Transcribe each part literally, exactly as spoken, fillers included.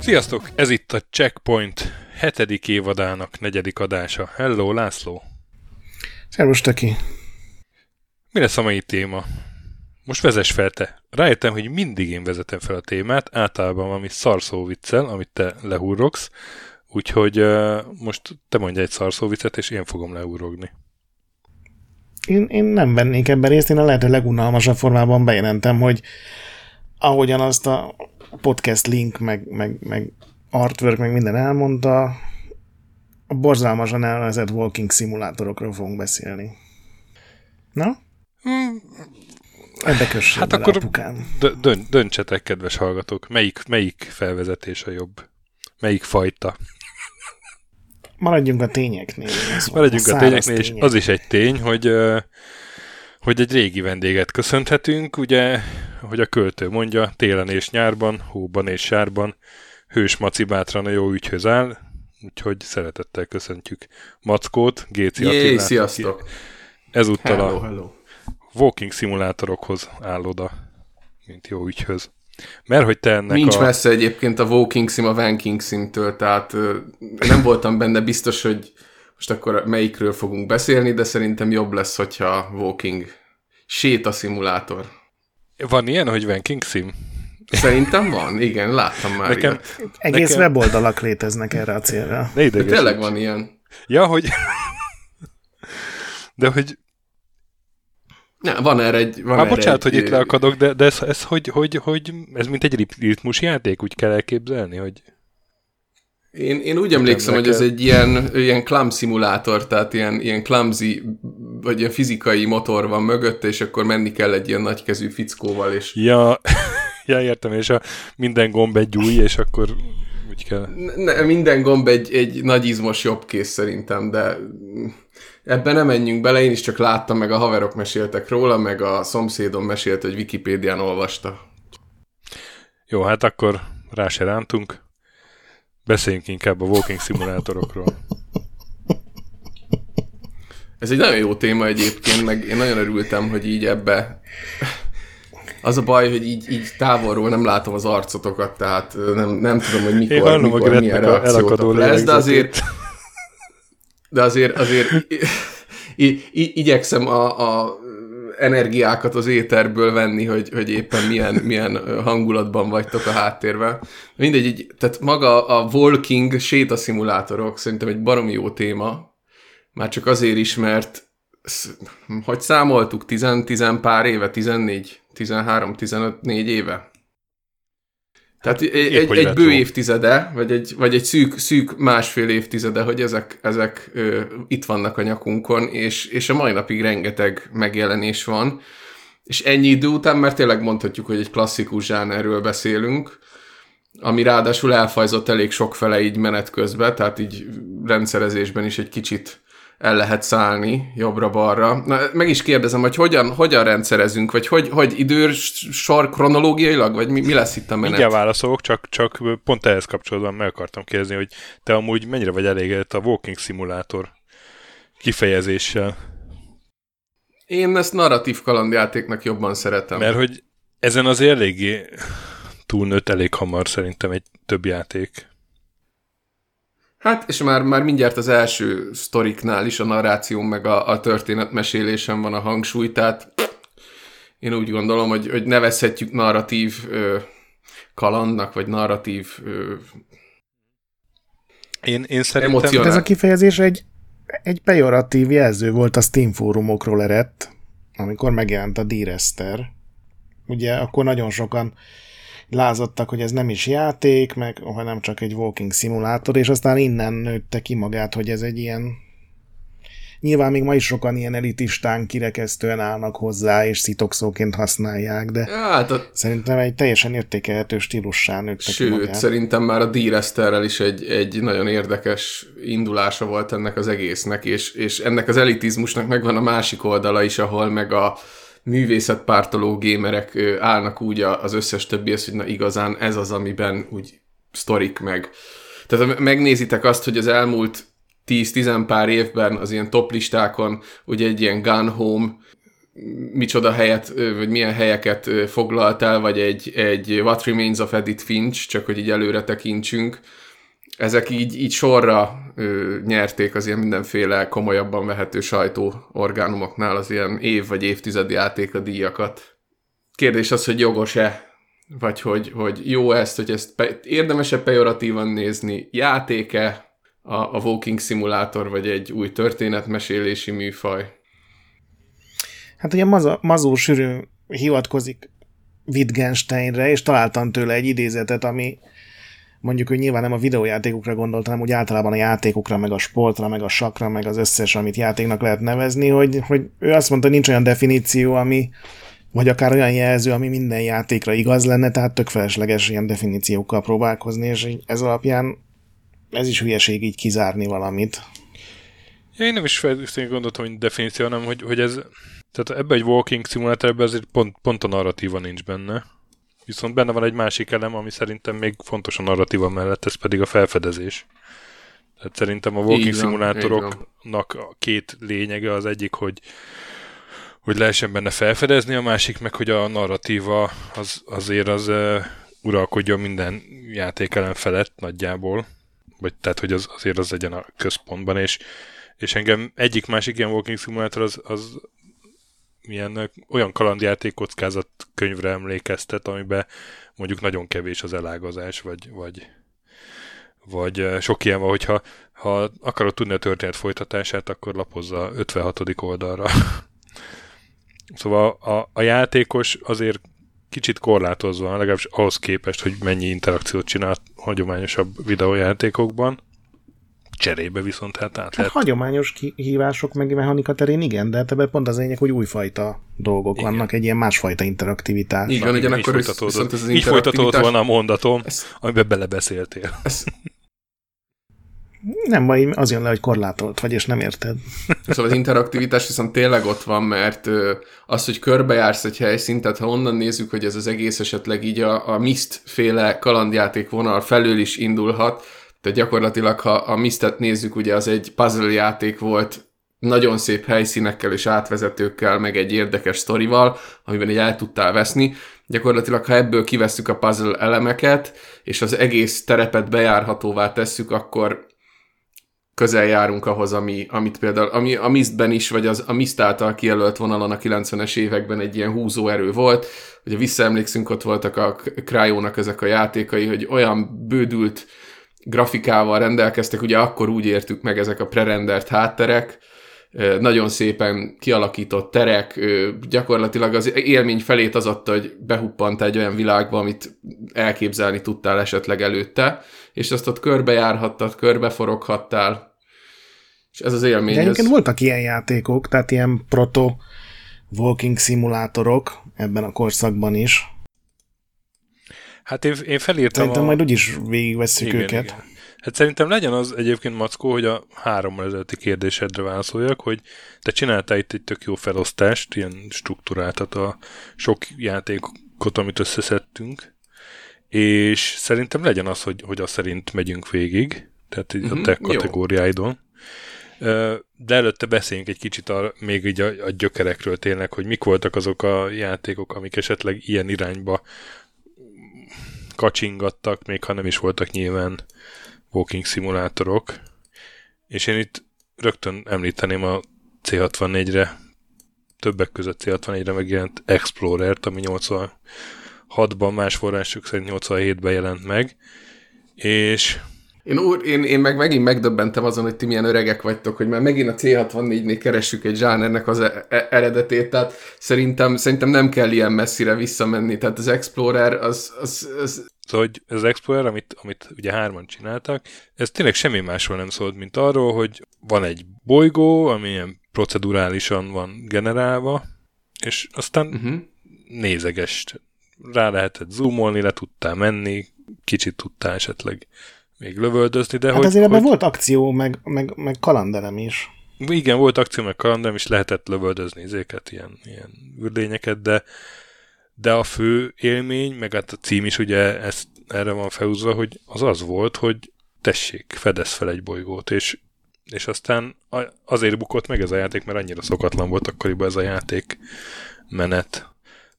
Sziasztok! Ez itt a Checkpoint hetedik évadának negyedik adása. Hello, László! Szervusz, Taki! Mi lesz a mai téma? Most vezess fel te. Rájöttem, hogy mindig én vezetem fel a témát, általában valami szarszóviccel, amit te lehúrogsz, úgyhogy uh, most te mondj egy szarszóviccet, és én fogom lehúrogni. Én, én nem vennék ebben részt, én a lehető legunalmasabb formában bejelentem, hogy ahogyan azt a podcast link, meg, meg, meg artwork, meg minden elmondta, a borzalmasan elnevezett walking szimulátorokról fogunk beszélni. Na? Mm. Érdekes. Hát akkor dön, döntsetek, kedves hallgatók, melyik, melyik felvezetés a jobb? Melyik fajta? Maradjunk a tényeknél. Maradjunk a, a tényeknél, és tények. Az is egy tény, hogy, hogy egy régi vendéget köszönhetünk, ugye, hogy a költő mondja, télen és nyárban, hóban és sárban, hős Maci bátran a jó ügyhöz áll, úgyhogy szeretettel köszöntjük Mackót, Géci Attilát. Jéj, sziasztok! Ezúttal hello, a hello. Walking szimulátorokhoz áll oda, mint jó ügyhöz. Mert hogy te ennek Nincs a... messze egyébként a walking sim a wanking simtől, tehát nem voltam benne biztos, hogy most akkor melyikről fogunk beszélni, de szerintem jobb lesz, hogyha walking sétaszimulátor. Van ilyen, hogy wanking sim? Szerintem van, igen, láttam már nekem, ilyet. Egész nekem... weboldalak léteznek erre a célra. De tényleg van ilyen. Ja, hogy... de hogy... Ne, van erre egy... Van Há, erre bocsánat, egy... hogy itt leakadok, de, de ez, ez, hogy, hogy, hogy, ez mint egy ritmusjáték, úgy kell elképzelni, hogy... Én, én úgy emlékszem, hogy ez egy ilyen, ilyen clump szimulátor, tehát ilyen, ilyen clumsy, vagy ilyen fizikai motor van mögötte, és akkor menni kell egy ilyen nagykezű fickóval, és... Ja, ja értem, és a minden gomb egy új, és akkor úgy kell... Ne, minden gomb egy, egy nagy izmos jobbkész szerintem, de ebben nem menjünk bele, én is csak láttam, meg a haverok meséltek róla, meg a szomszédom mesélt, hogy Wikipédián olvasta. Jó, hát akkor rá se rántunk. Beszéljünk inkább a walking szimulátorokról. Ez egy nagyon jó téma egyébként, meg én nagyon örültem, hogy így ebbe... Az a baj, hogy így, így távolról nem látom az arcotokat, tehát nem, nem tudom, hogy mikor, hallom, mikor milyen reakciótok lesz, de azért... De azért, azért igy, igy, igyekszem a, a energiákat az éterből venni, hogy, hogy éppen milyen, milyen hangulatban vagytok a háttérben. Mindegy, így, tehát maga a walking sétaszimulátorok szerintem egy baromi jó téma, már csak azért is, mert hogy számoltuk, tíz pár éve, tizennégy, tizenhárom, tizenöt, négy éve? Tehát egy, egy, egy bő évtizede, vagy egy, vagy egy szűk, szűk másfél évtizede, hogy ezek, ezek ö, itt vannak a nyakunkon, és, és a mai napig rengeteg megjelenés van. És ennyi idő után, mert tényleg mondhatjuk, hogy egy klasszikus zsánerről beszélünk, ami ráadásul elfajzott elég sokfele így menet közben, tehát így rendszerezésben is egy kicsit el lehet szállni jobbra-balra. Na, meg is kérdezem, hogy hogyan, hogyan rendszerezünk, vagy hogy, hogy idősor kronológiailag, vagy mi, mi lesz itt a menet? Mindjárt válaszolok, csak, csak pont ehhez kapcsolatban meg akartam kérdezni, hogy te amúgy mennyire vagy elégedett a walking szimulátor kifejezéssel? Én ezt narratív kalandjátéknak jobban szeretem. Mert hogy ezen az eléggé túlnőtt elég hamar szerintem egy több játék. Hát, és már, már mindjárt az első sztoriknál is a narráció meg a, a történetmesélésen van a hangsúly, tehát én úgy gondolom, hogy, hogy nevezhetjük narratív ö, kalandnak, vagy narratív ö, én, én szerintem emocionál. Ez a kifejezés egy, egy pejoratív jelző volt, a Steam fórumokról eredt, amikor megjelent a Dear Esther. Ugye, akkor nagyon sokan lázadtak, hogy ez nem is játék, meg hanem csak egy walking szimulátor, és aztán innen nőtte ki magát, hogy ez egy ilyen Nyilván még ma is sokan ilyen elitistán kirekesztően állnak hozzá, és szitokszóként használják, de hát a... szerintem egy teljesen értékelhető stílussá nőttek. Sőt, magát. Szerintem már a Dear Estherrel is egy, egy nagyon érdekes indulása volt ennek az egésznek, és, és ennek az elitizmusnak megvan a másik oldala is, ahol meg a művészetpártoló gémerek állnak úgy az összes többihez, hogy na igazán ez az, amiben úgy sztorik meg. Tehát megnézitek azt, hogy az elmúlt tíz-tizen pár évben az ilyen top listákon ugye egy ilyen Gone Home, micsoda helyet, vagy milyen helyeket foglaltál, vagy egy, egy What Remains of Edith Finch, csak hogy így előre tekintsünk. Ezek így, így sorra ö, nyerték az ilyen mindenféle komolyabban vehető sajtóorgánumoknál az ilyen év vagy évtized játék a díjakat. Kérdés az, hogy jogos-e? Vagy hogy, hogy jó ezt, hogy ezt pe- érdemes-e pejoratívan nézni? Játék-e a, a walking szimulátor, vagy egy új történetmesélési műfaj? Hát ugye maza, mazó sűrű hivatkozik Wittgensteinre, és találtam tőle egy idézetet, ami mondjuk, hogy nyilván nem a videójátékokra gondolt, hanem úgy általában a játékokra, meg a sportra, meg a sakra, meg az összes, amit játéknak lehet nevezni, hogy, hogy ő azt mondta, hogy nincs olyan definíció, ami, vagy akár olyan jelző, ami minden játékra igaz lenne, tehát tök felesleges ilyen definíciókkal próbálkozni, és ez alapján ez is hülyeség így kizárni valamit. Ja, én nem is feltétlenül gondoltam, hogy definíció, hanem hogy, hogy ez, tehát ebbe egy walking szimulátorban ezért pont, pont a narratíva nincs benne. Viszont benne van egy másik elem, ami szerintem még fontos a narratíva mellett, ez pedig a felfedezés. Tehát szerintem a walking szimulátoroknak a két lényege, az egyik, hogy, hogy lehessen benne felfedezni, a másik meg, hogy a narratíva az, azért az uh, uralkodjon minden játékelem felett nagyjából, vagy tehát, hogy az, azért az legyen a központban, és, és engem egyik másik ilyen walking szimulátor az, az milyen, olyan kalandjáték kockázat könyvre emlékeztet, amiben mondjuk nagyon kevés az elágazás, vagy, vagy, vagy sok ilyen van, hogyha ha akarod tudni a történet folytatását, akkor lapozza ötvenhatodik oldalra. Szóval a, a játékos azért kicsit korlátozva, legalábbis ahhoz képest, hogy mennyi interakciót csinál hagyományosabb videójátékokban. Cserébe viszont hát át hát hagyományos kihívások meg mechanika terén igen, de ebben pont az lényeg, hogy újfajta dolgok igen. vannak, egy ilyen másfajta interaktivitás. Igen, igen, igen, akkor folytatódott, viszont ez az így folytatódott volna a mondatom, ez... amiben belebeszéltél. Ez... Nem baj, az jön le, hogy korlátolt vagy, és nem érted. Szóval az interaktivitás viszont tényleg ott van, mert az, hogy körbejársz egy helyszíntet, ha onnan nézzük, hogy ez az egész esetleg így a, a Myst-féle kalandjáték vonal felől is indulhat. Tehát gyakorlatilag, ha a Mystet nézzük, ugye az egy puzzle játék volt, nagyon szép helyszínekkel és átvezetőkkel, meg egy érdekes sztorival, amiben így el tudtál veszni. Gyakorlatilag, ha ebből kivesszük a puzzle elemeket, és az egész terepet bejárhatóvá tesszük, akkor közel járunk ahhoz, ami, amit például ami a Mystben is, vagy az, a Myst által kijelölt vonalon a kilencvenes években egy ilyen húzóerő volt. Ugye visszaemlékszünk, ott voltak a Cryo-nak ezek a játékai, hogy olyan bődült grafikával rendelkeztek, ugye akkor úgy értük meg ezek a prerendert hátterek, nagyon szépen kialakított terek, gyakorlatilag az élmény felét az adta, hogy behuppant egy olyan világba, amit elképzelni tudtál esetleg előtte, és azt ott körbejárhattad, körbeforoghattál, és ez az élmény. De egyébként ez... voltak ilyen játékok, tehát ilyen proto-walking szimulátorok ebben a korszakban is. Hát én, én felírtam szerintem a... majd úgyis végigvesszük igen, őket. Igen. Hát szerintem legyen az egyébként, Mackó, hogy a hárommal ezelőtti kérdésedre válaszoljak, hogy te csináltál itt egy tök jó felosztást, ilyen struktúráltat a sok játékot, amit összeszedtünk, és szerintem legyen az, hogy, hogy azt szerint megyünk végig, tehát így mm-hmm, a te kategóriáidon. De előtte beszéljünk egy kicsit a, még így a, a gyökerekről tényleg, hogy mik voltak azok a játékok, amik esetleg ilyen irányba kacsingattak, még ha nem is voltak nyilván walking szimulátorok. És én itt rögtön említeném a cé hatvannégyre, többek között cé hatvannégyre megjelent Explorer-t, ami nyolcvanhatban, más források szerint nyolcvanhétben jelent meg. És... Én, úr, én, én meg megint megdöbbentem azon, hogy ti milyen öregek vagytok, hogy már megint a cé hatvannégynél keressük egy zsánernek az e- e- eredetét, tehát szerintem, szerintem nem kell ilyen messzire visszamenni, tehát az Explorer az... az, az... Szóval hogy ez az Explorer, amit, amit ugye hárman csináltak, ez tényleg semmi másról nem szólt, mint arról, hogy van egy bolygó, ami ilyen procedurálisan van generálva, és aztán uh-huh. nézeges. Rá lehetett zoomolni, le tudtál menni, kicsit tudtál esetleg még lövöldözni, de hát hogy... Hát azért ebben hogy... volt akció, meg, meg, meg kalandelem is. Igen, volt akció, meg kalandelem is, lehetett lövöldözni ezeket, ilyen, ilyen űrlényeket, de, de a fő élmény, meg hát a cím is ugye ezt, erre van felhúzva, hogy az az volt, hogy tessék, fedezz fel egy bolygót, és, és aztán azért bukott meg ez a játék, mert annyira szokatlan volt akkoriban ez a játék menet.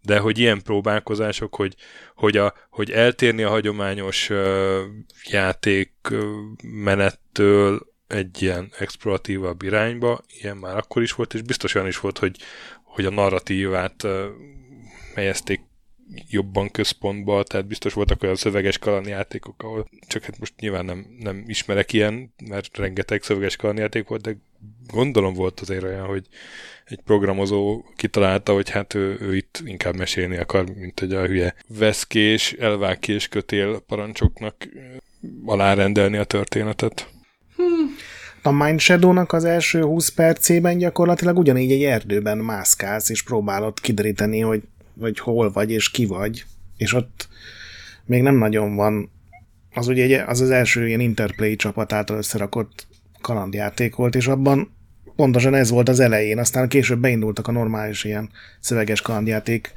De hogy ilyen próbálkozások, hogy, hogy, a, hogy eltérni a hagyományos uh, játék uh, menettől egy ilyen exploratívabb irányba, ilyen már akkor is volt, és biztosan is volt, hogy, hogy a narratívát uh, helyezték jobban központba, tehát biztos voltak olyan szöveges kalandjátékok, ahol csak hát most nyilván nem, nem ismerek ilyen, mert rengeteg szöveges kalandjáték volt, de gondolom volt azért olyan, hogy egy programozó kitalálta, hogy hát ő, ő itt inkább mesélni akar, mint hogy a hülye veszkés, elvágkés kötél parancsoknak alárendelni a történetet. Hmm. A Mind Shadow-nak az első húsz percében gyakorlatilag ugyanígy egy erdőben mászkálsz, és próbálod kideríteni, hogy vagy hol vagy, és ki vagy, és ott még nem nagyon van, az ugye egy, az, az első ilyen Interplay csapat által összerakott kalandjáték volt, és abban pontosan ez volt az elején, aztán később beindultak a normális ilyen szöveges kalandjáték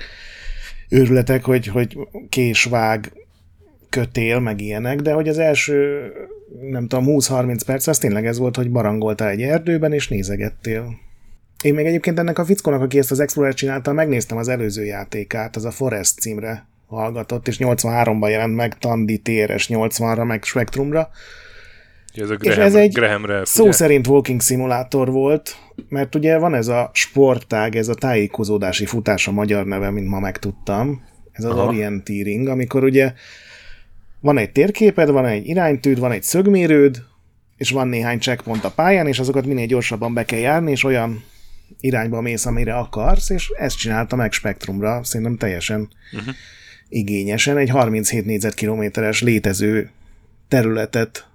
őrületek, hogy, hogy késvág, kötél, meg ilyenek, de hogy az első, nem tudom, húsz-harminc perc, az tényleg ez volt, hogy barangoltál egy erdőben, és nézegettél. Én még egyébként ennek a fickónak, aki ezt az Explorer csinálta, megnéztem az előző játékát, az a Forest címre hallgatott, és nyolcvanháromban jelent meg Tandy té er es nyolcvanra, meg Spectrumra. Ez a Graham, és ez egy Graham-re, szó szerint walking szimulátor volt, mert ugye van ez a sportág, ez a tájékozódási futás a magyar neve, mint ma megtudtam. Ez az Aha. orienteering, amikor ugye van egy térképed, van egy iránytűd, van egy szögmérőd, és van néhány checkpoint a pályán, és azokat minél gyorsabban be kell járni, és olyan irányba mész, amire akarsz, és ezt csinálta meg Spectrumra, szerintem teljesen uh-huh. igényesen. Egy harminchét négyzetkilométeres létező területet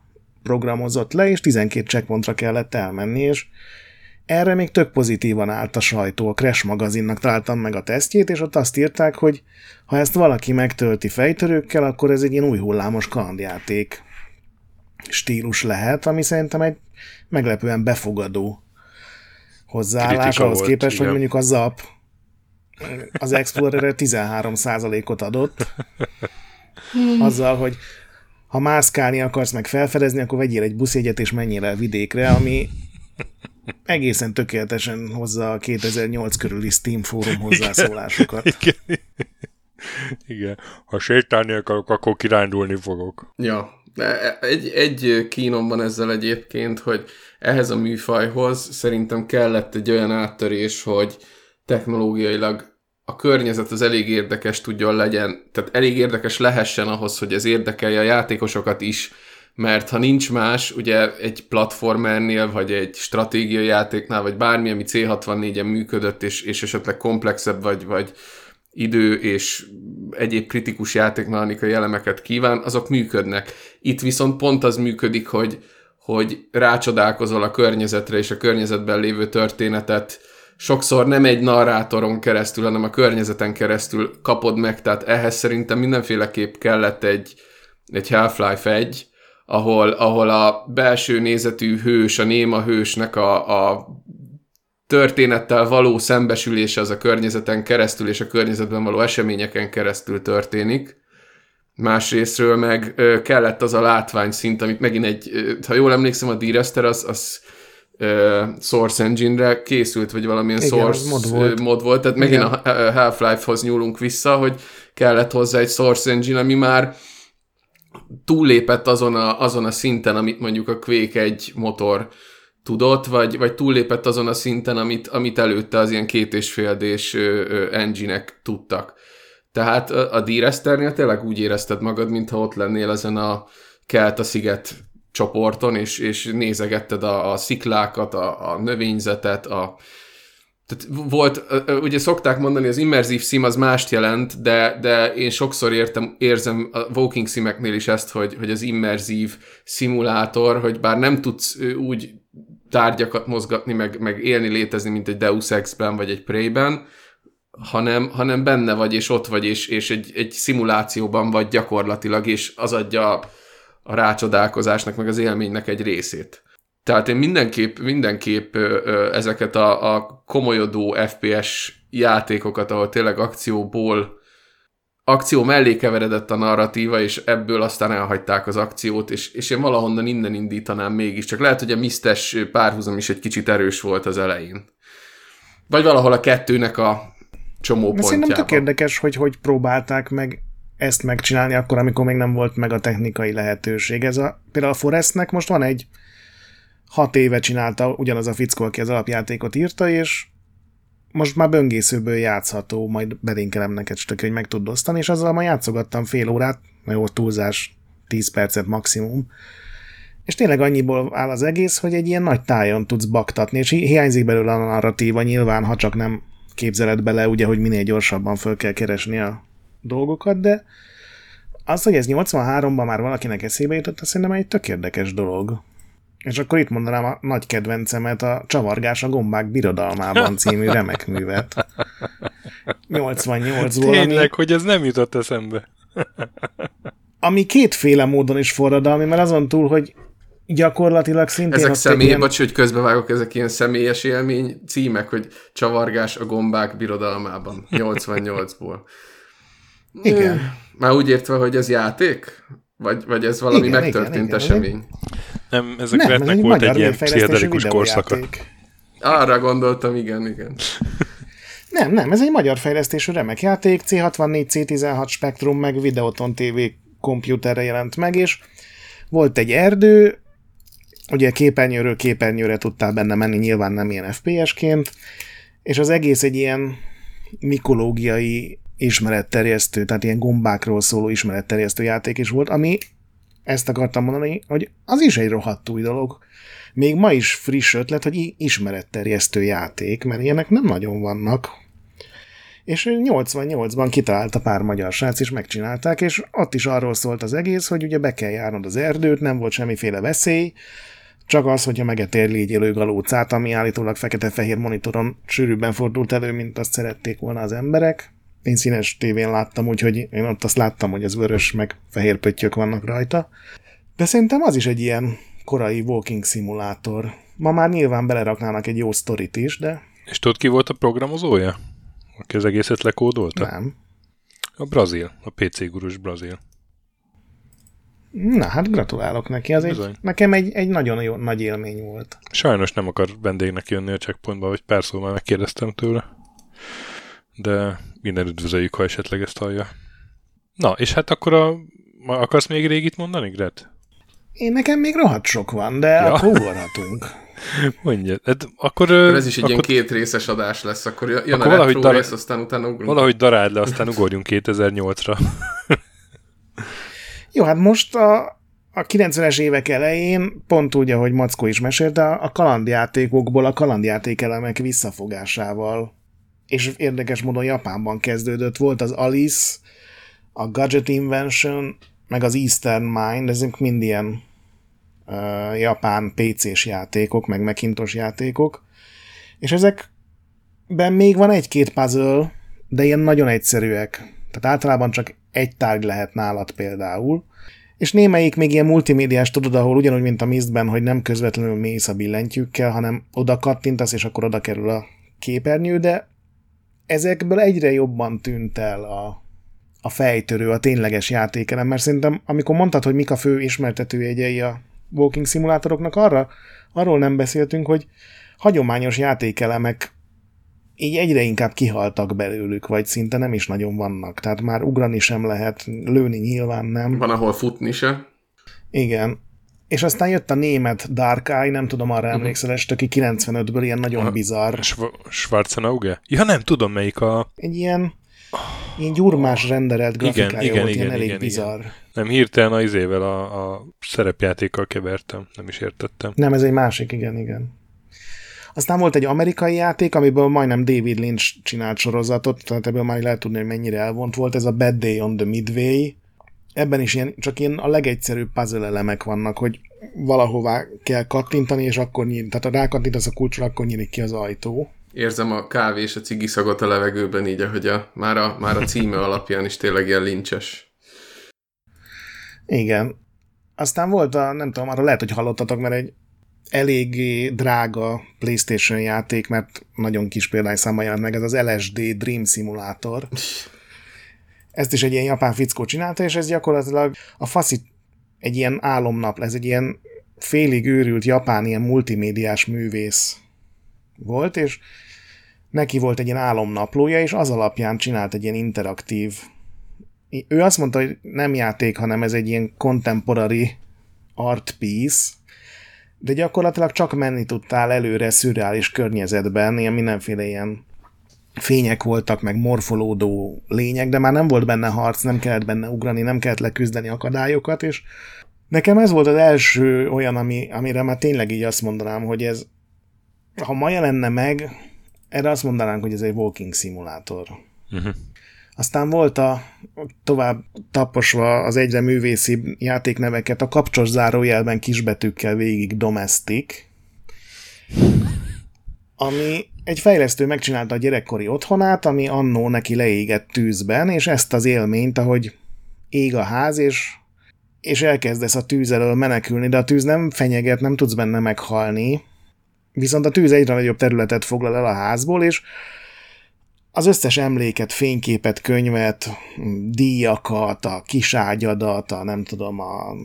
programozott le, és tizenkét checkpointra kellett elmenni, és erre még tök pozitívan állt a sajtó. A Crash magazinnak találtam meg a tesztjét, és ott azt írták, hogy ha ezt valaki megtölti fejtörőkkel, akkor ez egy ilyen új hullámos kalandjáték stílus lehet, ami szerintem egy meglepően befogadó hozzáállás ahhoz képest, igen. hogy mondjuk a zap az Explorer-re tizenhárom százalékot adott. Azzal, hogy ha mászkálni akarsz meg felfedezni, akkor vegyél egy buszjegyet és menjél el vidékre, ami egészen tökéletesen hozza a kétezer-nyolc körüli Steam fórum hozzászólásokat. Igen. Igen. Igen. Ha sétálni akarok, akkor kirándulni fogok. Ja. Egy, egy kínom van ezzel egyébként, hogy ehhez a műfajhoz szerintem kellett egy olyan áttörés, hogy technológiailag a környezet az elég érdekes tudjon legyen, tehát elég érdekes lehessen ahhoz, hogy ez érdekelje a játékosokat is, mert ha nincs más, ugye egy platformernél, vagy egy stratégiai játéknál, vagy bármi, ami cé hatvannégyen működött, és, és esetleg komplexebb, vagy, vagy idő és egyéb kritikus játékmechanikai elemeket kíván, azok működnek. Itt viszont pont az működik, hogy, hogy rácsodálkozol a környezetre, és a környezetben lévő történetet sokszor nem egy narrátoron keresztül, hanem a környezeten keresztül kapod meg, tehát ehhez szerintem mindenféleképp kellett egy, egy Half-Life egy, ahol, ahol a belső nézetű hős, a néma hősnek a, a történettel való szembesülése az a környezeten keresztül és a környezetben való eseményeken keresztül történik. Másrészről meg ö, kellett az a látványszint, amit megint egy, ö, ha jól emlékszem, a Dear Esther az, az ö, Source Engine-re készült, vagy valamilyen igen, Source mod volt. Ö, mod volt, tehát megint igen. a Half-Life-hoz nyúlunk vissza, hogy kellett hozzá egy Source Engine, ami már túllépett azon a, azon a szinten, amit mondjuk a Quake egy motor tudott, vagy, vagy túllépett azon a szinten, amit, amit előtte az ilyen két és fél dés engine-ek tudtak. Tehát a, a Dear Esthernél tényleg úgy érezted magad, mintha ott lennél ezen a Kelta-sziget csoporton, és, és nézegetted a, a sziklákat, a, a növényzetet, a Tehát volt, ugye szokták mondani, az immerzív sim az mást jelent, de, de én sokszor értem, érzem a walking simeknél is ezt, hogy, hogy az immerzív szimulátor, hogy bár nem tudsz úgy tárgyakat mozgatni, meg, meg élni, létezni, mint egy Deus Ex-ben, vagy egy Prey-ben, hanem, hanem benne vagy, és ott vagy, és, és egy, egy szimulációban vagy gyakorlatilag, és az adja a, a rácsodálkozásnak, meg az élménynek egy részét. Tehát én mindenképp, mindenképp ezeket a, a komolyodó ef pé es játékokat, ahol tényleg akcióból, akció mellé keveredett a narratíva, és ebből aztán elhagyták az akciót, és, és én valahonnan innen indítanám mégiscsak. Lehet, hogy a Myst-es párhuzam is egy kicsit erős volt az elején. Vagy valahol a kettőnek a csomó pontjában. Szerintem tök érdekes, hogy hogy próbálták meg ezt megcsinálni akkor, amikor még nem volt meg a technikai lehetőség. Ez a, például a Forestnek most van egy hat éve csinálta ugyanaz a fickó, aki az alapjátékot írta, és most már böngészőből játszható, majd belinkelem neked stöki, hogy meg tud osztani, és azzal már játszogattam fél órát, na jó, túlzás, tíz percet maximum, és tényleg annyiból áll az egész, hogy egy ilyen nagy tájon tudsz baktatni, és hi- hiányzik belőle a narratíva nyilván, ha csak nem képzeled bele, ugye, hogy minél gyorsabban föl kell keresni a dolgokat, de az, hogy ez nyolcvanháromban már valakinek eszébe jutott, azt szerintem egy tök érdekes dolog. És akkor itt mondanám a nagy kedvencemet, a Csavargás a gombák birodalmában című remek művet. nyolcvannyolcból. Tényleg, ami, hogy ez nem jutott eszembe. Ami kétféle módon is forradalmi, mert azon túl, hogy gyakorlatilag szintén... Ezek személy, ilyen... bocs, hogy közbevágok, ezek ilyen személyes élmény címek, hogy Csavargás a gombák birodalmában. nyolcvannyolcból. Igen. Már úgy értve, hogy ez játék? Vagy, vagy ez valami igen, megtörtént igen, igen, esemény? Nem, ezek vetnek volt egy ilyen pszichedelikus korszaka. Arra gondoltam, igen, igen. nem, nem, ez egy magyar fejlesztésű remek játék, cé hatvannégy, cé tizenhat Spektrum, meg Videoton té vé komputerre jelent meg, és volt egy erdő, ugye képernyőről képernyőre tudtál benne menni, nyilván nem ilyen ef pé es-ként, és az egész egy ilyen mikológiai ismeretterjesztő, tehát ilyen gombákról szóló ismeretterjesztő játék is volt, ami ezt akartam mondani, hogy az is egy rohadt új dolog. Még ma is friss ötlet, hogy ismeretterjesztő játék, mert ilyenek nem nagyon vannak. És nyolcvannyolcban kitalálta pár magyar srác, és megcsinálták, és ott is arról szólt az egész, hogy ugye be kell járnod az erdőt, nem volt semmiféle veszély, csak az, hogyha megetér légy élő galócát, ami állítólag fekete-fehér monitoron sűrűbben fordult elő, mint azt szerették volna az emberek. Én színes tévén láttam, úgyhogy én ott azt láttam, hogy ez vörös, meg fehér pöttyök vannak rajta. De szerintem az is egy ilyen korai walking szimulátor. Ma már nyilván beleraknának egy jó sztorit is, de... És tudod, ki volt a programozója? Aki az egészet lekódolta? Nem. A brazil, a pé cé-gurus brazil. Na, hát gratulálok neki. Az egy, nekem egy, egy nagyon jó, nagy élmény volt. Sajnos nem akar vendégnek jönni a checkpointba, vagy pár szó már megkérdeztem tőle. De minden üdvözöljük, ha esetleg ezt hallja. Na, és hát akkor a... akarsz még régit mondani, Gret? Én nekem még rohadt sok van, de ja. Akkor ugorhatunk. Mondja. Hát akkor... Ez is egy akkor... ilyen két részes adás lesz, akkor jön akkor a retro dará... rész, aztán utána ugrunk. Valahogy daráld le, aztán ugorjunk kétezer-nyolcra. Jó, hát most a, a kilencvenes évek elején, pont úgy, ahogy Mackó is mesélte, a kalandjátékokból a kalandjáték elemek visszafogásával és érdekes módon Japánban kezdődött. Volt az Alice, a Gadget Invention, meg az Eastern Mind, ezek mind ilyen uh, japán pé cés játékok, meg Macintosh játékok, és ezekben még van egy-két puzzle, de ilyen nagyon egyszerűek. Tehát általában csak egy tárgy lehet nálad például, és némelyik még ilyen multimédiás, tudod, ahol ugyanúgy, mint a Mistben, hogy nem közvetlenül mész a billentyűkkel, hanem oda kattintasz, és akkor oda kerül a képernyő, de ezekből egyre jobban tűnt el a, a fejtörő, a tényleges játékelem, mert szerintem, amikor mondtad, hogy mik a fő ismertetőjegyei a walking szimulátoroknak, arra, arról nem beszéltünk, hogy hagyományos játékelemek így egyre inkább kihaltak belőlük, vagy szinte nem is nagyon vannak. Tehát már ugrani sem lehet, lőni nyilván nem. Van, ahol futni se. Igen. És aztán jött a német Dark Eye, nem tudom, arra emlékszel, és töki kilencvenötből ilyen nagyon a bizarr. Schwarzenegger? Ja, nem tudom, melyik a... Egy ilyen, ilyen gyurmás renderelt grafikája igen, volt, igen, ilyen igen, elég igen, bizarr. Igen. Nem, hirtelen az izével a, a szerepjátékkal kevertem, nem is értettem. Nem, ez egy másik, igen, igen. Aztán volt egy amerikai játék, amiből majdnem David Lynch csinált sorozatot, tehát ebből már lehet tudni, hogy mennyire elvont volt, ez a Bad Day on the Midway. Ebben is ilyen, csak ilyen a legegyszerűbb puzzle elemek vannak, hogy valahová kell kattintani, és akkor nyílik, tehát ha rákattintasz a kulcsra, akkor nyílik ki az ajtó. Érzem a kávé és a cigi szagot a levegőben, így ahogy a, már, a, már a címe alapján is tényleg ilyen lincses. Igen. Aztán volt a, nem tudom, arra lehet, hogy hallottatok, mert egy eléggé drága PlayStation játék, mert nagyon kis példányszámban jelent meg, ez az el es dé Dream Simulator. Ezt is egy ilyen japán fickó csinálta, és ez gyakorlatilag a faszit egy ilyen álomnap, ez egy ilyen félig őrült japán ilyen multimédiás művész volt, és neki volt egy ilyen álomnaplója, és az alapján csinált egy ilyen interaktív. Ő azt mondta, hogy nem játék, hanem ez egy ilyen contemporary art piece, de gyakorlatilag csak menni tudtál előre szürreális környezetben, ilyen mindenféle ilyen fények voltak, meg morfolódó lények, de már nem volt benne harc, nem kellett benne ugrani, nem kellett leküzdeni akadályokat, és nekem ez volt az első olyan, ami, amire már tényleg így azt mondanám, hogy ez, ha ma jelenne meg, erre azt mondanánk, hogy ez egy walking szimulátor. Uh-huh. Aztán volt a, tovább taposva az egyre művészibb játékneveket, a kapcsos zárójelben kisbetűkkel végig Domestic, ami egy fejlesztő megcsinálta a gyerekkori otthonát, ami annó neki leégett tűzben, és ezt az élményt, ahogy ég a ház, és, és elkezdesz a tűz elől menekülni, de a tűz nem fenyeget, nem tudsz benne meghalni, viszont a tűz egyre nagyobb területet foglal el a házból, és az összes emléket, fényképet, könyvet, díjakat, a kiságyadat, a nem tudom, a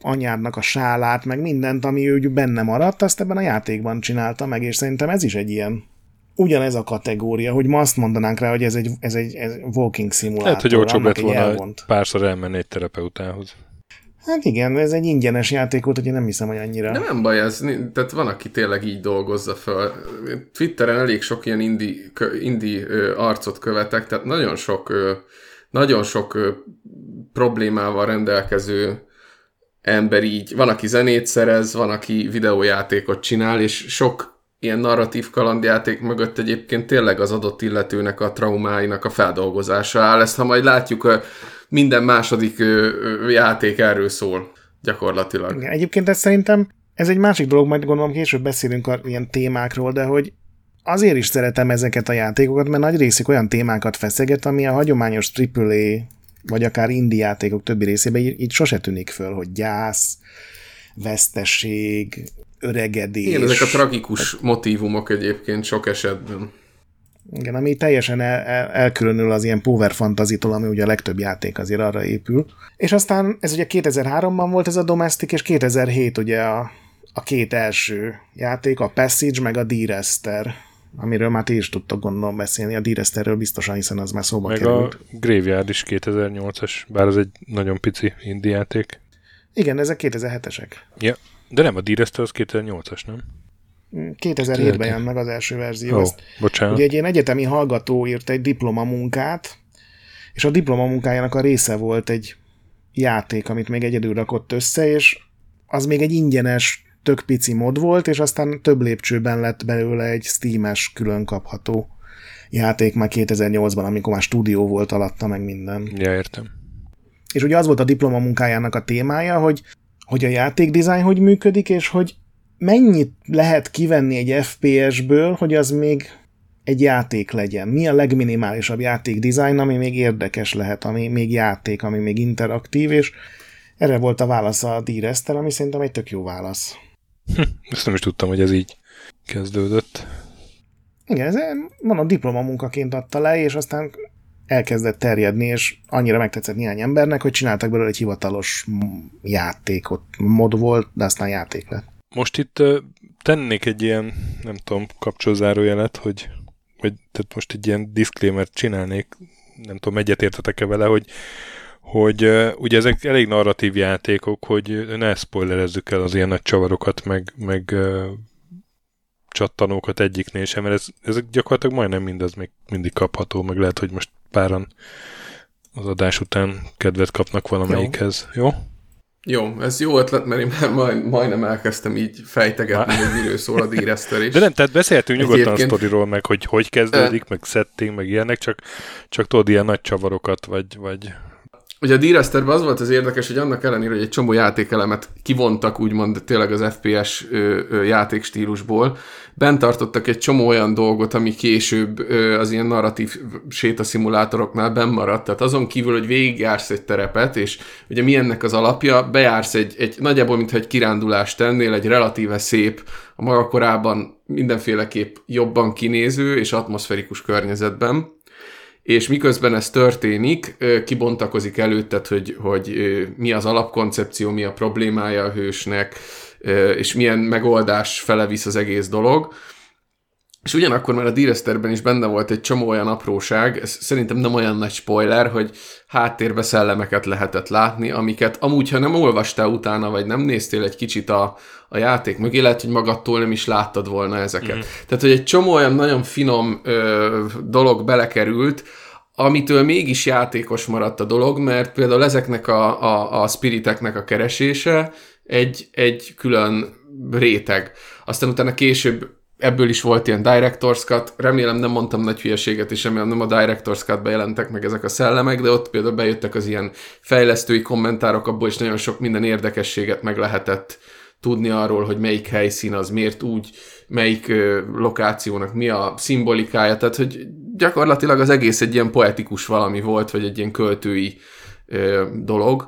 anyádnak a sálát, meg mindent, ami úgy benne maradt, azt ebben a játékban csinálta meg, és szerintem ez is egy ilyen, ugyanez a kategória, hogy ma azt mondanánk rá, hogy ez egy, ez egy ez walking szimulátor. Lehet, hogy olcsóbb lett volna párszor elmenni egy terapeutához. Hát igen, ez egy ingyenes játék volt, hogy én nem hiszem, hogy annyira... De nem baj ez, tehát van, aki tényleg így dolgozza fel. Twitteren elég sok ilyen indie, indie arcot követek, tehát nagyon sok, nagyon sok problémával rendelkező ember így, van, aki zenét szerez, van, aki videójátékot csinál, és sok ilyen narratív kalandjáték mögött egyébként tényleg az adott illetőnek a traumáinak a feldolgozása áll. Ezt, ha majd látjuk, minden második játék erről szól gyakorlatilag. Igen, egyébként ez szerintem, ez egy másik dolog, majd gondolom később beszélünk a ilyen témákról, de hogy azért is szeretem ezeket a játékokat, mert nagy részük olyan témákat feszeget, ami a hagyományos triple A vagy akár indie játékok többi részében így, így sose tűnik föl, hogy gyász, veszteség, öregedés. Igen, ezek a tragikus motívumok egyébként sok esetben. Igen, ami teljesen el, el, elkülönül az ilyen power fantasy-tól, ami ugye a legtöbb játék azért arra épül. És aztán ez ugye kétezer-háromban volt ez a Domestic, és kétezer-hét ugye a, a két első játék, a Passage meg a Dear Esther, amiről már ti is tudtok gondolom beszélni, a Dear Estherről biztosan, hiszen az már szóba meg került. Meg a Graveyard is kétezer-nyolcas, bár ez egy nagyon pici indie játék. Igen, ezek kétezer-hetesek. Ja, de nem, a Dear Esther az kétezer-nyolcas, nem? kétezer-hétben jön meg az első verzió. Oh, bocsánat. Ugye egy ilyen egyetemi hallgató írt egy diplomamunkát, és a diplomamunkájának a része volt egy játék, amit még egyedül rakott össze, és az még egy ingyenes, tök pici mod volt, és aztán több lépcsőben lett belőle egy Steam-es külön kapható játék már kétezer-nyolcban, amikor már stúdió volt alatta, meg minden. Ja, értem. És ugye az volt a diplomamunkájának a témája, hogy, hogy a játékdizájn hogy működik, és hogy mennyit lehet kivenni egy ef pé es-ből, hogy az még egy játék legyen? Mi a legminimálisabb játékdizájn, ami még érdekes lehet, ami még játék, ami még interaktív, és erre volt a válasz a Dear Esther, ami szerintem egy tök jó válasz. Hm, ezt nem is tudtam, hogy ez így kezdődött. Igen, ez mondom, diplomamunkaként adta le, és aztán elkezdett terjedni, és annyira megtetszett néhány embernek, hogy csináltak belőle egy hivatalos játékot. Mod volt, de aztán játék lett. Most itt tennék egy ilyen, nem tudom, kapcsolzárójelet, hogy, hogy tehát most egy ilyen disclaimert csinálnék, nem tudom, egyetértetek-e vele, hogy, hogy ugye ezek elég narratív játékok, hogy ne spoilerezzük el az ilyen nagy csavarokat, meg, meg uh, csattanókat egyiknél sem, mert ez, ezek gyakorlatilag majdnem mindez még mindig kapható, meg lehet, hogy most páran az adás után kedvet kapnak valamelyikhez. Jó? Jó? Jó, ez jó ötlet, mert én már majd, majdnem elkezdtem így fejtegetni, hogy miről szól a Dear Esther is. De nem, tehát beszéltünk nyugodtan egyébként... a sztoriról, meg hogy hogy kezdődik, e... meg setting, meg ilyenek, csak, csak tudod ilyen nagy csavarokat, vagy... vagy... Ugye a Dear Estherben az volt az érdekes, hogy annak ellenére, hogy egy csomó játékelemet kivontak, úgymond tényleg az ef pé es ö, ö, játékstílusból, bent tartottak egy csomó olyan dolgot, ami később ö, az ilyen narratív sétaszimulátoroknál benn maradt. Tehát azon kívül, hogy végigjársz egy terepet, és ugye mi ennek az alapja, bejársz egy, egy nagyjából, mintha egy kirándulást tennél, egy relatíve szép, a maga korában mindenféleképp jobban kinéző és atmoszferikus környezetben. És miközben ez történik, kibontakozik előtted, hogy, hogy mi az alapkoncepció, mi a problémája a hősnek, és milyen megoldás fele visz az egész dolog. És ugyanakkor már a Dear Estherben is benne volt egy csomó olyan apróság, ez szerintem nem olyan nagy spoiler, hogy háttérbe szellemeket lehetett látni, amiket amúgy, ha nem olvastál utána, vagy nem néztél egy kicsit a, a játék mögé, lehet, hogy magadtól nem is láttad volna ezeket. Mm. Tehát, hogy egy csomó olyan nagyon finom ö, dolog belekerült, amitől mégis játékos maradt a dolog, mert például ezeknek a, a, a spiriteknek a keresése egy, egy külön réteg. Aztán utána később ebből is volt ilyen Director's Cut, remélem nem mondtam nagy hülyeséget, és remélem nem a Director's Cutba jelentek meg ezek a szellemek, de ott például bejöttek az ilyen fejlesztői kommentárok, abból is nagyon sok minden érdekességet meg lehetett tudni arról, hogy melyik helyszín az miért úgy, melyik ö, lokációnak mi a szimbolikája, tehát hogy gyakorlatilag az egész egy ilyen poetikus valami volt, vagy egy ilyen költői ö, dolog.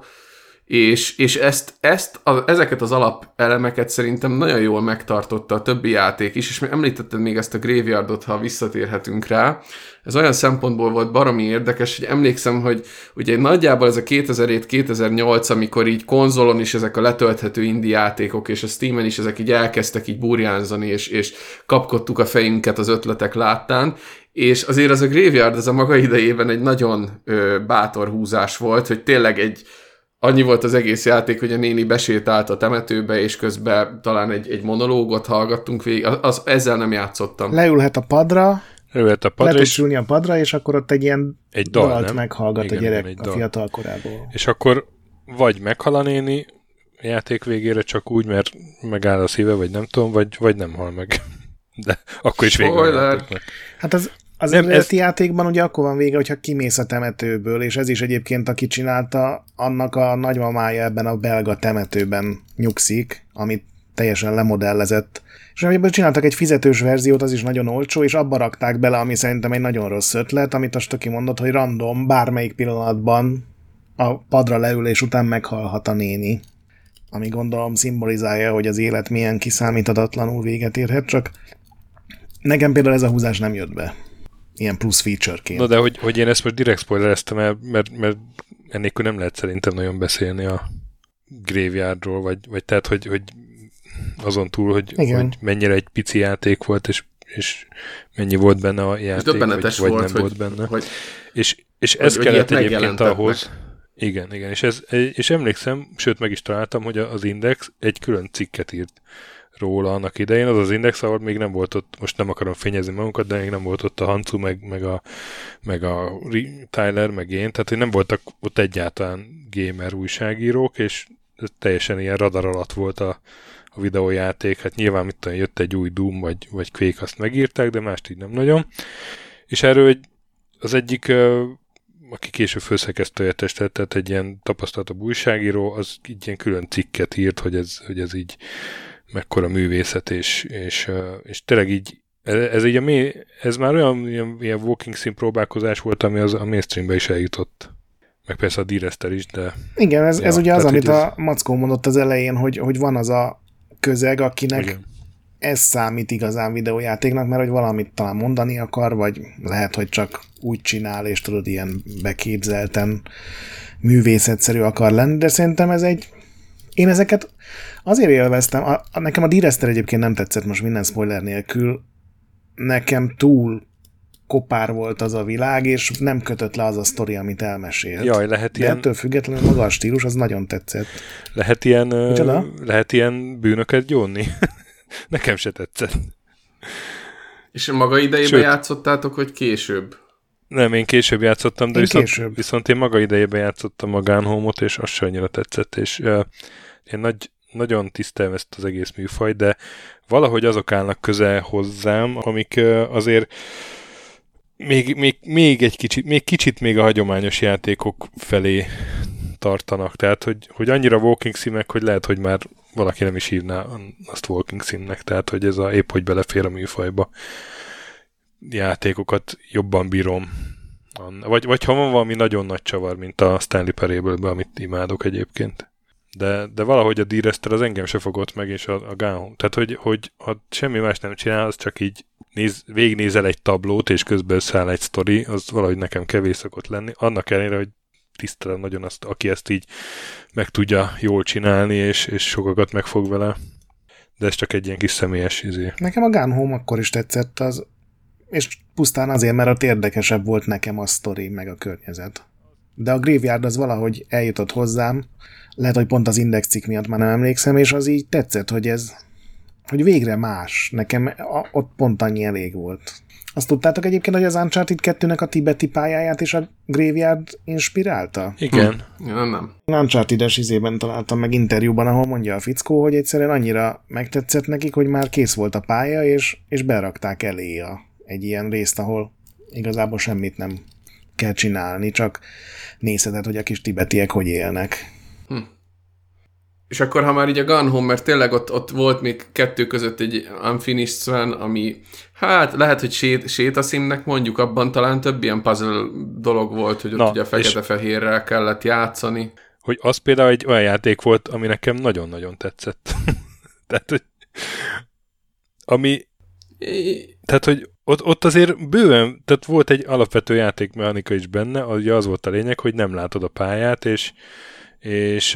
És, és ezt, ezt a, ezeket az alapelemeket szerintem nagyon jól megtartotta a többi játék is, és említetted még ezt a Graveyardot, ha visszatérhetünk rá. Ez olyan szempontból volt baromi érdekes, hogy emlékszem, hogy ugye nagyjából ez a kétezer-hét kétezer-nyolc, amikor így konzolon is ezek a letölthető indie játékok, és a Steamen is ezek így elkezdtek így burjánzani, és, és kapkodtuk a fejünket az ötletek láttán, és azért az a Graveyard az a maga idejében egy nagyon ö, bátor húzás volt, hogy tényleg egy annyi volt az egész játék, hogy a néni besétált a temetőbe, és közben talán egy, egy monológot hallgattunk végig. Az, az, ezzel nem játszottam. Leülhet a padra, Leülhet a padra le tudsz ülni a padra, és akkor ott egy ilyen egy dal, dalt nem? meghallgat igen, a gyerek nem, egy dal. A fiatal korából. És akkor vagy meghal a néni játék végére csak úgy, mert megáll a szíve, vagy nem tudom, vagy, vagy nem hal meg. De akkor is végül. Hát az... Az nem, eredeti ez... játékban ugye akkor van vége, hogyha kimész a temetőből, és ez is egyébként, aki csinálta, annak a nagymamája ebben a belga temetőben nyugszik, amit teljesen lemodellezett. És amiben csináltak egy fizetős verziót, az is nagyon olcsó, és abba rakták bele, ami szerintem egy nagyon rossz ötlet, amit a Stoki mondott, hogy random, bármelyik pillanatban a padra leülés után meghalhat a néni. Ami gondolom szimbolizálja, hogy az élet milyen kiszámíthatatlanul véget érhet, csak nekem például ez a húzás nem jött be. Ilyen plusz featureként. Na de hogy, hogy én ezt most direkt spoilereztem el, mert, mert ennélkül nem lehet szerintem nagyon beszélni a Graveyardról, vagy, vagy tehát, hogy, hogy azon túl, hogy, hogy mennyire egy pici játék volt, és, és mennyi volt benne a játék, vagy, vagy volt, nem hogy, volt benne. Hogy, és, és ez hogy, kellett hogy egyébként ahhoz. Meg. Igen, igen. És, ez, és emlékszem, sőt meg is találtam, hogy az Index egy külön cikket írt róla annak idején, az az Index, ahol még nem volt ott, most nem akarom fényezni magunkat, de még nem volt ott a Hancu, meg, meg, a, meg a Tyler, meg én, tehát nem voltak ott egyáltalán gamer újságírók, és teljesen ilyen radar alatt volt a, a videójáték, hát nyilván mit tudom, jött egy új Doom, vagy, vagy Quake, azt megírták, de mást így nem nagyon. És erről az egyik, aki később főszerkesztője tett, tehát egy ilyen tapasztaltabb újságíró, az így ilyen külön cikket írt, hogy ez, hogy ez így mekkora művészet, és, és, és tényleg így, ez, így a mély, ez már olyan ilyen, ilyen walking sim próbálkozás volt, ami az, a mainstreambe is eljutott. Meg persze a Dear Esther is, de... Igen, ez, ja, ez ugye az, amit a Mackó mondott az elején, hogy, hogy van az a közeg, akinek igen. ez számít igazán videójátéknak, mert hogy valamit talán mondani akar, vagy lehet, hogy csak úgy csinál, és tudod, ilyen beképzelten művészetszerű akar lenni, de szerintem ez egy... Én ezeket azért élveztem, a, a, nekem a Dear Esther egyébként nem tetszett most minden spoiler nélkül, nekem túl kopár volt az a világ, és nem kötött le az a sztori, amit elmesélt. Jaj, lehet de ilyen... ettől függetlenül maga a stílus, az nagyon tetszett. Lehet ilyen, lehet ilyen bűnöket gyónni? Nekem se tetszett. És maga idejében sőt, játszottátok, hogy később? Nem, én később játszottam, de én viszont, később. viszont én maga idejében játszottam a Gone Home-ot, és az sem annyira tetszett, és uh, én nagy, nagyon tisztelem ezt az egész műfajt, de valahogy azok állnak közel hozzám, amik uh, azért még, még, még egy kicsit, még kicsit még a hagyományos játékok felé tartanak, tehát hogy, hogy annyira walking simek, hogy lehet, hogy már valaki nem is hívná azt walking simnek, tehát hogy ez a, épp hogy belefér a műfajba. Játékokat jobban bírom. Vagy, vagy ha van valami nagyon nagy csavar, mint a Stanley Parable-ből, amit imádok egyébként. De, de valahogy a Dear Esther az engem se fogott meg, és a, a Gone. Tehát, hogy, hogy ha semmi más nem csinál, az csak így néz, végignézel egy tablót, és közben száll egy sztori, az valahogy nekem kevés szokott lenni. Annak ellenére, hogy tisztelem nagyon azt, aki ezt így meg tudja jól csinálni, és, és sokakat megfog vele. De ez csak egy ilyen kis személyes izé. Nekem a Gone Home akkor is tetszett, az és pusztán azért, mert ott érdekesebb volt nekem a sztori, meg a környezet. De a Graveyard az valahogy eljutott hozzám, lehet, hogy pont az indexcikk miatt már nem emlékszem, és az így tetszett, hogy ez, hogy végre más. Nekem a, ott pont annyi elég volt. Azt tudtátok egyébként, hogy az Uncharted kettőnek a tibeti pályáját és a Graveyard inspirálta? Igen. Hm. Ja, nem. Uncharted-es izében találtam meg interjúban, ahol mondja a fickó, hogy egyszerűen annyira megtetszett nekik, hogy már kész volt a pálya, és, és berakták elé a egy ilyen részt, ahol igazából semmit nem kell csinálni, csak nézheted, hogy a kis tibetiek hogy élnek. Hm. És akkor, ha már így a Gone Home, mert tényleg ott, ott volt még kettő között egy Unfinished Swan, ami hát lehet, hogy sét, sétaszimnek mondjuk, abban talán több ilyen puzzle dolog volt, hogy ott Na, ugye fekete-fehérrel kellett játszani. Hogy az például egy olyan játék volt, ami nekem nagyon-nagyon tetszett. Tehát, hogy ami Tehát, hogy ott, ott azért bőven, tehát volt egy alapvető játékmechanika is benne, ugye az volt a lényeg, hogy nem látod a pályát, és, és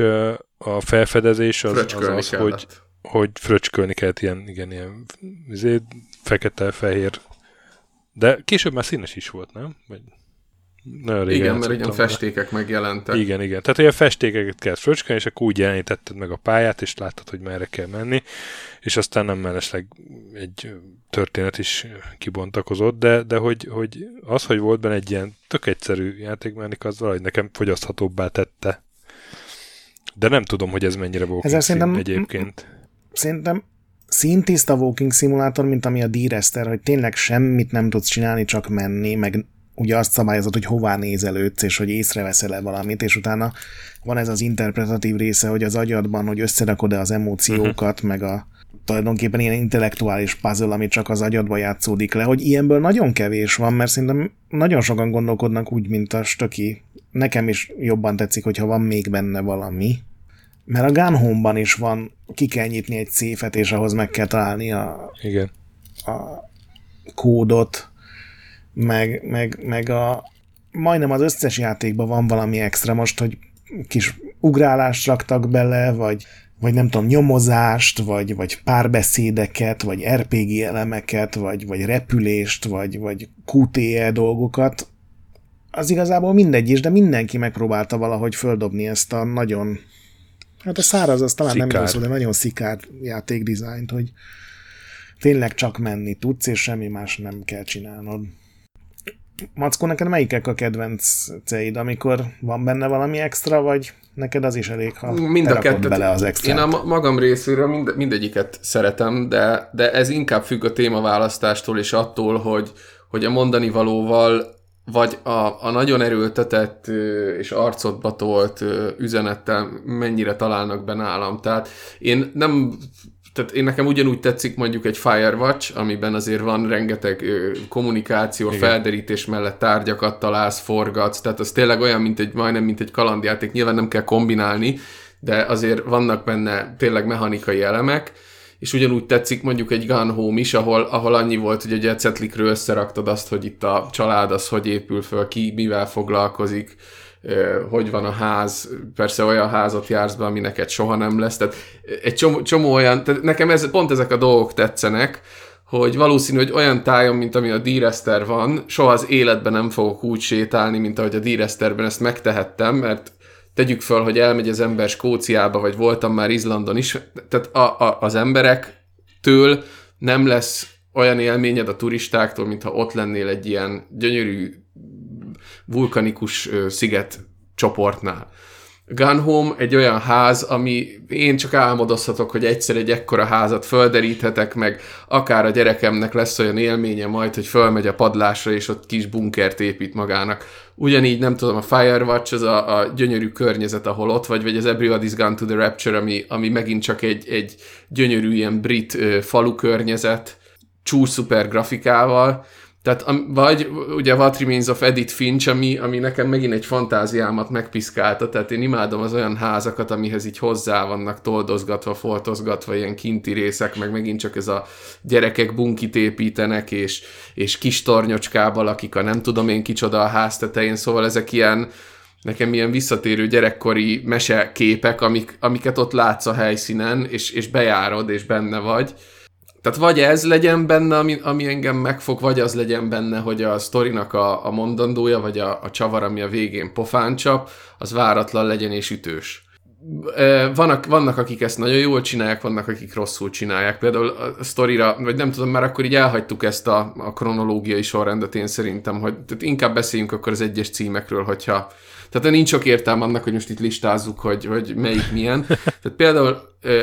a felfedezés az az, az hogy, hogy fröcskölni kellett ilyen, igen, ilyen azért fekete-fehér. De később már színes is volt, nem? Vagy nagyon régen. Igen, mert ilyen festékek megjelentek. Igen, igen. Tehát ilyen festékeket kellett fröcskölni, és akkor úgy jelenítetted meg a pályát, és láttad, hogy merre kell menni, és aztán nem mellesleg egy történet is kibontakozott, de, de hogy, hogy az, hogy volt benne egy ilyen tök egyszerű játékmechanika, az valahogy nekem fogyaszthatóbbá tette. De nem tudom, hogy ez mennyire walking sim egyébként. Szerintem színtiszta walking szimulátor, mint ami a Dear Esther, hogy tényleg semmit nem tudsz csinálni, csak menni, meg ugye azt szabályozott, hogy hová nézelődsz, és hogy észreveszel-e valamit, és utána van ez az interpretatív része, hogy az agyadban, hogy összerakod-e az emóciókat, uh-huh. meg a tulajdonképpen ilyen intellektuális puzzle, ami csak az agyadba játszódik le, hogy ilyenből nagyon kevés van, mert szerintem nagyon sokan gondolkodnak úgy, mint a stöki. Nekem is jobban tetszik, hogyha van még benne valami. Mert a Gone Home-ban is van, ki kell nyitni egy széfet, és ahhoz meg kell találni a, Igen. a kódot, meg, meg, meg a majdnem az összes játékban van valami extra most, hogy kis ugrálást raktak bele, vagy vagy nem tudom, nyomozást, vagy, vagy párbeszédeket, vagy er pé gé elemeket, vagy, vagy repülést, vagy, vagy kú té e dolgokat. Az igazából mindegy is, de mindenki megpróbálta valahogy földobni ezt a nagyon, hát a száraz az talán szikár. nem rosszul, de nagyon szikár játékdizájnt, hogy tényleg csak menni tudsz, és semmi más nem kell csinálnod. Mackó, neked melyikek a kedvenceid, amikor van benne valami extra, vagy neked az is elég, ha mind te a rakod bele az extrát? Én a magam részéről mind, mindegyiket szeretem, de, de ez inkább függ a témaválasztástól és attól, hogy, hogy a mondani valóval vagy a, a nagyon erőltetett és arcodba tolt üzenettel mennyire találnak be nálam. Tehát én nem... Tehát én nekem ugyanúgy tetszik mondjuk egy Firewatch, amiben azért van rengeteg ö, kommunikáció, Igen. felderítés mellett tárgyakat találsz, forgatsz, tehát az tényleg olyan, mint egy, majdnem mint egy kalandjáték, nyilván nem kell kombinálni, de azért vannak benne tényleg mechanikai elemek, és ugyanúgy tetszik mondjuk egy Gone Home is, ahol, ahol annyi volt, hogy egy ecetlikről összeraktad azt, hogy itt a család az hogy épül föl, ki mivel foglalkozik, hogy van a ház, persze olyan házat jársz be, ami neked soha nem lesz, tehát egy csomó, csomó olyan, tehát nekem ez, pont ezek a dolgok tetszenek, hogy valószínű, hogy olyan tájon, mint ami a Dear Esther van, soha az életben nem fogok úgy sétálni, mint ahogy a Dear Estherben ezt megtehettem, mert tegyük föl, hogy elmegy az ember Skóciába, vagy voltam már Izlandon is, tehát a, a, az emberektől nem lesz olyan élményed a turistáktól, mintha ott lennél egy ilyen gyönyörű vulkanikus sziget csoportnál. Gone Home egy olyan ház, ami én csak álmodozhatok, hogy egyszer egy ekkora házat földeríthetek meg, akár a gyerekemnek lesz olyan élménye majd, hogy fölmegy a padlásra, és ott kis bunkert épít magának. Ugyanígy nem tudom, a Firewatch az a, a gyönyörű környezet, ahol ott vagy, vagy az Everybody's Gone to the Rapture, ami, ami megint csak egy, egy gyönyörű ilyen brit ö, falu környezet, csúszuper grafikával. Tehát, vagy ugye What Remains of Edith Finch, ami, ami nekem megint egy fantáziámat megpiszkálta, tehát én imádom az olyan házakat, amihez így hozzá vannak toldozgatva, foltozgatva ilyen kinti részek, meg megint csak ez a gyerekek bunkit építenek, és, és kis tornyocskával, akik a nem tudom én kicsoda a háztetején, szóval ezek ilyen, nekem ilyen visszatérő gyerekkori meseképek, amik, amiket ott látsz a helyszínen, és, és bejárod, és benne vagy. Tehát vagy ez legyen benne, ami, ami engem megfog, vagy az legyen benne, hogy a sztorinak a, a mondandója, vagy a, a csavar, ami a végén pofán csap, az váratlan legyen és ütős. Vannak, vannak, akik ezt nagyon jól csinálják, vannak, akik rosszul csinálják. Például a sztorira, vagy nem tudom, már akkor így elhagytuk ezt a, a kronológiai sorrendet én szerintem, hogy tehát inkább beszéljünk akkor az egyes címekről, hogyha... Tehát nincs sok értelme annak, hogy most itt listázzuk, hogy, hogy melyik milyen. Tehát például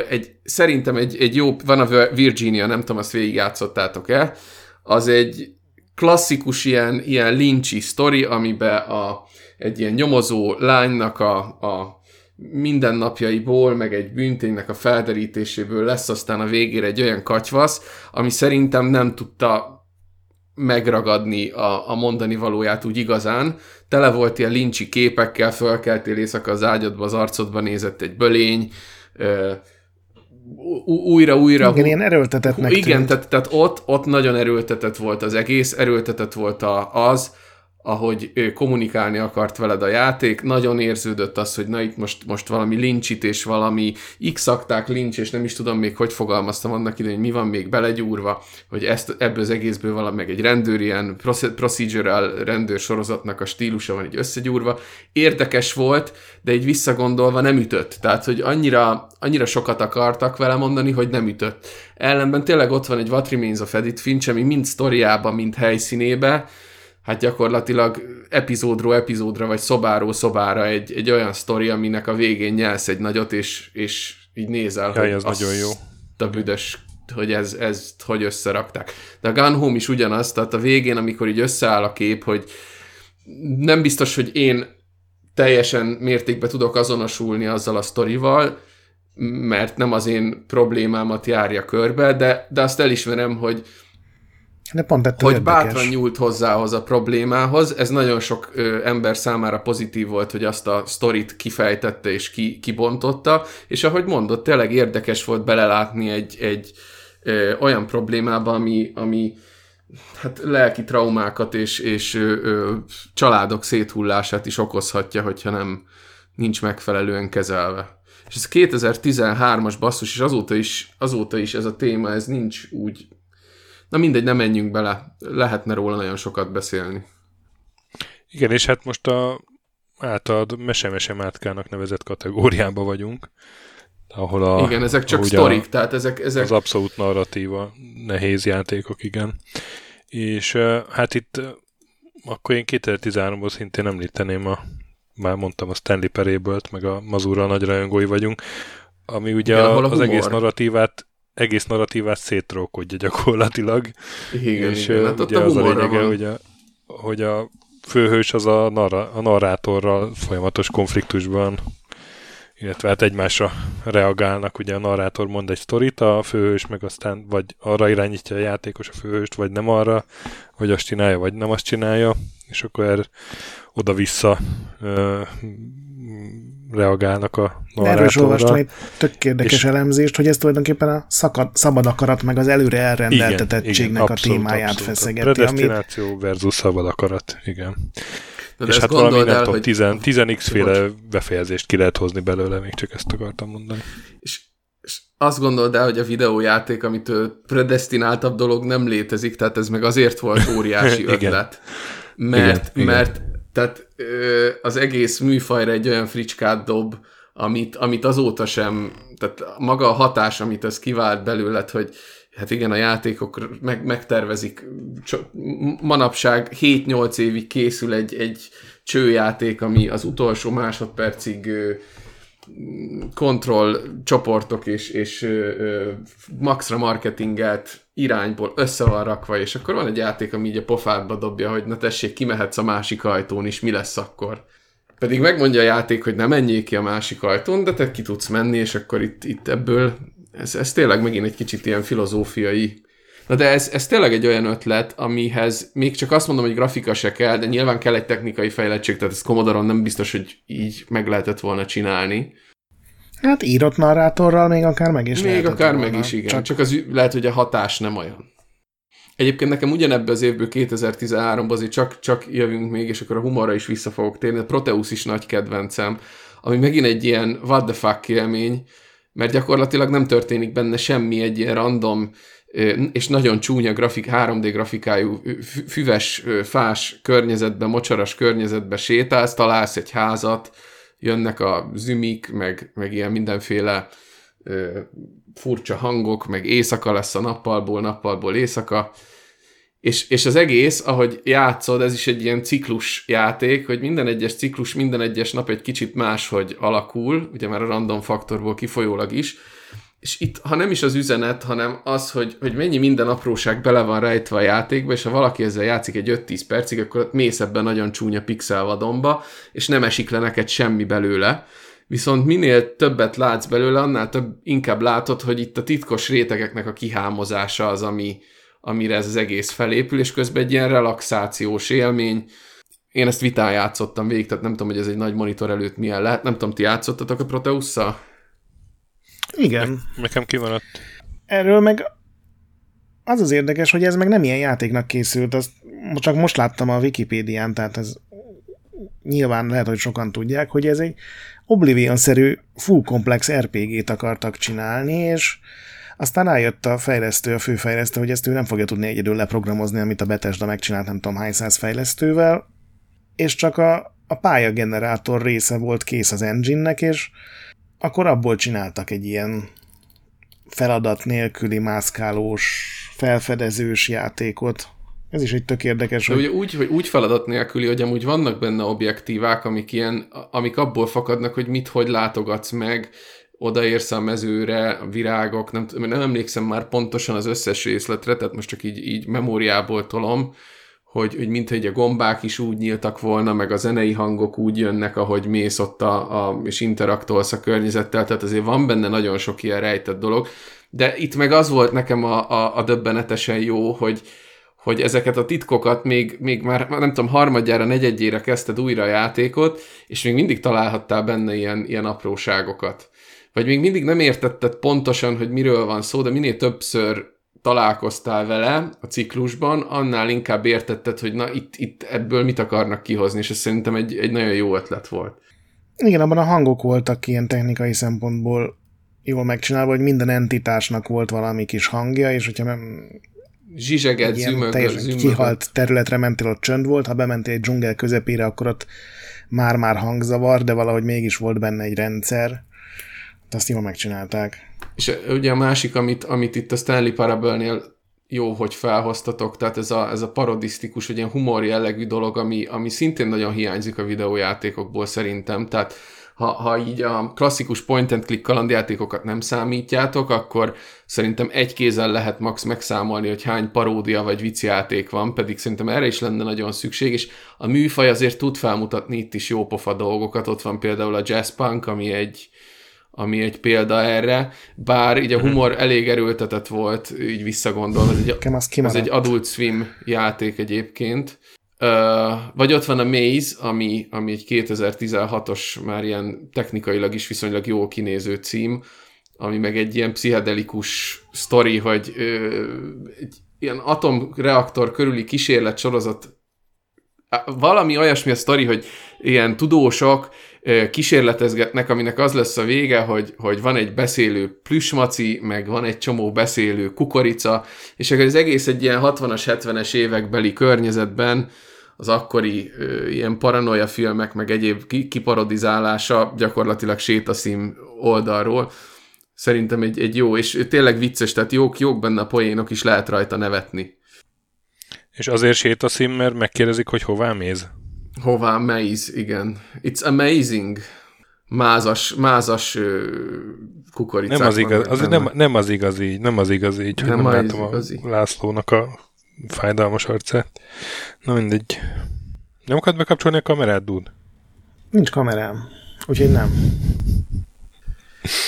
egy, szerintem egy, egy jó, van a Virginia, nem tudom, azt végigjátszottátok-e, az egy klasszikus ilyen, ilyen lincsi sztori, amiben a, egy ilyen nyomozó lánynak a, a mindennapjaiból, meg egy bűnténynek a felderítéséből lesz aztán a végére egy olyan katyvasz, ami szerintem nem tudta megragadni a, a mondani valóját úgy igazán. Tele volt ilyen lincsi képekkel, fölkeltél éjszaka az ágyadba, az arcodba nézett egy bölény, újra-újra... Igen, ilyen erőltetettnek tűnt. Igen, tehát, tehát ott, ott nagyon erőltetett volt az egész, erőltetett volt az, ahogy kommunikálni akart veled a játék, nagyon érződött az, hogy na itt most, most valami lincsítés, valami x-akták lincs, és nem is tudom még, hogy fogalmaztam annak idején, hogy mi van még belegyúrva, hogy ezt, ebből az egészből valami, meg egy rendőr, ilyen procedural rendőr sorozatnak a stílusa van így összegyúrva. Érdekes volt, de így visszagondolva nem ütött. Tehát, hogy annyira, annyira sokat akartak vele mondani, hogy nem ütött. Ellenben tényleg ott van egy What Remains of Edith Finch, ami mind sztoriába, mind helyszínébe, hát gyakorlatilag epizódról epizódra, vagy szobáról szobára egy, egy olyan sztori, aminek a végén nyelsz egy nagyot, és, és így nézel, ja, hogy az nagyon jó. A büdös, hogy ez, ezt hogy összerakták. De a Gone Home is ugyanaz, tehát a végén, amikor így összeáll a kép, hogy nem biztos, hogy én teljesen mértékben tudok azonosulni azzal a sztorival, mert nem az én problémámat járja körbe, de, de azt elismerem, hogy De pont ettől hogy érdekes. Bátran nyúlt hozzához a problémához, ez nagyon sok ö, ember számára pozitív volt, hogy azt a sztorit kifejtette és ki, kibontotta, és ahogy mondott, tényleg érdekes volt belelátni egy, egy ö, olyan problémába, ami, ami hát lelki traumákat és, és ö, ö, családok széthullását is okozhatja, hogyha nem nincs megfelelően kezelve. És ez kétezer-tizenhármas basszus, és azóta is, azóta is ez a téma, ez nincs úgy. Na mindegy, nem menjünk bele, lehetne róla nagyon sokat beszélni. Igen, és hát most a általad mese-mese mátkának nevezett kategóriában vagyunk, ahol a... Igen, ezek csak sztorik, a, tehát ezek, ezek... Az abszolút narratíva, nehéz játékok, igen. És hát itt akkor én kétezer-tizenháromból szintén említeném a, már mondtam, a Stanley Perébölt, meg a Mazurral nagy rajongói vagyunk, ami ugye igen, a, az egész narratívát egész narratívát szétrókodja gyakorlatilag. Igen, és igen. Hát ugye az a lényege, hogy a, hogy a főhős az a, narra, a narrátorral folyamatos konfliktusban, illetve hát egymásra reagálnak, ugye a narrátor mond egy sztorit, a főhős meg aztán vagy arra irányítja a játékos a főhőst, vagy nem arra, hogy azt csinálja, vagy nem azt csinálja, és akkor er, oda-vissza ö, reagálnak a narrátorra. Erről is olvastam egy tök érdekes elemzést, hogy ez tulajdonképpen a szakad, szabad akarat meg az előre elrendeltetettségnek igen, abszolút, a témáját abszolút, feszegeti. A predestináció amit... versus szabad akarat, igen. De és de hát valami, nem tudom, tíz x-féle befejezést ki lehet hozni belőle, még csak ezt akartam mondani. És, és azt gondold el, hogy a videójáték, amit predestináltabb dolog nem létezik, tehát ez meg azért volt óriási ötlet. Mert, igen, mert igen. Tehát az egész műfajra egy olyan fricskát dob, amit, amit azóta sem, tehát maga a hatás, amit ez kivált belőled, hogy hát igen, a játékok meg, megtervezik. Manapság hét-nyolc évig készül egy, egy csőjáték, ami az utolsó másodpercig kontroll csoportok és, és ö, maxra marketingelt irányból össze van rakva, és akkor van egy játék, ami így a pofádba dobja, hogy na tessék, kimehetsz a másik ajtón is, mi lesz akkor. Pedig megmondja a játék, hogy nem menjél ki a másik ajtón, de te ki tudsz menni, és akkor itt, itt ebből, ez, ez tényleg megint egy kicsit ilyen filozófiai. Na de ez, ez tényleg egy olyan ötlet, amihez még csak azt mondom, hogy grafika se kell, de nyilván kell egy technikai fejlettség, tehát ezt Commodore-on nem biztos, hogy így meg lehetett volna csinálni. Hát írott narrátorral még akár meg is lehetett. Még akár volna. Meg is, igen. Csak, csak az, lehet, hogy a hatás nem olyan. Egyébként nekem ugyanebben az évből kétezer-tizenháromban azért csak, csak jövünk még, és akkor a humorra is vissza fogok térni. A Proteus is nagy kedvencem, ami megint egy ilyen what the fuck élmény, mert gyakorlatilag nem történik benne semmi, egy ilyen random és nagyon csúnya grafik, három dé grafikájú füves, fás környezetben, mocsaras környezetben sétálsz, találsz egy házat, jönnek a zümik, meg, meg ilyen mindenféle ö, furcsa hangok, meg éjszaka lesz a nappalból, nappalból éjszaka, és, és az egész, ahogy játszod, ez is egy ilyen ciklus játék, hogy minden egyes ciklus, minden egyes nap egy kicsit máshogy alakul, ugye már a random faktorból kifolyólag is, és itt, ha nem is az üzenet, hanem az, hogy, hogy mennyi minden apróság bele van rejtve a játékba, és ha valaki ezzel játszik egy öt-tíz percig, akkor mész ebben nagyon csúnya pixelvadonba, és nem esik le neked semmi belőle. Viszont minél többet látsz belőle, annál több, inkább látod, hogy itt a titkos rétegeknek a kihámozása az, ami, amire ez az egész felépül, és közben egy ilyen relaxációs élmény. Én ezt vitán játszottam végig, tehát nem tudom, hogy ez egy nagy monitor előtt milyen lehet. Nem tudom, ti játszottatok a Proteusszal? Igen. Ne- nekem kimaradt. Erről meg az az érdekes, hogy ez meg nem ilyen játéknak készült, azt csak most láttam a Wikipédián, tehát ez nyilván lehet, hogy sokan tudják, hogy ez egy Oblivion-szerű full komplex er pé gét akartak csinálni, és aztán rájött a fejlesztő, a főfejlesztő, hogy ezt ő nem fogja tudni egyedül leprogramozni, amit a Bethesda megcsinált nem tudom hány száz fejlesztővel, és csak a, a pályagenerátor része volt kész az engine-nek, és akkor abból csináltak egy ilyen feladat nélküli, mászkálós, felfedezős játékot. Ez is egy tök érdekes. De hogy... ugye úgy, hogy úgy feladat nélküli, hogy amúgy vannak benne objektívák, amik, ilyen, amik abból fakadnak, hogy mit, hogy látogatsz meg, odaérsz a mezőre, a virágok, nem, nem emlékszem már pontosan az összes részletre, tehát most csak így, így memóriából tolom, hogy, hogy minthogy a gombák is úgy nyíltak volna, meg a zenei hangok úgy jönnek, ahogy mész ott a, a, és interaktolsz a környezettel, tehát azért van benne nagyon sok ilyen rejtett dolog, de itt meg az volt nekem a, a, a döbbenetesen jó, hogy, hogy ezeket a titkokat még, még már, nem tudom, harmadjára, negyedjére kezdted újra a játékot, és még mindig találhattál benne ilyen, ilyen apróságokat. Vagy még mindig nem értetted pontosan, hogy miről van szó, de minél többször találkoztál vele a ciklusban, annál inkább értetted, hogy na itt, itt ebből mit akarnak kihozni, és ez szerintem egy, egy nagyon jó ötlet volt. Igen, abban a hangok voltak ilyen technikai szempontból jól megcsinálva, hogy minden entitásnak volt valami kis hangja, és hogyha nem zsizseget, zümögöt, teljesen kihalt területre mentél, ott csönd volt, ha bementél egy dzsungel közepére, akkor ott már-már hangzavar, de valahogy mégis volt benne egy rendszer. Azt jól megcsinálták. És ugye a másik, amit, amit itt a Stanley Parable-nél jó, hogy felhoztatok, tehát ez a, ez a parodisztikus, ugye humor jellegű dolog, ami, ami szintén nagyon hiányzik a videójátékokból szerintem, tehát ha, ha így a klasszikus point-and-click kalandjátékokat nem számítjátok, akkor szerintem egy kézzel lehet max megszámolni, hogy hány paródia vagy vicjáték van, pedig szerintem erre is lenne nagyon szükség, és a műfaj azért tud felmutatni itt is jó pofa dolgokat, ott van például a jazz punk, ami egy ami egy példa erre, bár így a humor elég erőltetett volt, így visszagondolva, ez egy, egy Adult Swim játék egyébként. Ö, vagy ott van a Maze, ami, ami egy kétezer-tizenhatos, már ilyen technikailag is viszonylag jól kinéző cím, ami meg egy ilyen pszichedelikus sztori, vagy ö, egy ilyen atomreaktor körüli kísérlet sorozat, valami olyasmi a sztori, hogy ilyen tudósok kísérletezgetnek, aminek az lesz a vége, hogy, hogy van egy beszélő plüsmaci, meg van egy csomó beszélő kukorica, és akkor az egész egy ilyen hatvanas, hetvenes évekbeli környezetben az akkori ö, ilyen paranoia filmek, meg egyéb kiparodizálása gyakorlatilag sétaszím oldalról. Szerintem egy, egy jó, és tényleg vicces, tehát jók, jók benne a poénok, is lehet rajta nevetni. És azért sétaszim, mert megkérdezik, hogy hová méz? Hová méz, igen. It's amazing. Mázas, mázas kukoricák. Nem az igazi, az, nem, nem az igazi, nem az igazi, így, nem, hogy nem látom igazi. A Lászlónak a fájdalmas arcát. Na mindegy. Nem akad bekapcsolni a kamerát, Dúd? Nincs kamerám, úgyhogy nem.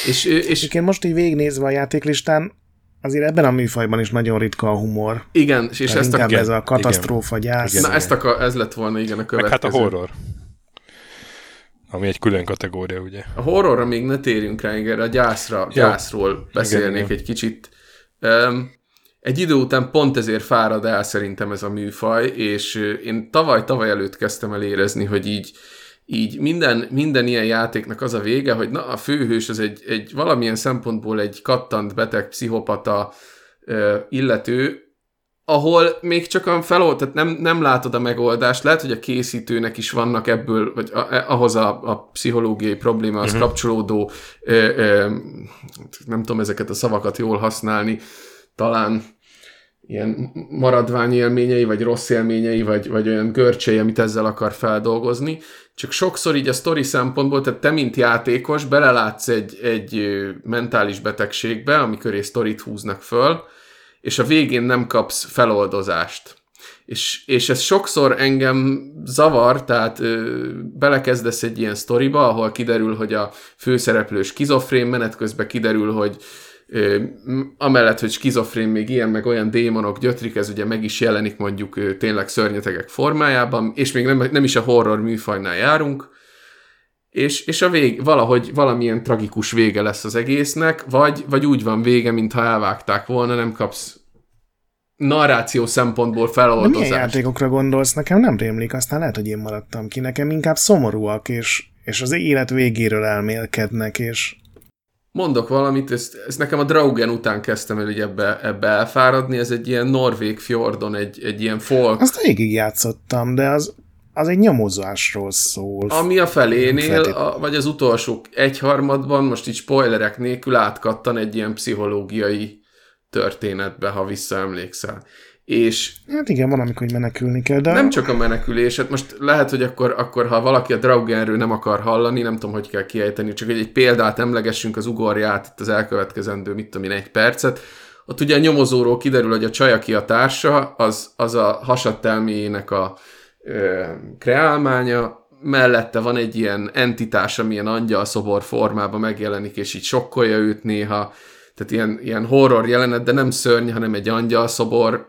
És, és én most így végignézve a játéklistán, azért ebben a műfajban is nagyon ritka a humor. Igen, és, és ezt a, igen, ez a katasztrófa, igen, gyász. Igen, na, ezt a, ez lett volna, igen, a következő. Meg hát a horror. Ami egy külön kategória, ugye? A horrorra még ne térjünk rá, igen, a gyászra, gyászról beszélnék, igen, igen, egy kicsit. Um, egy idő után pont ezért fárad el szerintem ez a műfaj, és én tavaly-tavaly előtt kezdtem el érezni, hogy így Így minden, minden ilyen játéknak az a vége, hogy na, a főhős az egy, egy valamilyen szempontból egy kattant beteg pszichopata ö, illető, ahol még csak a felold, tehát nem, nem látod a megoldást, lehet, hogy a készítőnek is vannak ebből, vagy a, ahhoz a, a pszichológiai problémához uh-huh. kapcsolódó, ö, ö, nem tudom ezeket a szavakat jól használni, talán ilyen maradvány élményei, vagy rossz élményei, vagy, vagy olyan görcsei, amit ezzel akar feldolgozni. Csak sokszor így a sztori szempontból, tehát te, mint játékos, belelátsz egy, egy mentális betegségbe, amikor egy sztorit húznak föl, és a végén nem kapsz feloldozást. És, és ez sokszor engem zavar, tehát ö, belekezdesz egy ilyen sztoriba, ahol kiderül, hogy a főszereplő skizofrén, menet közben kiderül, hogy amellett, hogy skizofrén, még ilyen, meg olyan démonok gyötrik, ez ugye meg is jelenik mondjuk tényleg szörnyetegek formájában, és még nem, nem is a horror műfajnál járunk, és, és a vég, valahogy valamilyen tragikus vége lesz az egésznek, vagy, vagy úgy van vége, mintha elvágták volna, nem kapsz narráció szempontból feloldozást. De milyen játékokra gondolsz? Nekem nem rémlik, aztán lehet, hogy én maradtam ki. Nekem inkább szomorúak, és, és az élet végéről elmélkednek, és mondok valamit, ezt, ezt nekem a Draugen után kezdtem el így ebbe, ebbe elfáradni, ez egy ilyen norvég fjordon, egy, egy ilyen folk. Azt végig játszottam, de az, az egy nyomozásról szól. Ami a felénél, a, vagy az utolsó egyharmadban, most így spoilerek nélkül átkattan egy ilyen pszichológiai történetbe, ha visszaemlékszel. És hát igen, van, amikor menekülni kell, de nem csak a menekülés, hát most lehet, hogy akkor, akkor ha valaki a Draugenről nem akar hallani, nem tudom, hogy kell kiejteni, csak egy, egy példát emlegessünk, az ugorját, itt az elkövetkezendő, mit tudom én, egy percet. Ott ugye a nyomozóról kiderül, hogy a csaj, aki a társa, az, az a hasadt elméjének a ö, kreálmánya, mellette van egy ilyen entitás, amilyen angyalszobor formában megjelenik, és így sokkolja őt néha, tehát ilyen, ilyen horror jelenet, de nem szörny, hanem egy angyalszobor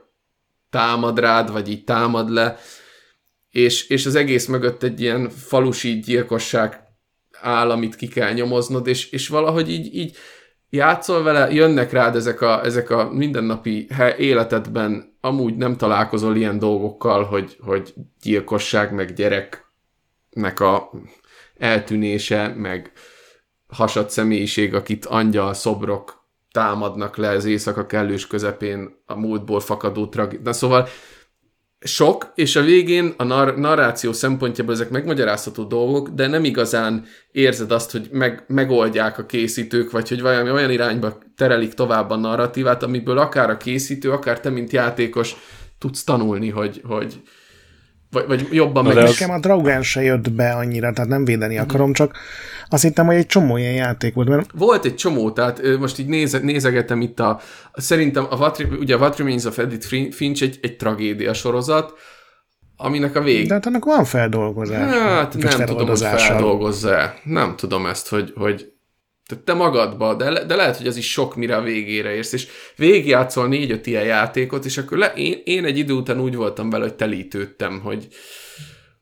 támad rád, vagy így támad le, és, és az egész mögött egy ilyen falusi gyilkosság áll, amit ki kell nyomoznod, és, és valahogy így, így játszol vele, jönnek rád ezek a, ezek a mindennapi életedben, amúgy nem találkozol ilyen dolgokkal, hogy, hogy gyilkosság, meg gyereknek a eltűnése, meg hasadt személyiség, akit angyal szobrok támadnak le az éjszaka kellős közepén a múltból fakadó tragédia. Na szóval sok, és a végén a nar- narráció szempontjából ezek megmagyarázható dolgok, de nem igazán érzed azt, hogy meg- megoldják a készítők, vagy hogy valami olyan irányba terelik tovább a narratívát, amiből akár a készítő, akár te, mint játékos tudsz tanulni, hogy... hogy Vagy, vagy jobban meg. Nekem az... a Draugen se jött be annyira, tehát nem védeni akarom, csak azt hittem, hogy egy csomó ilyen játék volt. Mert... Volt egy csomó, tehát most így néze, nézegetem itt a... Szerintem a What, ugye a What Remains of Edith Finch egy, egy tragédia sorozat, aminek a vég... De hát annak van feldolgozás. Hát nem tudom, hogy feldolgozza. Nem tudom ezt, hogy... hogy... te magadba, de, le, de lehet, hogy az is sok, mire a végére érsz, és végigjátszol négy-öt ilyen játékot, és akkor le, én, én egy idő után úgy voltam vele, hogy telítődtem, hogy,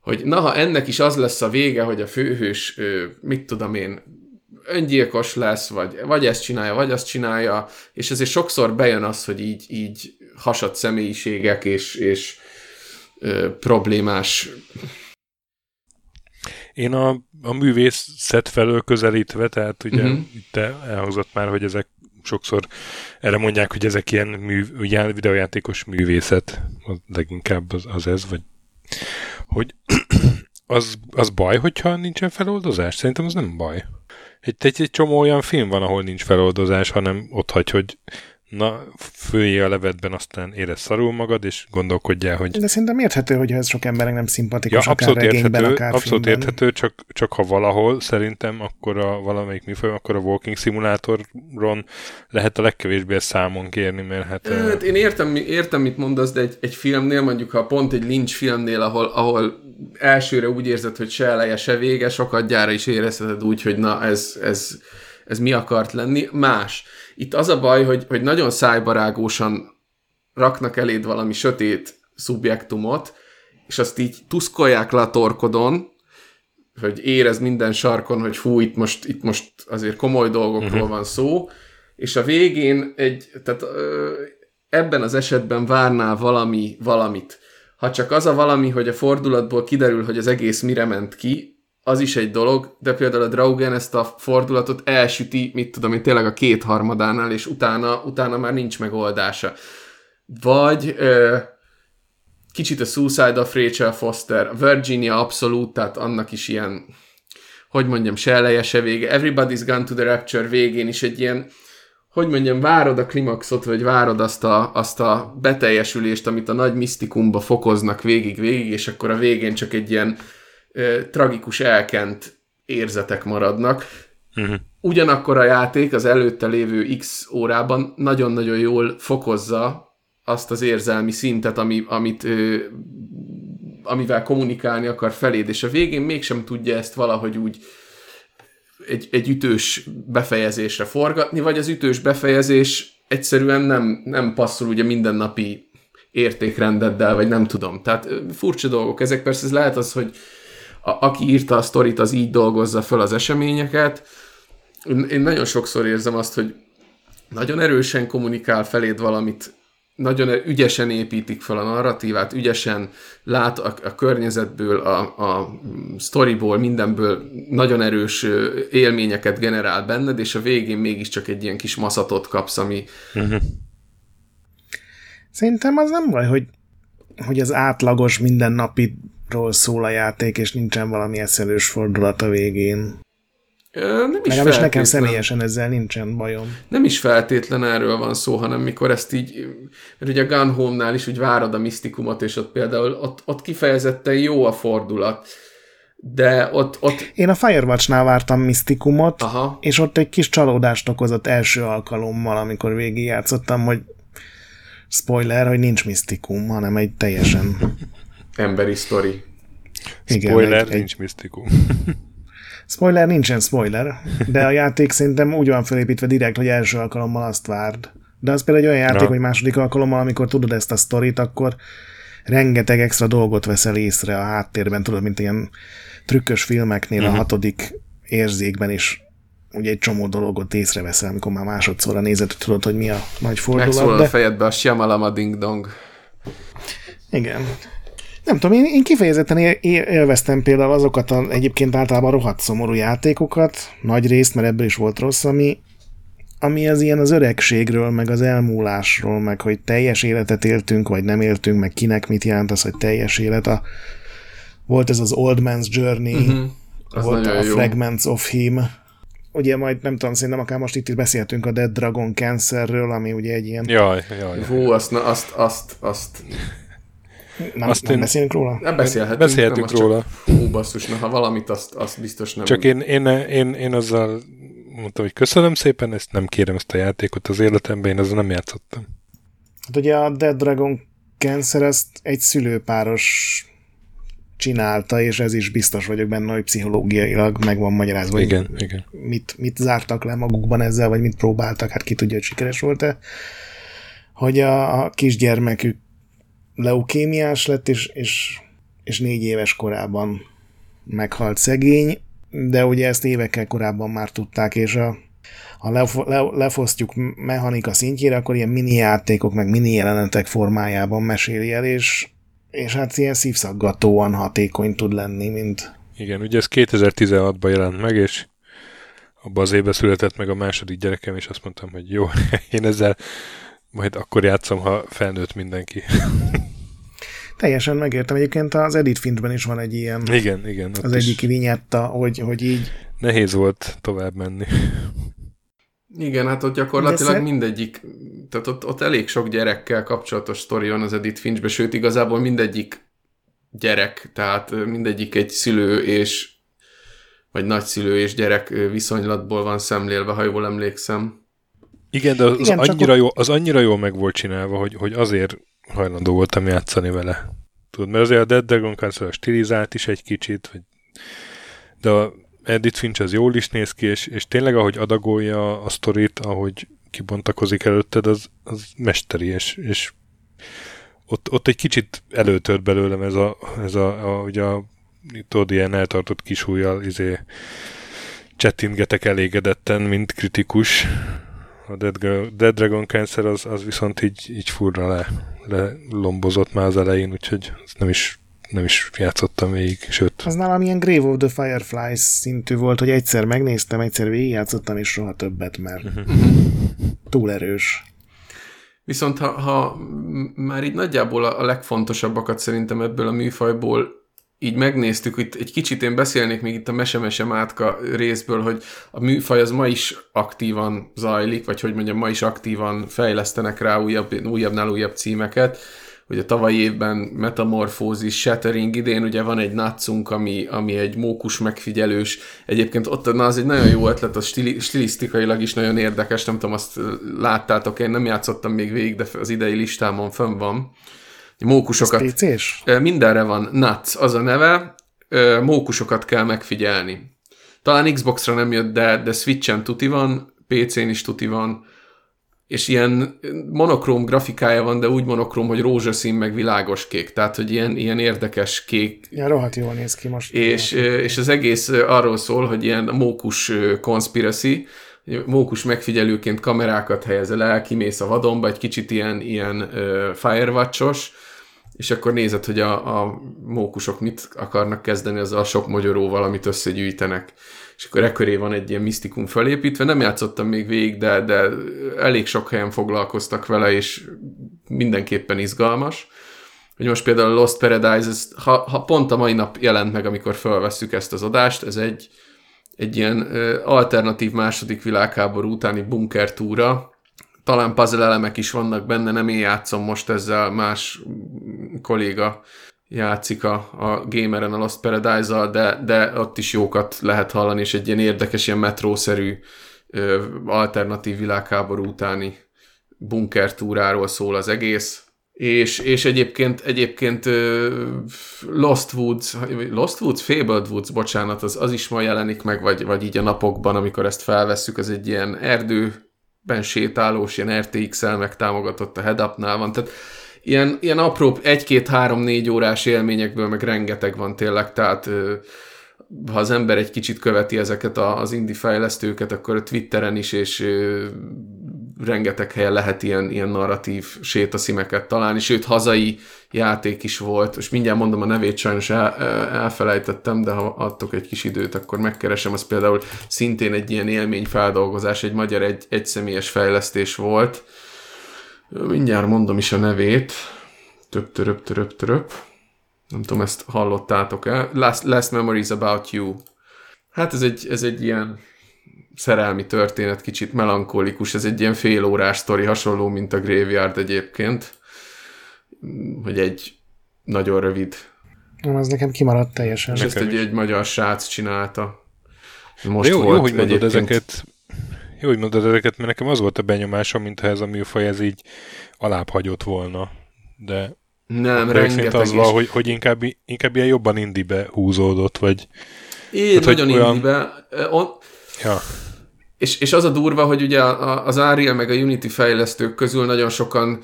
hogy na, ha ennek is az lesz a vége, hogy a főhős, mit tudom én, öngyilkos lesz, vagy, vagy ezt csinálja, vagy azt csinálja, és ezért sokszor bejön az, hogy így, így hasadt személyiségek, és, és ö, problémás... Én a, a művészet felől közelítve, tehát ugye uh-huh. itt elhangzott már, hogy ezek sokszor erre mondják, hogy ezek ilyen mű, ugye, videójátékos művészet, leginkább az, az ez, vagy hogy az, az baj, hogyha nincsen feloldozás? Szerintem az nem baj. Egy, egy, egy csomó olyan film van, ahol nincs feloldozás, hanem ott hagy, hogy na, főjél a levetben, aztán érezd szarul magad, és gondolkodjál, hogy... De szerintem érthető, hogyha ez sok embernek nem szimpatikus, ja, akár regényben, érthető, akár filmben. Abszolút érthető, csak, csak ha valahol, szerintem akkor a valamelyik műfaj, akkor a Walking Simulatoron lehet a legkevésbé számon kérni, mert hát... hát én értem, értem, mit mondasz, de egy, egy filmnél, mondjuk ha pont egy Lynch filmnél, ahol, ahol elsőre úgy érzed, hogy se eleje, se vége, sokat gyára is érezheted úgy, hogy na, ez, ez, ez mi akart lenni, más. Itt az a baj, hogy, hogy nagyon szájbarágósan raknak eléd valami sötét szubjektumot, és azt így tuszkolják le a torkodon, hogy érezd minden sarkon, hogy fú, itt most, itt most azért komoly dolgokról uh-huh. van szó, és a végén egy, tehát ebben az esetben várnál valami, valamit. Ha csak az a valami, hogy a fordulatból kiderül, hogy az egész mire ment ki, az is egy dolog, de például a Draugen ezt a fordulatot elsüti, mit tudom én, tényleg a kétharmadánál, és utána, utána már nincs megoldása. Vagy ö, kicsit a Suicide of Rachel Foster, Virginia abszolút, tehát annak is ilyen, hogy mondjam, se eleje, se vége. Everybody's Gone to the Rapture végén is egy ilyen, hogy mondjam, várod a klimaxot, vagy várod azt a, azt a beteljesülést, amit a nagy misztikumba fokoznak végig-végig, és akkor a végén csak egy ilyen tragikus elkent érzetek maradnak. Uh-huh. Ugyanakkor a játék az előtte lévő X órában nagyon-nagyon jól fokozza azt az érzelmi szintet, ami, amit, ö, amivel kommunikálni akar feléd, és a végén mégsem tudja ezt valahogy úgy egy, egy ütős befejezésre forgatni, vagy az ütős befejezés egyszerűen nem, nem passzol ugye mindennapi értékrendeddel, vagy nem tudom. Tehát furcsa dolgok ezek, persze ez lehet az, hogy A, aki írta a sztorit, az így dolgozza föl az eseményeket. Én nagyon sokszor érzem azt, hogy nagyon erősen kommunikál feléd valamit, nagyon ügyesen építik fel a narratívát, ügyesen lát a, a környezetből, a, a sztoriból, mindenből nagyon erős élményeket generál benned, és a végén mégiscsak egy ilyen kis maszatot kapsz, ami... Szerintem az nem baj, hogy, hogy az átlagos mindennapi ról szól a játék, és nincsen valami eszelős fordulat a végén. Ö, nem is Legalábbis nekem személyesen ezzel nincsen bajom. Nem is feltétlen erről van szó, hanem mikor ezt így, mert ugye a Gone Home-nál is úgy várod a misztikumot, és ott például ott, ott kifejezetten jó a fordulat. De ott, ott... Én a Firewatch-nál vártam misztikumot, aha, és ott egy kis csalódást okozott első alkalommal, amikor végigjátszottam, hogy spoiler, hogy nincs misztikum, hanem egy teljesen... emberi sztori. Spoiler, egy, nincs egy... misztikum. Spoiler, nincsen spoiler, de a játék szerintem úgy van felépítve direkt, hogy első alkalommal azt várd. De az például egy olyan játék, ja, hogy második alkalommal, amikor tudod ezt a sztorit, akkor rengeteg extra dolgot veszel észre a háttérben, tudod, mint ilyen trükkös filmeknél uh-huh. a hatodik érzékben is ugye egy csomó dologot észreveszel, amikor már másodszorra nézed, tudod, hogy mi a nagy fordulat. Megszólal de... a fejedbe a Shyamalama Ding Dong. Igen. Nem tudom, én, én kifejezetten élveztem például azokat a, egyébként általában rohadt szomorú játékokat, nagy részt, mert ebből is volt rossz, ami, ami az ilyen az öregségről, meg az elmúlásról, meg hogy teljes életet éltünk, vagy nem éltünk, meg kinek mit jelent az, hogy teljes élet. A, volt ez az Old Man's Journey, uh-huh. volt a jó. Fragments of Him. Ugye majd, nem tudom, szerintem akár most itt is beszéltünk a Dead Dragon Cancerről, ami ugye egy ilyen... Jaj, jaj. Hú, azt, na, azt, azt, azt... Nem, azt nem én... beszélünk róla? Nem beszélhetünk, beszélhetünk nem, róla. Csak, hú, basszus, na, ha valamit, azt, azt biztos nem... Csak én, én, én, én azzal mondtam, hogy köszönöm szépen, ezt nem kérem ezt a játékot az életemben, én azzal nem játszottam. Hát ugye a Dead Dragon Cancer ezt egy szülőpáros csinálta, és ez is biztos vagyok benne, hogy pszichológiailag meg van magyarázva, igen, hogy igen. Mit, mit zártak le magukban ezzel, vagy mit próbáltak, hát ki tudja, hogy sikeres volt-e, hogy a, a kisgyermekük leukémiás lett, és, és, és négy éves korában meghalt szegény, de ugye ezt évekkel korábban már tudták, és a, ha lefo, le, lefosztjuk mechanika szintjére, akkor ilyen mini játékok, meg mini jelenetek formájában meséli el, és, és hát ilyen szívszaggatóan hatékony tud lenni, mint... Igen, ugye ez kétezer-tizenhatban jelent meg, és abban az évben született meg a második gyerekem, és azt mondtam, hogy jó, én ezzel majd akkor játszom, ha felnőtt mindenki. Teljesen megértem. Egyébként az Edith Finchben is van egy ilyen. Igen, igen. Az egyik vinyetta, hogy, hogy így. Nehéz volt tovább menni. Igen, hát ott gyakorlatilag szer... mindegyik, tehát ott, ott elég sok gyerekkel kapcsolatos sztori van az Edith Finchbe, sőt igazából mindegyik gyerek, tehát mindegyik egy szülő és, vagy nagyszülő és gyerek viszonylatból van szemlélve, ha jól emlékszem. Igen, de az, Igen, az, annyira, ott... jó, az annyira jól meg volt csinálva, hogy, hogy azért hajlandó voltam játszani vele. Tudod, mert azért a Dead Dragon Council stilizált is egy kicsit, vagy... de a Edith Finch az jól is néz ki, és, és tényleg ahogy adagolja a sztorit, ahogy kibontakozik előtted, az, az mesteri, és, és ott, ott egy kicsit előtört belőlem ez a, ez a, a, ugye a tudod, ilyen eltartott kis ujjal izé, csettingetek elégedetten, mint kritikus. A Dead Dragon Cancer az, az viszont így, így furra le, le lombozott már az elején, úgyhogy nem is, nem is játszottam végig, sőt. Az nálam ilyen Grave of the Fireflies szintű volt, hogy egyszer megnéztem, egyszer végigjátszottam, és soha többet, mert túl erős. Viszont ha, ha már így nagyjából a legfontosabbakat szerintem ebből a műfajból így megnéztük, itt egy kicsit én beszélnék még itt a Mese-Mese Mátka részből, hogy a műfaj az ma is aktívan zajlik, vagy hogy mondjam, ma is aktívan fejlesztenek rá újabb, újabbnál újabb címeket. Ugye tavalyi évben Metamorfózis, Shattering, idén ugye van egy nácunk, ami, ami egy mókus megfigyelős. Egyébként ott na, az egy nagyon jó ötlet, az stili, stilisztikailag is nagyon érdekes, nem tudom, azt láttátok, én nem játszottam még végig, de az idei listámon fönn van. Mókusokat. Mindenre van. Nuts, az a neve. Mókusokat kell megfigyelni. Talán Xboxra nem jött, de, de Switchen tuti van, pé cén is tuti van, és ilyen monokróm grafikája van, de úgy monokróm, hogy rózsaszín meg világos kék. Tehát, hogy ilyen, ilyen érdekes kék. Ja, rohadt jól néz ki most. És, és az egész arról szól, hogy ilyen mókus conspiracy, mókus megfigyelőként kamerákat helyezel el, kimész a vadonba, egy kicsit ilyen, ilyen Firewatch-os, és akkor nézed, hogy a, a mókusok mit akarnak kezdeni azzal a sok magyaróval, amit összegyűjtenek. És akkor e köré van egy ilyen misztikum felépítve. Nem játszottam még végig, de, de elég sok helyen foglalkoztak vele, és mindenképpen izgalmas. Hogy most például a Lost Paradise, ez, ha, ha pont a mai nap jelent meg, amikor felvesszük ezt az adást, ez egy, egy ilyen alternatív második világháború utáni bunkertúra. Talán puzzle elemek is vannak benne, nem én játszom most ezzel, más kolléga játszik a, a gameren a Lost Paradise-al, de, de ott is jókat lehet hallani, és egy ilyen érdekes, ilyen metrószerű ö, alternatív világháború utáni bunkertúráról szól az egész. És, és egyébként, egyébként Lost Woods, Lost Woods, Fabled Woods, bocsánat, az, az is ma jelenik meg, vagy, vagy így a napokban, amikor ezt felvesszük, az egy ilyen erdőben sétálós, ilyen er té iksszel megtámogatott, a Head Up-nál van, tehát ilyen, ilyen apró egy-két-három-négy órás élményekből meg rengeteg van tényleg, tehát ha az ember egy kicsit követi ezeket az indie fejlesztőket, akkor a Twitteren is, és rengeteg helyen lehet ilyen, ilyen narratív sétaszimeket találni, sőt, hazai játék is volt, és mindjárt mondom a nevét, sajnos el, elfelejtettem, de ha adtok egy kis időt, akkor megkeresem, az például szintén egy ilyen élményfeldolgozás, egy magyar egy, egyszemélyes fejlesztés volt. Mindjárt mondom is a nevét. Töp-töröp-töröp-töröp. Nem tudom, ezt hallottátok-e? Last, last Memories About You. Hát ez egy, ez egy ilyen szerelmi történet, kicsit melankolikus, ez egy ilyen félórás sztori, hasonló, mint a Graveyard egyébként, hogy egy nagyon rövid. Nem, az nekem kimaradt teljesen. És ezt egy, egy magyar srác csinálta. Most jó, volt jó, hogy mondod ezeket, jó, hogy mondod ezeket, mert nekem az volt a benyomásom, mintha ez a műfaj ez így alább hagyott volna. De nem, rengeteg az van, hogy, hogy inkább, inkább ilyen jobban indibe húzódott, vagy... Én hát, nagyon olyan... indibe... On... Ja. És, és az a durva, hogy ugye az Unreal meg a Unity fejlesztők közül nagyon sokan,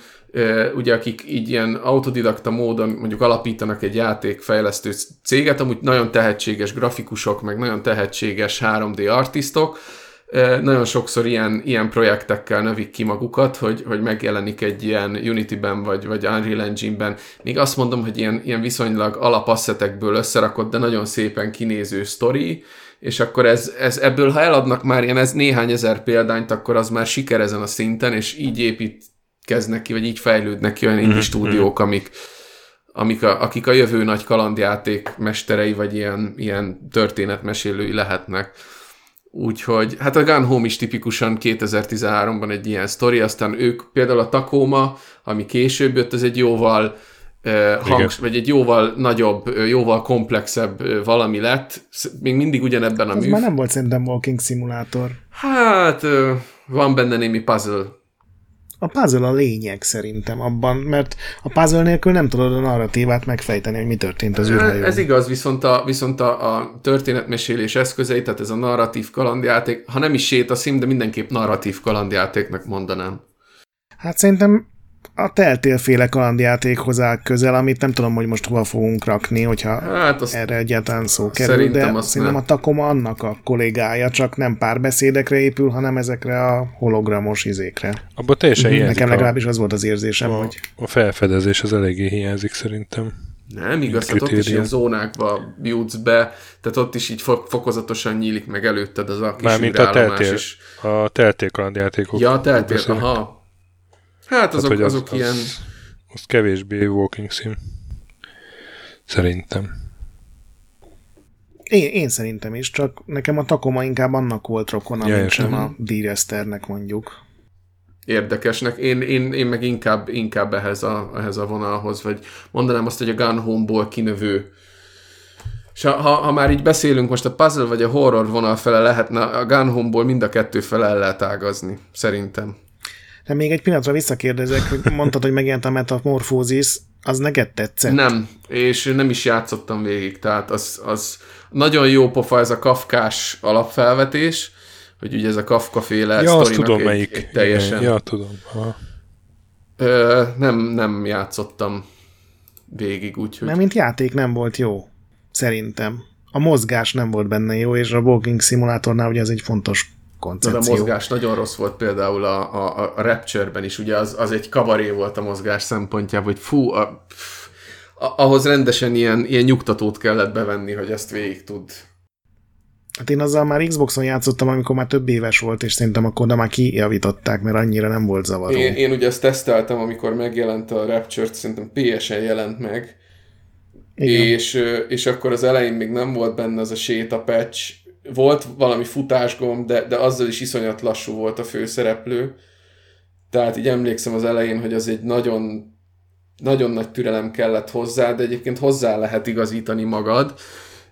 ugye akik így ilyen autodidakta módon mondjuk alapítanak egy játékfejlesztő céget, amúgy nagyon tehetséges grafikusok, meg nagyon tehetséges három dé artistok, nagyon sokszor ilyen, ilyen projektekkel növik ki magukat, hogy, hogy megjelenik egy ilyen Unity-ben vagy, vagy Unreal Engine-ben. Még azt mondom, hogy ilyen, ilyen viszonylag alapasszetekből összerakott, de nagyon szépen kinéző sztori, és akkor ez, ez ebből, ha eladnak már ilyen ez néhány ezer példányt, akkor az már siker ezen a szinten, és így építkeznek ki, vagy így fejlődnek ki olyan indie stúdiók, amik, amik a, akik a jövő nagy kalandjáték mesterei, vagy ilyen, ilyen történetmesélői lehetnek. Úgyhogy, hát a Gone Home is tipikusan kétezer-tizenháromban egy ilyen sztori, aztán ők például a Tacoma, ami később jött, az egy jóval eh, hangs, vagy egy jóval nagyobb, jóval komplexebb valami lett, még mindig ugyanebben hát a műv. Ez már nem volt szerintem walking szimulátor. Hát, van benne némi puzzle. A puzzle a lényeg szerintem abban, mert a puzzle nélkül nem tudod a narratívát megfejteni, hogy mi történt az űrhajón. Ez igaz, viszont a, viszont a, a történetmesélés eszközei, tehát ez a narratív kalandjáték, ha nem is sétaszim, de mindenképp narratív kalandjátéknak mondanám. Hát szerintem a teltélféle kalandjátékhoz áll közel, amit nem tudom, hogy most hova fogunk rakni, hogyha hát erre egyáltalán szó kerül, de szerintem nem. A Tacoma annak a kollégája, csak nem párbeszédekre épül, hanem ezekre a hologramos izékre. Abba teljesen hiányzik. Nekem legalábbis az volt az érzésem, a, hogy... A felfedezés az eléggé hiányzik szerintem. Nem igaz, hát ott is ilyen zónákba jutsz be, tehát ott is így fokozatosan nyílik meg előtted az a kis űrállomás is. A teltél kalandjátékok. Ja, a teltél, aha. Hát azok, hát, azok az, ilyen... Az, az kevésbé walking sim. Szerintem. Én, én szerintem is, csak nekem a Tacoma inkább annak volt rokona, ja, mint sem a Dear Esthernek mondjuk. Érdekesnek. Én, én, én meg inkább, inkább ehhez, a, ehhez a vonalhoz, vagy mondanám azt, hogy a Gone Home-ból kinövő. És ha, ha már így beszélünk, most a puzzle vagy a horror vonal fele lehetne, a Gone Home-ból mind a kettő fele el lehet ágazni. Szerintem. De még egy pillanatra visszakérdezek, hogy mondtad, hogy megjelent a Metamorfózis, az neked tetszett? Nem, és nem is játszottam végig, tehát az, az nagyon jó pofa ez a kafkás alapfelvetés, hogy ugye ez a kafkaféle ja, sztorinak egy, melyik. egy teljesen... Ja, tudom. Ö, nem, nem játszottam végig, úgyhogy... Mert mint játék nem volt jó, szerintem. A mozgás nem volt benne jó, és a walking szimulátornál ugye ez egy fontos koncepció. De a mozgás nagyon rossz volt például a, a, a Rapture-ben is, ugye az, az egy kabaré volt a mozgás szempontjából, hogy fú, a, pff, a, ahhoz rendesen ilyen, ilyen nyugtatót kellett bevenni, hogy ezt végig tud. Hát én azzal már Xboxon játszottam, amikor már több éves volt, és szerintem akkor de már kijavították, mert annyira nem volt zavaró. Én, én ugye ezt teszteltem, amikor megjelent a Rapture-t, szerintem pé esen jelent meg, és, és akkor az elején még nem volt benne az a sétapatch. Volt valami futásgomb, de, de azzal is iszonyat lassú volt a főszereplő. Tehát így emlékszem az elején, hogy az egy nagyon, nagyon nagy türelem kellett hozzá, de egyébként hozzá lehet igazítani magad,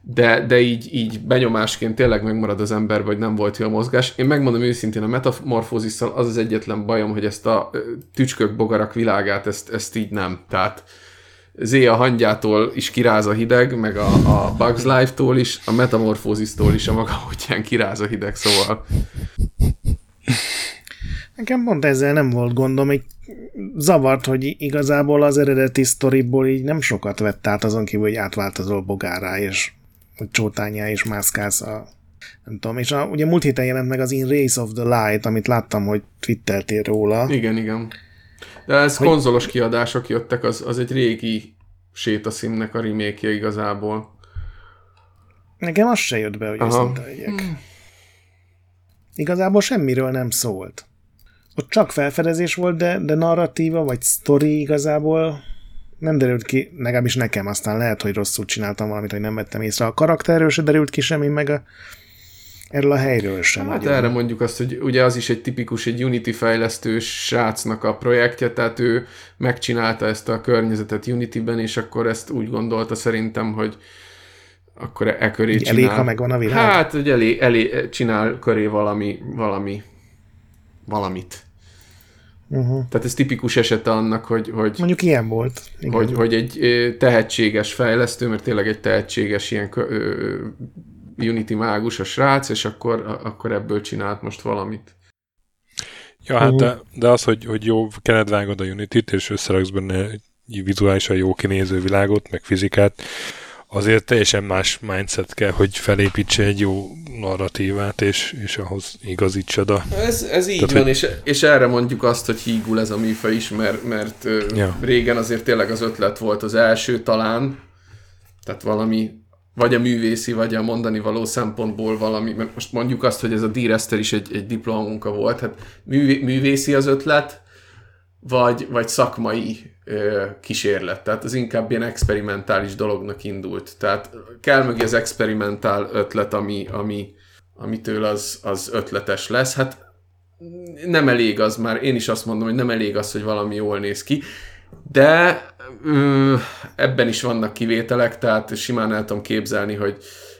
de, de így, így benyomásként tényleg megmarad az ember, vagy nem volt jó a mozgás. Én megmondom őszintén, a metamorfózisszal az az egyetlen bajom, hogy ezt a tücskök bogarak világát, ezt, ezt így nem. Tehát... Zéa hangyától is kiráz a hideg, meg a, a Bugs Life-tól is, a Metamorfózisztól is a maga útján kiráz a hideg, szóval. Nekem pont ezzel nem volt gondom, így zavart, hogy igazából az eredeti sztoriból így nem sokat vett át, azon kívül, hogy átváltozol bogárá, és csótányá, és mászkálsz a... nem tudom, és a, ugye múlt héten jelent meg az In Race of the Light, amit láttam, hogy twitteltél róla. Igen, igen. De ez hogy... konzolos kiadások jöttek, az, az egy régi sétaszimnek a remake-je igazából. Nekem az se jött be, hogy őszinte legyek. Hmm. Igazából semmiről nem szólt. Ott csak felfedezés volt, de, de narratíva, vagy sztori igazából nem derült ki, legalábbis nekem, aztán lehet, hogy rosszul csináltam valamit, hogy nem vettem észre. A karakterről se derült ki semmi, meg a erről a helyről sem. Hát erre mondjuk azt, hogy ugye az is egy tipikus, egy Unity fejlesztős srácnak a projektje, tehát ő megcsinálta ezt a környezetet Unity-ben, és akkor ezt úgy gondolta szerintem, hogy akkor e köré így csinál. Elég, ha megvan a világ. Hát, hogy elé, elé csinál köré valami, valami, valamit. Uh-huh. Tehát ez tipikus esete annak, hogy... hogy mondjuk ilyen volt. Igen. Hogy, hogy egy tehetséges fejlesztő, mert tényleg egy tehetséges ilyen... Ö, Unity mágus a srác, és akkor, akkor ebből csinált most valamit. Ja, hát de, de az, hogy, hogy jó, kened vágod a Unity-t, és összeraksz benne vizuálisan jó kinéző világot, meg fizikát, azért teljesen más mindset kell, hogy felépítse egy jó narratívát, és, és ahhoz igazítsad a... Ez, ez így tehát, van, hogy... és, és erre mondjuk azt, hogy hígul ez a műfaj is, mert, mert ja. régen azért tényleg az ötlet volt az első talán, tehát valami... vagy a művészi, vagy a mondani való szempontból valami, mert most mondjuk azt, hogy ez a Dear Esther is egy, egy diplomamunka volt, hát művészi az ötlet, vagy, vagy szakmai kísérlet. Tehát ez inkább ilyen experimentális dolognak indult. Tehát kell mögé az experimentál ötlet, ami, ami, amitől az, az ötletes lesz. Hát nem elég az már, én is azt mondom, hogy nem elég az, hogy valami jól néz ki, de ö, ebben is vannak kivételek, tehát simán el tudom képzelni, hogy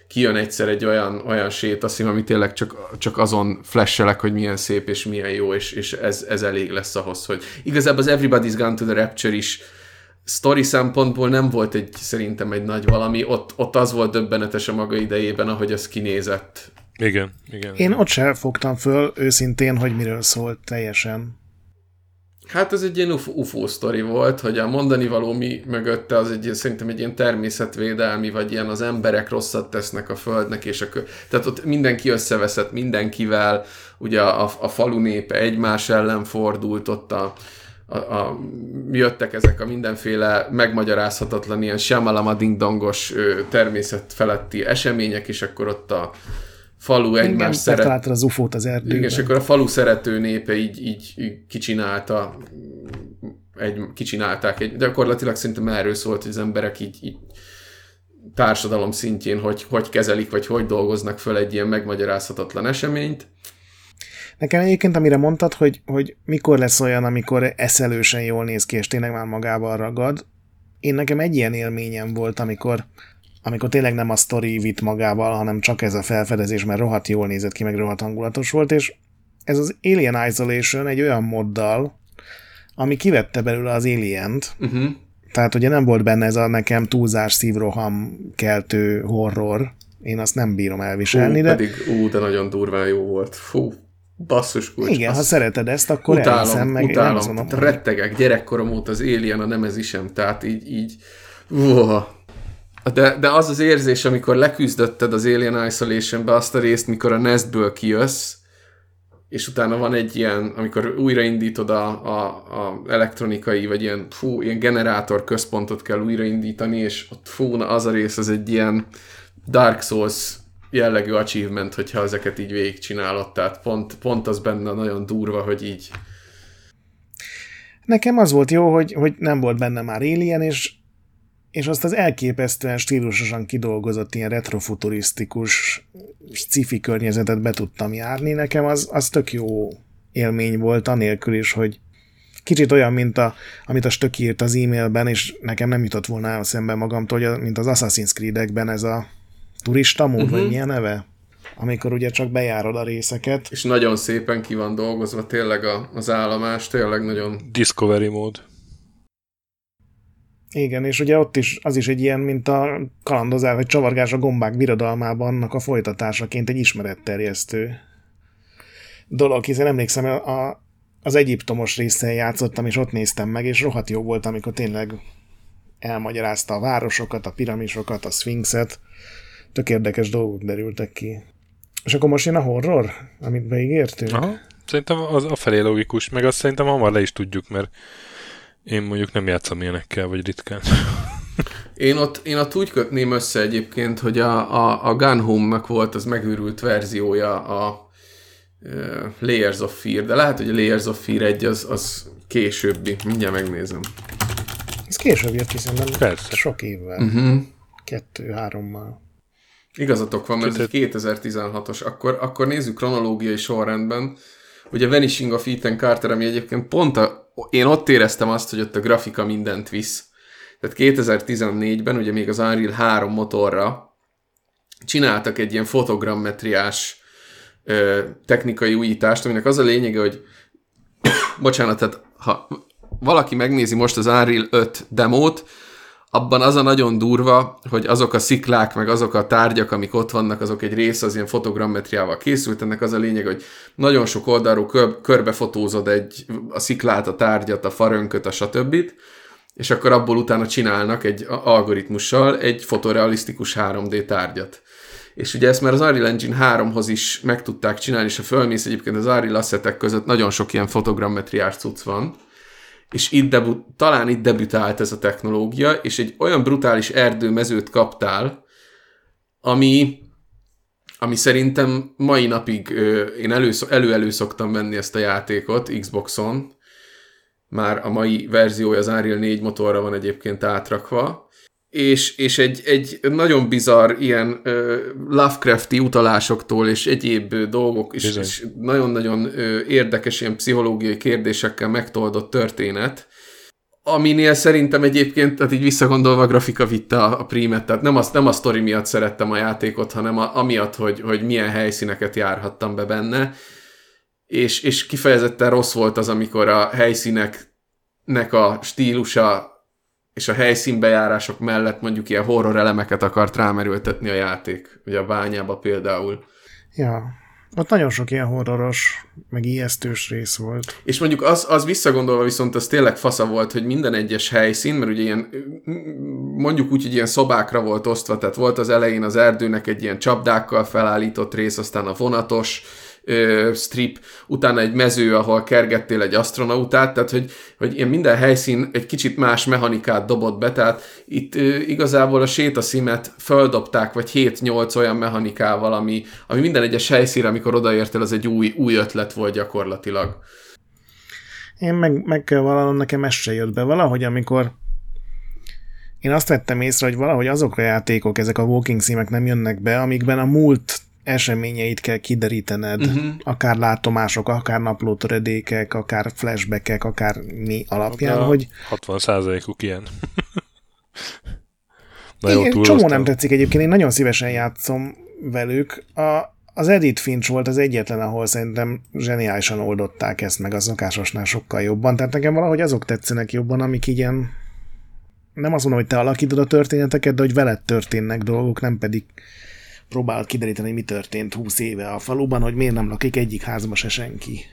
kijön egyszer egy olyan, olyan sétaszín, ami tényleg csak, csak azon flashelek, hogy milyen szép és milyen jó, és, és ez, ez elég lesz ahhoz, hogy igazából az Everybody's Gone to the Rapture is sztori szempontból nem volt egy, szerintem egy nagy valami, ott, ott az volt döbbenetes a maga idejében, ahogy ez kinézett. Igen, igen. Én ott sem fogtam föl őszintén, hogy miről szólt teljesen. Hát ez egy ilyen ufó sztori volt, hogy a mondani való mi mögötte az egy, szerintem egy ilyen természetvédelmi, vagy ilyen az emberek rosszat tesznek a földnek, és a kö... tehát ott mindenki összeveszett mindenkivel, ugye a, a falu népe egymás ellen fordult, ott a, a, a, jöttek ezek a mindenféle megmagyarázhatatlan ilyen semalamadinkdongos természet feletti események, és akkor ott a falu egymás szeret... az ufót az erdőben. Igen, és akkor a falu szerető népe így, így, így kicsinálta, egy, kicsinálták. Egy, gyakorlatilag szerintem erről szólt, hogy az emberek így, így társadalom szintjén, hogy, hogy kezelik, vagy hogy dolgoznak föl egy ilyen megmagyarázhatatlan eseményt. Nekem egyébként, amire mondtad, hogy, hogy mikor lesz olyan, amikor eszelősen jól néz ki, és tényleg már magában ragad. Én nekem egy ilyen élményem volt, amikor amikor tényleg nem a sztori vitt magával, hanem csak ez a felfedezés, mert rohadt jól nézett ki, meg rohadt hangulatos volt, és ez az Alien Isolation egy olyan moddal, ami kivette belőle az Alient, uh-huh. Tehát ugye nem volt benne ez a nekem túlzás, szívroham, keltő horror, én azt nem bírom elviselni, hú, de... Pedig, ú, de nagyon durván jó volt, fú, basszus kulcs. Igen, azt... ha szereted ezt, akkor utálom, elhiszem, meg utálom, nem azon a... rettegek, gyerekkorom óta az Alien, a nem ez isem, tehát így, így, uha. De, de az az érzés, amikor leküzdötted az Alien Isolation-be azt a részt, mikor a nestből kijössz, és utána van egy ilyen, amikor újraindítod a, a, a elektronikai, vagy ilyen, fú, ilyen generátor központot kell újraindítani, és ott fú, na, az a rész, az egy ilyen Dark Souls jellegű achievement, hogyha ezeket így végigcsinálod. Tehát pont, pont az benne nagyon durva, hogy így. Nekem az volt jó, hogy, hogy nem volt benne már Alien, és és azt az elképesztően stílusosan kidolgozott ilyen retrofuturisztikus sci-fi környezetet be tudtam járni. Nekem az, az tök jó élmény volt, anélkül is, hogy kicsit olyan, mint a, amit a Stök írt az e-mailben, és nekem nem jutott volna szembe magamtól, hogy a, mint az Assassin's Creed-ekben ez a turistamód, uh-huh. Vagy milyen neve? Amikor ugye csak bejárod a részeket. És nagyon szépen ki van dolgozva tényleg a, az állomás, tényleg nagyon... Discovery mód. Igen, és ugye ott is, az is egy ilyen, mint a kalandozás, vagy csavargás a gombák birodalmában, annak a folytatásaként egy ismeretterjesztő dolog, hiszen emlékszem, a, az egyiptomos részsel játszottam, és ott néztem meg, és rohadt jó volt, amikor tényleg elmagyarázta a városokat, a piramisokat, a szfinxet, tök érdekes dolgok derültek ki. És akkor most jön a horror, amit beígértünk? Aha, szerintem az a felé logikus, meg azt szerintem hamar le is tudjuk, mert én mondjuk nem játszom ilyenekkel, vagy ritkán. Én ott, én ott úgy kötném össze egyébként, hogy a, a, a Gone Home-nak volt az megőrült verziója a e, Layers of Fear, de lehet, hogy a Layers of Fear egy az, az későbbi. Mindjárt megnézem. Ez később jött, hiszen persze. Sok évvel. Uh-huh. kettő-hárommal. Igazatok van, mert Két... ez kétezer-tizenhatos. Akkor, akkor nézzük kronológiai sorrendben. Ugye Vanishing of Ethan Carter, ami egyébként pont a én ott éreztem azt, hogy ott a grafika mindent visz. Tehát kétezer-tizennégyben, ugye még az Unreal három motorra csináltak egy ilyen fotogrammetriás ö, technikai újítást, aminek az a lényege, hogy bocsánat, tehát ha valaki megnézi most az Unreal öt demót, abban az a nagyon durva, hogy azok a sziklák, meg azok a tárgyak, amik ott vannak, azok egy része az ilyen fotogrammetriával készült. Ennek az a lényeg, hogy nagyon sok oldalról kör- körbefotózod egy, a sziklát, a tárgyat, a farönköt, a stb. És akkor abból utána csinálnak egy algoritmussal egy fotorealisztikus három dé tárgyat. És ugye ezt már az Unreal Engine háromhoz is meg tudták csinálni, és a fölmész egyébként az Unreal assetek között nagyon sok ilyen fotogrammetriás cucc van. És itt debu- talán itt debütált ez a technológia, és egy olyan brutális erdőmezőt kaptál, ami, ami szerintem mai napig, ö, én elő, elő-elő szoktam venni ezt a játékot Xboxon, már a mai verziója az Unreal négy motorra van egyébként átrakva, és, és egy, egy nagyon bizarr ilyen ö, Lovecrafti utalásoktól és egyéb dolgok, és, és nagyon-nagyon ö, érdekes ilyen pszichológiai kérdésekkel megtoldott történet, aminél szerintem egyébként, tehát így visszagondolva a grafika vitte a, a prímet, tehát nem, az, nem a sztori miatt szerettem a játékot, hanem a, amiatt, hogy, hogy milyen helyszíneket járhattam be benne, és, és kifejezetten rossz volt az, amikor a helyszíneknek a stílusa és a helyszínbejárások mellett mondjuk ilyen horror elemeket akart rámerültetni a játék, ugye a bányába például. Ja, ott nagyon sok ilyen horroros, meg ijesztős rész volt. És mondjuk az, az visszagondolva viszont az tényleg fasza volt, hogy minden egyes helyszín, mert ugye ilyen, mondjuk úgy, hogy ilyen szobákra volt osztva, tehát volt az elején az erdőnek egy ilyen csapdákkal felállított rész, aztán a vonatos ö, strip, utána egy mező, ahol kergettél egy asztronautát, tehát hogy, hogy ilyen minden helyszín egy kicsit más mechanikát dobott be, tehát itt ö, igazából a sétaszimet földobták, vagy hét-nyolc olyan mechanikával, ami, ami minden egyes helyszínre, amikor odaértél, az egy új, új ötlet volt gyakorlatilag. Én meg, meg kell vallanom, nekem ez se jött be. Valahogy amikor én azt vettem észre, hogy valahogy azok a játékok, ezek a walking simek nem jönnek be, amikben a múlt eseményeit kell kiderítened, uh-huh. akár látomások, akár naplótöredékek, akár flashbackek, akár mi alapján, a hogy... hatvan százalékuk ilyen. Én csomó nem tetszik egyébként, én nagyon szívesen játszom velük. A Az Edith Finch volt az egyetlen, ahol szerintem zseniálisan oldották ezt meg a szokásosnál sokkal jobban. Tehát nekem valahogy azok tetszenek jobban, amik igen, nem azt mondom, hogy te alakítod a történeteket, de hogy veled történnek dolgok, nem pedig próbálod kideríteni, mi történt húsz éve a faluban, hogy miért nem lakik egyik házba se senki.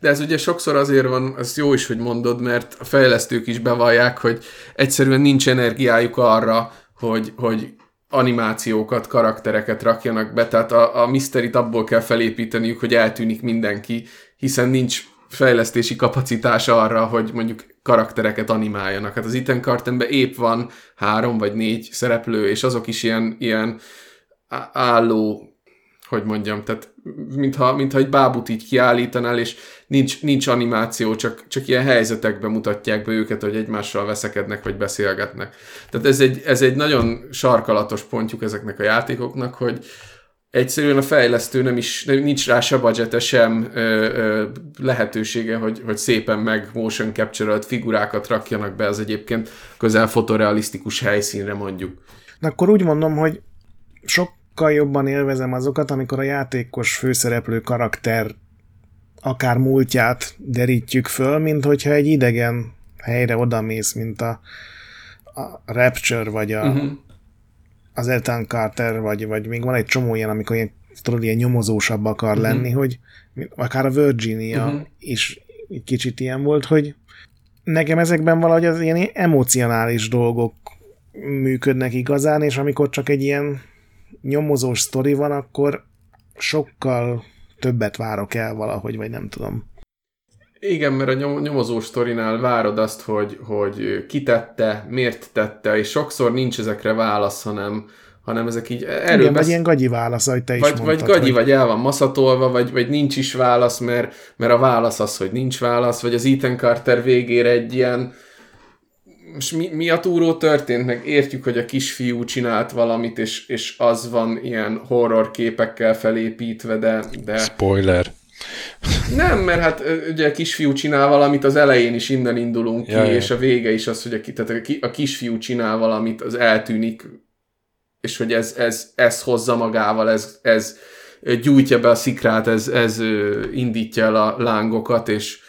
De ez ugye sokszor azért van, az jó is, hogy mondod, mert a fejlesztők is bevallják, hogy egyszerűen nincs energiájuk arra, hogy... hogy animációkat, karaktereket rakjanak be, tehát a, a miszterit abból kell felépíteniük, hogy eltűnik mindenki, hiszen nincs fejlesztési kapacitás arra, hogy mondjuk karaktereket animáljanak. Hát az Ethan Carterben épp van három vagy négy szereplő, és azok is ilyen, ilyen álló, hogy mondjam, tehát mintha, mintha egy bábut így kiállítanál, és nincs, nincs animáció, csak, csak ilyen helyzetekben mutatják be őket, hogy egymással veszekednek, vagy beszélgetnek. Tehát ez egy, ez egy nagyon sarkalatos pontjuk ezeknek a játékoknak, hogy egyszerűen a fejlesztő nem is, nem, nincs rá se budgete, sem ö, ö, lehetősége, hogy, hogy szépen meg motion capture-ölt figurákat rakjanak be az egyébként közel fotorealisztikus helyszínre mondjuk. Na akkor úgy mondom, hogy sok jobban élvezem azokat, amikor a játékos főszereplő karakter akár múltját derítjük föl, mint hogyha egy idegen helyre odamész, mint a, a Rapture, vagy a, uh-huh. az Ethan Carter, vagy, vagy még van egy csomó ilyen, amikor ilyen, tudod, ilyen nyomozósabb akar uh-huh. lenni, hogy akár a Virginia uh-huh. is kicsit ilyen volt, hogy nekem ezekben valahogy az ilyen emocionális dolgok működnek igazán, és amikor csak egy ilyen nyomozós sztori van, akkor sokkal többet várok el valahogy, vagy nem tudom. Igen, mert a nyomozós sztorinál várod azt, hogy, hogy ki tette, miért tette, és sokszor nincs ezekre válasz, hanem, hanem ezek így... Erről igen, besz... vagy ilyen gagyi válasz, ahogy te is vagy, mondtad. Vagy gagyi, hogy... vagy el van maszatolva, vagy, vagy nincs is válasz, mert, mert a válasz az, hogy nincs válasz, vagy az Ethan Carter végére egy ilyen... És mi, mi a túró történt, meg értjük, hogy a kisfiú csinált valamit, és, és az van ilyen horror képekkel felépítve, de, de... Spoiler. Nem, mert hát ugye a kisfiú csinál valamit, az elején is innen indulunk ki, ja, és a vége is az, hogy a, tehát a kisfiú csinál valamit, az eltűnik, és hogy ez, ez, ez hozza magával, ez, ez gyújtja be a szikrát, ez, ez indítja el a lángokat, és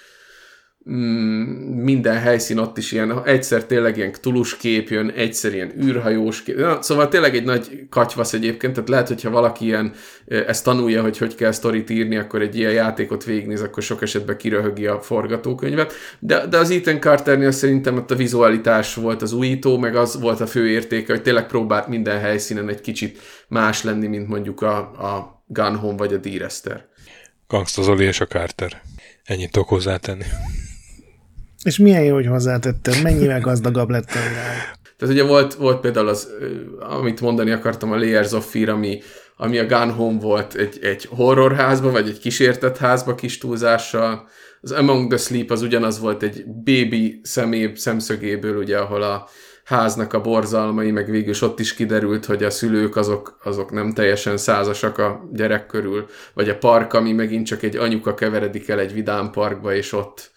minden helyszín ott is ilyen, egyszer tényleg ilyen Cthulhu-s kép jön, egyszer ilyen űrhajós kép. Na, szóval tényleg egy nagy katyvasz egyébként, tehát lehet, hogyha valaki ilyen, ezt tanulja, hogy hogy kell sztorit írni, akkor egy ilyen játékot végignéz, akkor sok esetben kiröhögi a forgatókönyvet. De, de az Ethan Carternél szerintem ott a vizualitás volt az újító, meg az volt a fő értéke, hogy tényleg próbált minden helyszínen egy kicsit más lenni, mint mondjuk a, a Gone Home vagy a Dear Esther. Gangsta Zoli és a Carter. Ennyit tudok hozzátenni. És milyen jó, hogy hozzátettem, mennyivel gazdagabb lettem rá. Tehát ugye volt, volt például az, amit mondani akartam, a Layers of Fear, ami, ami a Gone Home volt egy, egy horrorházba, vagy egy kísértett házba kis túlzással. Az Among the Sleep az ugyanaz volt egy baby személy, szemszögéből, ugye, ahol a háznak a borzalmai, meg végül is ott is kiderült, hogy a szülők azok, azok nem teljesen százasak a gyerek körül, vagy a Park, ami megint csak egy anyuka keveredik el egy vidám parkba, és ott...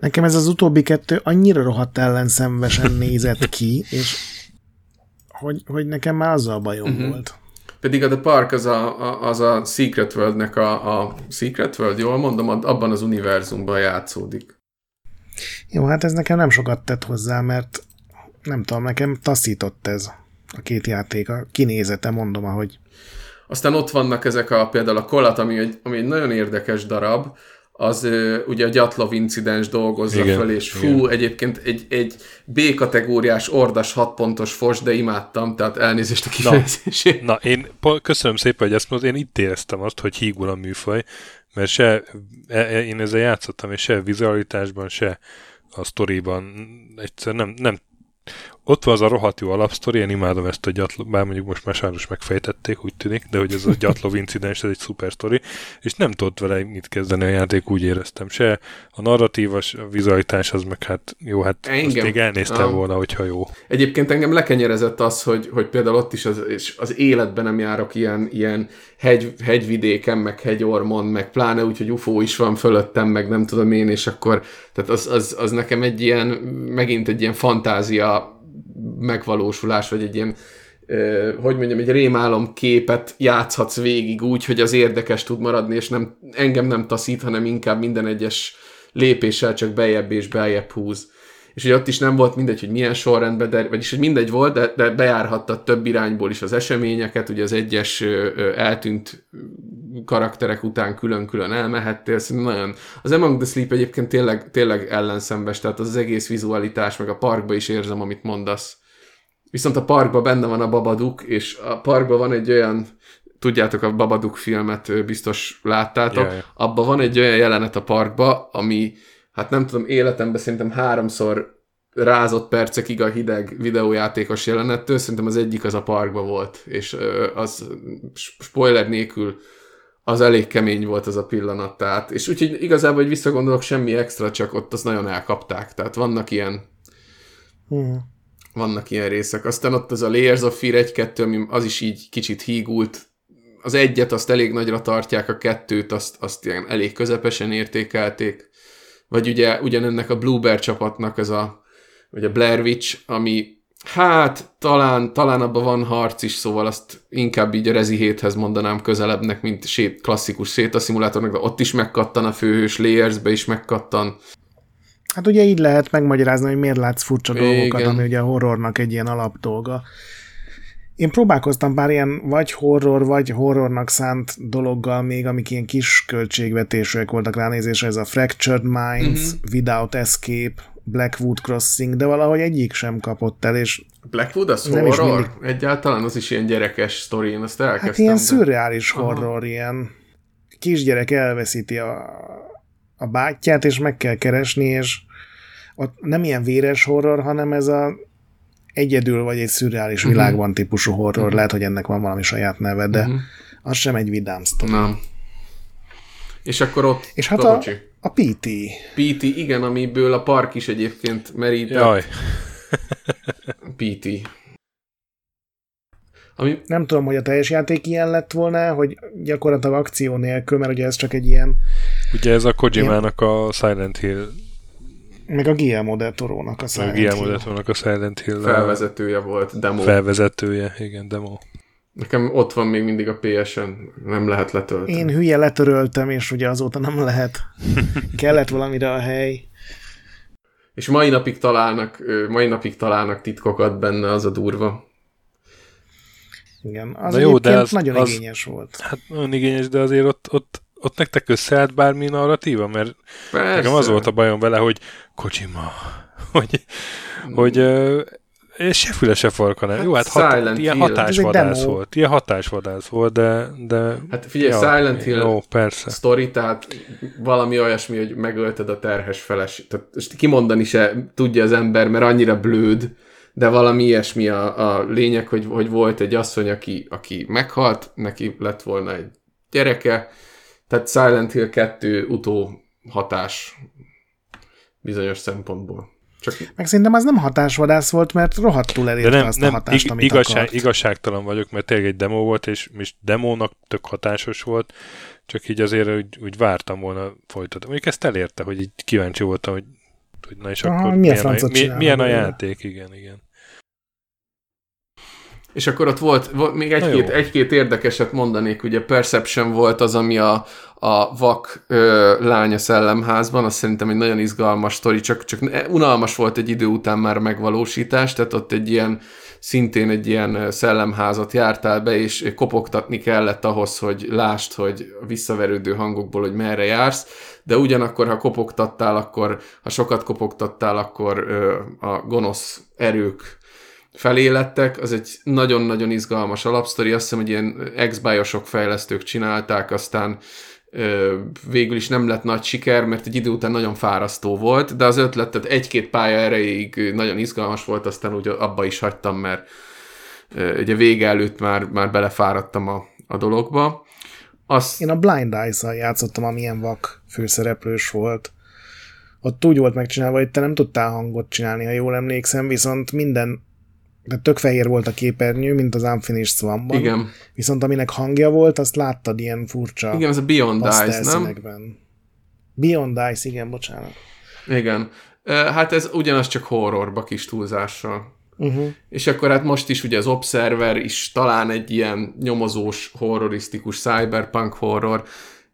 Nekem ez az utóbbi kettő annyira rohadt ellenszenvesen nézett ki, és hogy, hogy nekem már azzal bajom uh-huh. volt. Pedig a The Park az a, a, az a Secret World-nek a, a Secret World, jól mondom, abban az univerzumban játszódik. Jó, hát ez nekem nem sokat tett hozzá, mert nem tudom, nekem taszított ez a két játék, a kinézete, mondom, ahogy. Aztán ott vannak ezek a, például a Kolat, ami egy, ami egy nagyon érdekes darab, az ugye a Dyatlov incidens dolgozza igen, föl, és fú, igen. egyébként egy, egy B-kategóriás ordas hat pontos fos, de imádtam, tehát elnézést a kifejezését. Na, na én köszönöm szépen, hogy ezt mondod, én itt éreztem azt, hogy hígul a műfaj, mert se, én ezzel játszottam, és se vizualitásban, se a sztoriban, egyszerűen nem, nem ott van az a rohadt jó alapsztori, én imádom ezt a Dyatlov, bár mondjuk most már sajnos megfejtették, úgy tűnik, de hogy ez a Dyatlov incidens, ez egy szuper sztori, és nem tudott vele mit kezdeni a játék, úgy éreztem se. A narratívas, a vizualitás az meg hát jó, hát engem, azt még elnéztem volna, hogyha jó. Egyébként engem lekenyerezett az, hogy, hogy például ott is az, az életben nem járok ilyen, ilyen hegy, hegyvidéken, meg hegyormon, meg pláne úgy, hogy ufó is van fölöttem, meg nem tudom én, és akkor tehát az, az, az nekem egy ilyen, megint egy ilyen fantázia megvalósulás, vagy egy ilyen, eh, hogy mondjam, egy rémálom képet játszhatsz végig úgy, hogy az érdekes tud maradni, és nem, engem nem taszít, hanem inkább minden egyes lépéssel csak beljebb és beljebb húz. És ugye ott is nem volt mindegy, hogy milyen sorrendben, de, vagyis hogy mindegy volt, de, de bejárhattad több irányból is az eseményeket, ugye az egyes eltűnt karakterek után külön-külön elmehettél, szerintem nagyon... Az Among the Sleep egyébként tényleg, tényleg ellenszenves, tehát az, az egész vizualitás, meg a Parkba is érzem, amit mondasz. Viszont a Parkba benne van a Babadook, és a Parkba van egy olyan... Tudjátok, a Babadook filmet biztos láttátok. Yeah. Abban van egy olyan jelenet a Parkba, ami... Hát nem tudom, életemben szerintem háromszor rázott percekig a hideg videójátékos jelenettől, szerintem az egyik az a Parkba volt, és az spoiler nélkül az elég kemény volt az a pillanat, tehát, és úgyhogy igazából, hogy visszagondolok, semmi extra, csak ott azt nagyon elkapták, tehát vannak ilyen hmm. vannak ilyen részek. Aztán ott az a Layers of Fear egy kettő, ami az is így kicsit hígult, az egyet azt elég nagyra tartják, a kettőt azt, azt ilyen elég közepesen értékelték. Vagy ugye ugyanennek a Blue Bear csapatnak ez a, ugye Blair Witch, ami hát talán, talán abban van harc is, szóval azt inkább így a Rezi héthez mondanám közelebbnek, mint sét, klasszikus sétaszimulátornak, de ott is megkattan a főhős, Layersbe is megkattan. Hát ugye így lehet megmagyarázni, hogy miért látsz furcsa igen. dolgokat, ami ugye a horrornak egy ilyen alapdolga. Én próbálkoztam pár ilyen vagy horror, vagy horrornak szánt dologgal még, amik ilyen kis költségvetésűek voltak ránézésre, ez a Fractured Minds, uh-huh. Without Escape, Blackwood Crossing, de valahogy egyik sem kapott el, és... Blackwood az horror? Mindig... Egyáltalán az is ilyen gyerekes sztori, én azt elkezdtem. Hát ilyen de... szürreális horror, aha. ilyen kisgyerek elveszíti a, a bátyját, és meg kell keresni, és ott nem ilyen véres horror, hanem ez a egyedül vagy egy szürreális uh-huh. világban típusú horror, uh-huh. lehet, hogy ennek van valami saját neve, de uh-huh. az sem egy vidám sztori. Nem. És akkor ott... És hát a, a pé té. pé té, igen, amiből a Park is egyébként merített. Jaj. pé té. Ami... Nem tudom, hogy a teljes játék ilyen lett volna, hogy gyakorlatilag akció nélkül, mert ugye ez csak egy ilyen... Ugye ez a Kojimának ilyen... a Silent Hill... Meg a Guillermo del Torónak a Silent Hill. A Guillermo del Torónak a Silent Hill. Felvezetője volt, demo. Felvezetője, igen, demo. Nekem ott van még mindig a pé es en, nem lehet letölteni. Én hülye letöröltem, és ugye azóta nem lehet. Kellett valamire a hely. És mai napig találnak, mai napig találnak titkokat benne, az a durva. Igen, az jó, egyébként az, nagyon az, igényes az, volt. Hát nagyon igényes, de azért ott, ott ott nektek összeállt bármi narratíva? Mert persze. Nekem az volt a bajom vele, hogy Kojima, hogy, hogy mm. uh, se füle, se farka nem. Hát jó, hát hat, ilyen hatásvadász volt. Ilyen hatásvadász volt, de... de hát figyelj, ja, Silent Hill no, sztori, tehát valami olyasmi, hogy megölted a terhes feleség. Tehát kimondani se tudja az ember, mert annyira blőd, de valami ilyesmi a, a lényeg, hogy, hogy volt egy asszony, aki, aki meghalt, neki lett volna egy gyereke, tehát Silent Hill kettő utóhatás bizonyos szempontból. Csak... Meg szerintem az nem hatásvadász volt, mert rohadtul elérte nem, azt nem, a hatást, ig- amit igazság, akart. Igazságtalan vagyok, mert tényleg egy demo volt, és, és demónak tök hatásos volt, csak így azért úgy, úgy vártam volna folytatom. Mondjuk ezt elérte, hogy így kíváncsi voltam, hogy, hogy na és Aha, akkor milyen a, mi, milyen a játék, igen, igen. És akkor ott volt, volt még egy-két, egy-két érdekeset mondanék, ugye Perception volt az, ami a, a vak ö, lánya szellemházban, az szerintem egy nagyon izgalmas sztori, csak, csak unalmas volt egy idő után már a megvalósítás, tehát ott egy ilyen, szintén egy ilyen szellemházat jártál be, és kopogtatni kellett ahhoz, hogy lásd, hogy visszaverődő hangokból, hogy merre jársz, de ugyanakkor, ha kopogtattál, akkor, ha sokat kopogtattál, akkor ö, a gonosz erők felélettek, az egy nagyon-nagyon izgalmas alapsztori, azt hiszem, hogy ilyen ex-biosok fejlesztők csinálták, aztán ö, végül is nem lett nagy siker, mert egy idő után nagyon fárasztó volt, de az ötlet, tehát egy-két pálya erejéig nagyon izgalmas volt, aztán úgy abba is hagytam, mert ö, ugye vége előtt már, már belefáradtam a, a dologba. Azt... Én a Blind Dice-al játszottam, amilyen vak főszereplős volt. Ott úgy volt megcsinálva, hogy te nem tudtál hangot csinálni, ha jól emlékszem, viszont minden de tök fehér volt a képernyő, mint az Unfinished Swan-ban. Igen. Viszont aminek hangja volt, azt láttad ilyen furcsa... Igen, ez a Beyond Dice, színekben. Nem? Beyond Dice, igen, bocsánat. Igen. Hát ez ugyanaz csak horrorba kis túlzással. Uh-huh. És akkor hát most is ugye az Observer is talán egy ilyen nyomozós, horrorisztikus cyberpunk horror,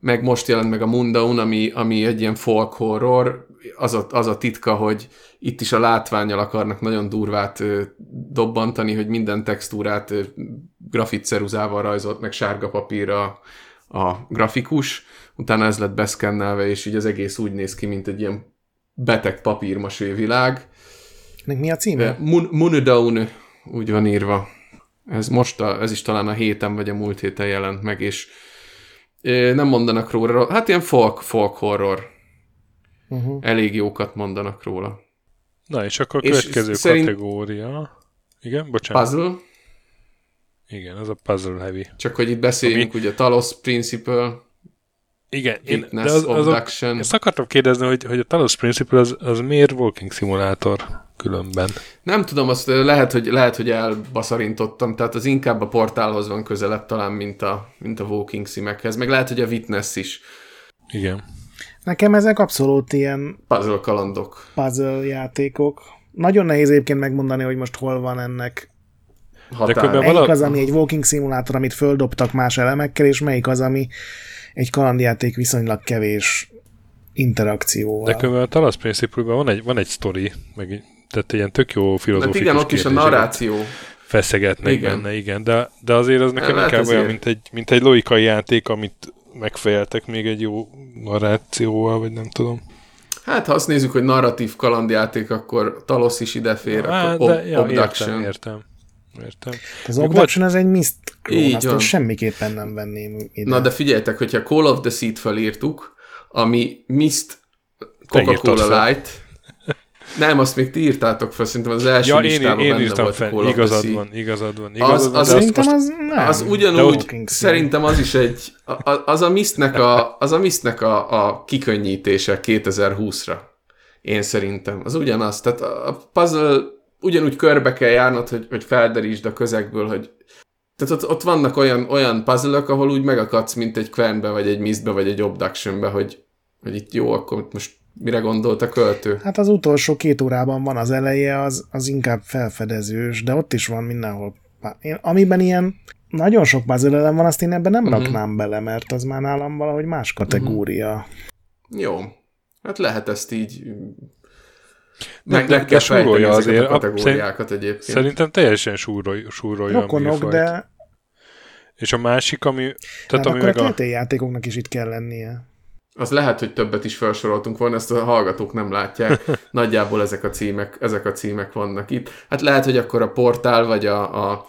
meg most jelent meg a Mundaun, ami, ami egy ilyen folk horror, az a, az a titka, hogy itt is a látvánnyal akarnak nagyon durvát ö, dobbantani, hogy minden textúrát ö, grafitceruzával rajzolt, meg sárga papírra a, a grafikus, utána ez lett beszkennelve, és így az egész úgy néz ki, mint egy ilyen beteg papírmasé világ. Ennek mi a címe? Mundaun, úgy van írva. Ez most, a, ez is talán a héten vagy a múlt héten jelent meg, és nem mondanak róla, hát ilyen folk, folk horror. Uh-huh. Elég jókat mondanak róla. Na és akkor a következő szerint... kategória. Igen, bocsánat. Puzzle. Igen, ez a puzzle heavy. Csak hogy itt beszéljünk, ami... ugye Talos Principle. Igen, én, de az, Obduction. Azok, ezt akartam kérdezni, hogy, hogy a Talos Principle az, az miért walking simulator különben? Nem tudom, azt lehet, hogy, lehet, hogy elbaszarintottam, tehát az inkább a portálhoz van közelebb talán, mint a, mint a walking simekhez, meg lehet, hogy a Witness is. Igen. Nekem ezek abszolút ilyen puzzle kalandok. Puzzle játékok. Nagyon nehéz egyébként megmondani, hogy most hol van ennek határa. Melyik az, ami egy walking simulator, amit földobtak más elemekkel, és melyik az, ami egy kalandjáték viszonylag kevés interakcióval. De különben a Talos Principle-ben van egy, van egy sztori, meg, tehát ilyen tök jó filozófikus kérdéseket. Igen, ott is a narráció. Feszegetnek benne, igen. De, de azért az nekem nem, inkább olyan, mint egy, mint egy logikai játék, amit megfejeltek még egy jó narrációval, vagy nem tudom. Hát, ha azt nézzük, hogy narratív kalandjáték, akkor Talos is idefér, hát, akkor ob- ja, Obduction. Értem, értem. Értem. Az Obduction az egy Myst klón, azt semmiképpen nem venném ide. Na, de figyeljetek, hogyha Call of the Sea-t felírtuk, ami Myst Coca-Cola Light, nem, azt még ti írtátok fel, szerintem az első ja, listában én, én benne volt fel. A Call of the Sea. Igazad van, igazad van. Az, az, szerintem az nem. Az ugyanúgy, szerintem az is egy, az a Mistnek a, az a, Mistnek a, a kikönnyítése kétezer-húszra. Én szerintem. Az ugyanaz. Tehát a puzzle ugyanúgy körbe kell járnod, hogy, hogy felderítsd a közegből, hogy tehát ott, ott vannak olyan, olyan puzzle-ök, ahol úgy megakadsz, mint egy Quernbe, vagy egy Mistbe, vagy egy Obductionbe, hogy, hogy itt jó, akkor most mire gondolt a költő? Hát az utolsó két órában van az eleje, az, az inkább felfedezős, de ott is van mindenhol. Én, amiben ilyen nagyon sok puzzle-elem van, azt én ebben nem uh-huh. raknám bele, mert az már nálam valahogy más kategória. Uh-huh. Jó. Hát lehet ezt így meg de, de, kell súrolja azért a kategóriákat a, egyébként. Szerintem teljesen súrolja, súrolja rokonok, a műfajt. De... És a másik, ami... Tehát hát ami akkor a té té-játékoknak is itt kell lennie. Az lehet, hogy többet is felsoroltunk volna, ezt a hallgatók nem látják. Nagyjából ezek a címek, ezek a címek vannak itt. Hát lehet, hogy akkor a portál, vagy a, a,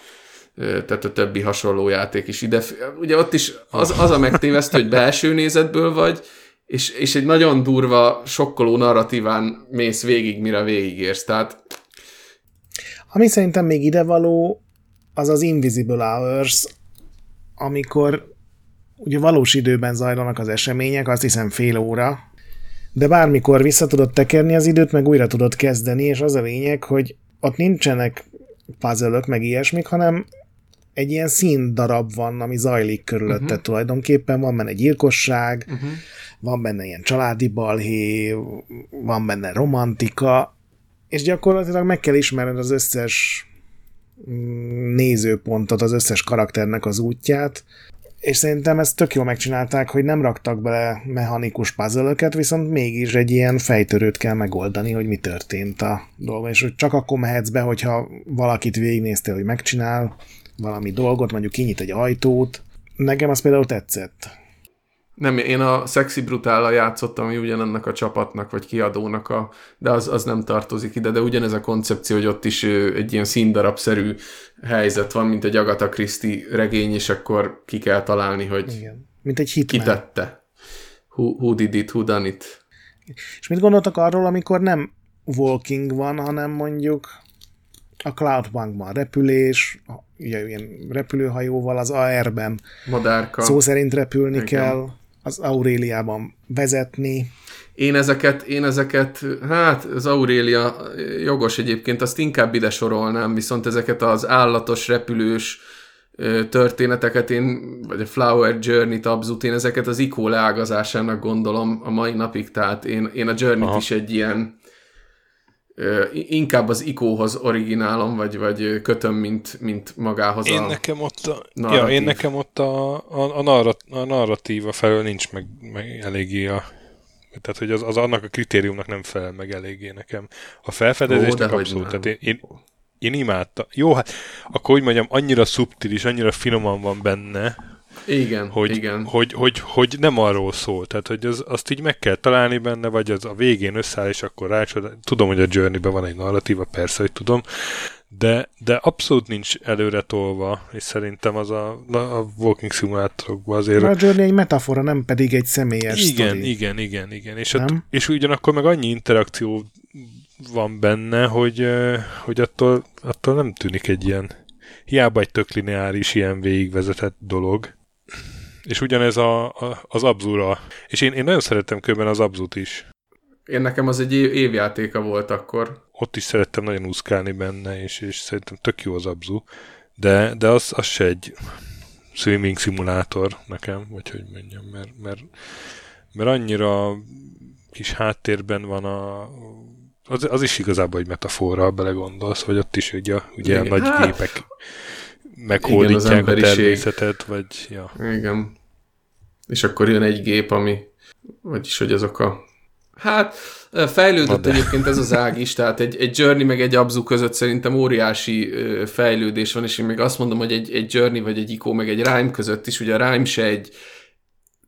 tehát a többi hasonló játék is ide. Ugye ott is az, az a megtévesztő, hogy belső nézetből vagy, és, és egy nagyon durva, sokkoló narratíván mész végig, mire végigérsz. Tehát Ami szerintem még idevaló, az az Invisible Hours, amikor ugye valós időben zajlanak az események, azt hiszem fél óra, de bármikor vissza tudod tekerni az időt, meg újra tudod kezdeni, és az a lényeg, hogy ott nincsenek puzzle-ök, meg ilyesmik, hanem egy ilyen színdarab van, ami zajlik körülötted uh-huh. tulajdonképpen, van benne gyilkosság, uh-huh. van benne ilyen családi balhé, van benne romantika, és gyakorlatilag meg kell ismerned az összes nézőpontot, az összes karakternek az útját, és szerintem ezt tök jól megcsinálták, hogy nem raktak bele mechanikus puzzle-öket, viszont mégis egy ilyen fejtörőt kell megoldani, hogy mi történt a dolga, és hogy csak akkor mehetsz be, hogyha valakit végignéztél, hogy megcsinál valami dolgot, mondjuk kinyit egy ajtót. Nekem az például tetszett. Nem, én a Sexy Brutállal játszottam, ami ugyanannak a csapatnak, vagy kiadónak, a, de az, az nem tartozik ide, de ugyanez a koncepció, hogy ott is egy ilyen színdarabszerű helyzet van, mint egy Agatha Christie regény, és akkor ki kell találni, hogy igen. Mint egy hitman. Kitette. Who, who did it, who done it. És mit gondoltak arról, amikor nem walking van, hanem mondjuk a Cloudbankban repülés, ugye ilyen repülőhajóval az á er-ben madárka. Szó szerint repülni igen. kell, az Auréliában vezetni. Én ezeket, én ezeket, hát az Aurélia jogos egyébként, azt inkább ide sorolnám, viszont ezeket az állatos repülős történeteket én, vagy a Flower Journey-t, Abzut, én ezeket az ikó leágazásának gondolom a mai napig, tehát én, én a Journey-t Aha. is egy ilyen inkább az ikóhoz originálom, vagy, vagy kötöm, mint, mint magához én a nekem ott a, narratív. Ja, én nekem ott a, a, a, narrat, a narratíva felől nincs meg, meg eléggé a... Tehát, hogy az, az annak a kritériumnak nem felel meg eléggé nekem. A felfedezésnek Ó, abszolút. Tehát én, én, én imádtam. Jó, hát akkor úgy mondjam, annyira szubtilis, annyira finoman van benne, igen, hogy, igen. Hogy, hogy, hogy nem arról szól, tehát hogy az, azt így meg kell találni benne, vagy az a végén összeáll, és akkor rácsodál. Tudom, hogy a Journey-ben van egy narratíva, persze, hogy tudom, de, de abszolút nincs előre tolva, és szerintem az a, a Walking Simulatorokban azért... A Journey egy metafora, nem pedig egy személyes igen, sztori. Igen, igen, igen, és, ott, és ugyanakkor meg annyi interakció van benne, hogy, hogy attól, attól nem tűnik egy ilyen, hiába egy tök lineáris, ilyen végigvezetett dolog. És ugyanez a, a, az Abzura. És én, én nagyon szerettem körben az Abzut is. Én nekem az egy év, évjátéka volt akkor. Ott is szerettem nagyon úszkálni benne, és, és szerintem tök jó az Abzu. De, de az, az se egy swimming szimulátor nekem, vagy hogy mondjam, mert, mert, mert annyira kis háttérben van a... Az, az is igazából egy metafora, belegondolsz, vagy ott is ugye, ugye igen, nagy hát... gépek... meghódítják a természetet, vagy... Ja. Igen. És akkor jön egy gép, ami... Vagyis, hogy azok a... Hát, fejlődött egyébként ez az ág is, tehát egy, egy Journey meg egy Abzu között szerintem óriási fejlődés van, és én még azt mondom, hogy egy, egy Journey vagy egy ikó meg egy Rhyme között is, ugye a Rhyme se egy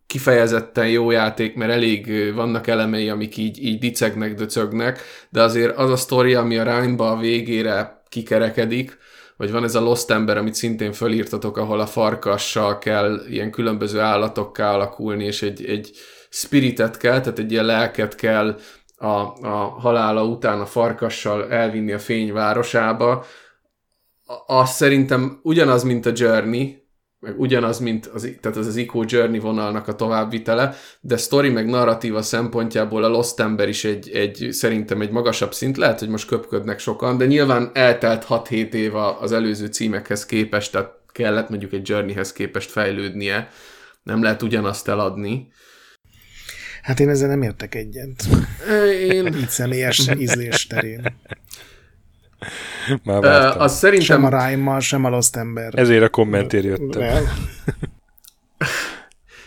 kifejezetten jó játék, mert elég vannak elemei, amik így, így dicegnek, döcögnek, de azért az a sztori, ami a Rhyme-ba a végére kikerekedik, vagy van ez a Lost Ember, amit szintén fölírtatok, ahol a farkassal kell ilyen különböző állatokká alakulni, és egy, egy spiritet kell, tehát egy ilyen lelket kell a, a halála után a farkassal elvinni a fényvárosába. Azt szerintem ugyanaz, mint a Journey, meg ugyanaz, mint az, tehát az, az ikó Journey vonalnak a továbbvitele, de sztori meg narratíva szempontjából a Lost Ember is egy, egy, szerintem egy magasabb szint, lehet, hogy most köpködnek sokan, de nyilván eltelt hat-hét év az előző címekhez képest, tehát kellett mondjuk egy Journeyhez képest fejlődnie, nem lehet ugyanazt eladni. Hát én ezzel nem értek egyet. Én... Így személyes ízlés terén. Már uh, az szerintem... Sem a Rhyme-mal, sem a Lost Ember. Ezért a kommentért jöttem. De...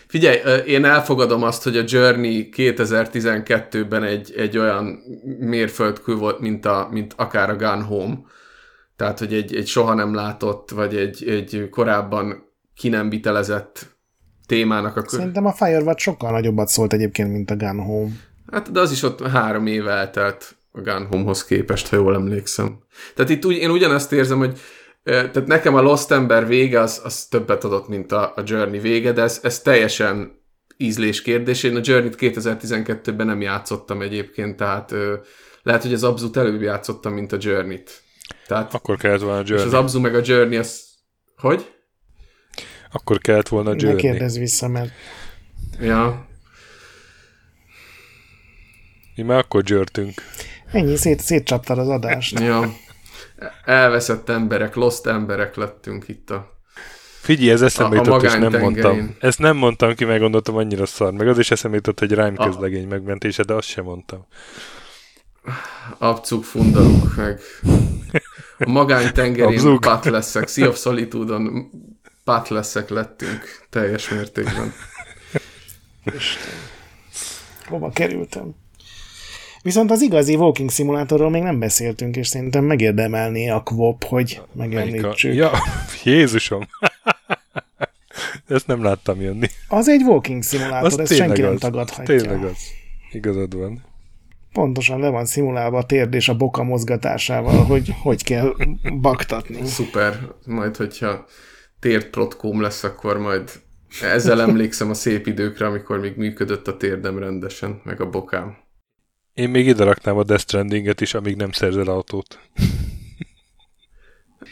Figyelj, én elfogadom azt, hogy a Journey kétezer-tizenkettőben egy, egy olyan mérföldkő volt, mint, a, mint akár a Gone Home. Tehát, hogy egy, egy soha nem látott, vagy egy, egy korábban ki nem vitelezett témának a... Kö... Szerintem a Firewatch sokkal nagyobbat szólt egyébként, mint a Gone Home. Hát, de az is ott három éve eltelt a Gone Home-hoz képest, ha jól emlékszem. Tehát itt úgy, én ugyanazt érzem, hogy tehát nekem a Lost Ember vége az, az többet adott, mint a, a Journey vége, de ez, ez teljesen ízlés kérdés. Én a Journey-t kétezer-tizenkettőben nem játszottam egyébként, tehát ö, lehet, hogy az Abzut előbb játszottam, mint a Journey-t. Tehát, akkor kellett volna a Journey. És az Abzu meg a Journey az... Hogy? Akkor kellett volna a Journey. Ne kérdezz vissza, mert... Ja. Mi már akkor györtünk. Ennyi, szét, szétcsaptad az adást. Ja. Elveszett emberek, lost emberek lettünk itt a... Figyelj, ez eszembe a, jutott, a és nem mondtam. Ezt nem mondtam ki, meg gondoltam annyira szar. Meg az is eszembe jutott, hogy Rhyme közlegény megmentése, de azt sem mondtam. Abzug fundaluk, meg a magánytengerén pát leszek, Sea of Solitude-on pát leszek lettünk teljes mértékben. Isten. Hova kerültem? Viszont az igazi walking szimulátorról még nem beszéltünk, és szerintem megérdemelné a kvop, hogy megemlítsük. Ja, Jézusom! Ezt nem láttam jönni. Az egy walking szimulátor, ez senki az, nem tagadhatja. Tényleg az. Igazad van. Pontosan le van szimulálva a térd és a boka mozgatásával, hogy hogy kell baktatni. Szuper. Majd, hogyha térdprotkóm lesz, akkor majd ezzel emlékszem a szép időkre, amikor még működött a térdem rendesen, meg a bokám. Én még ide raknám a Death Strandinget is, amíg nem szerzel autót.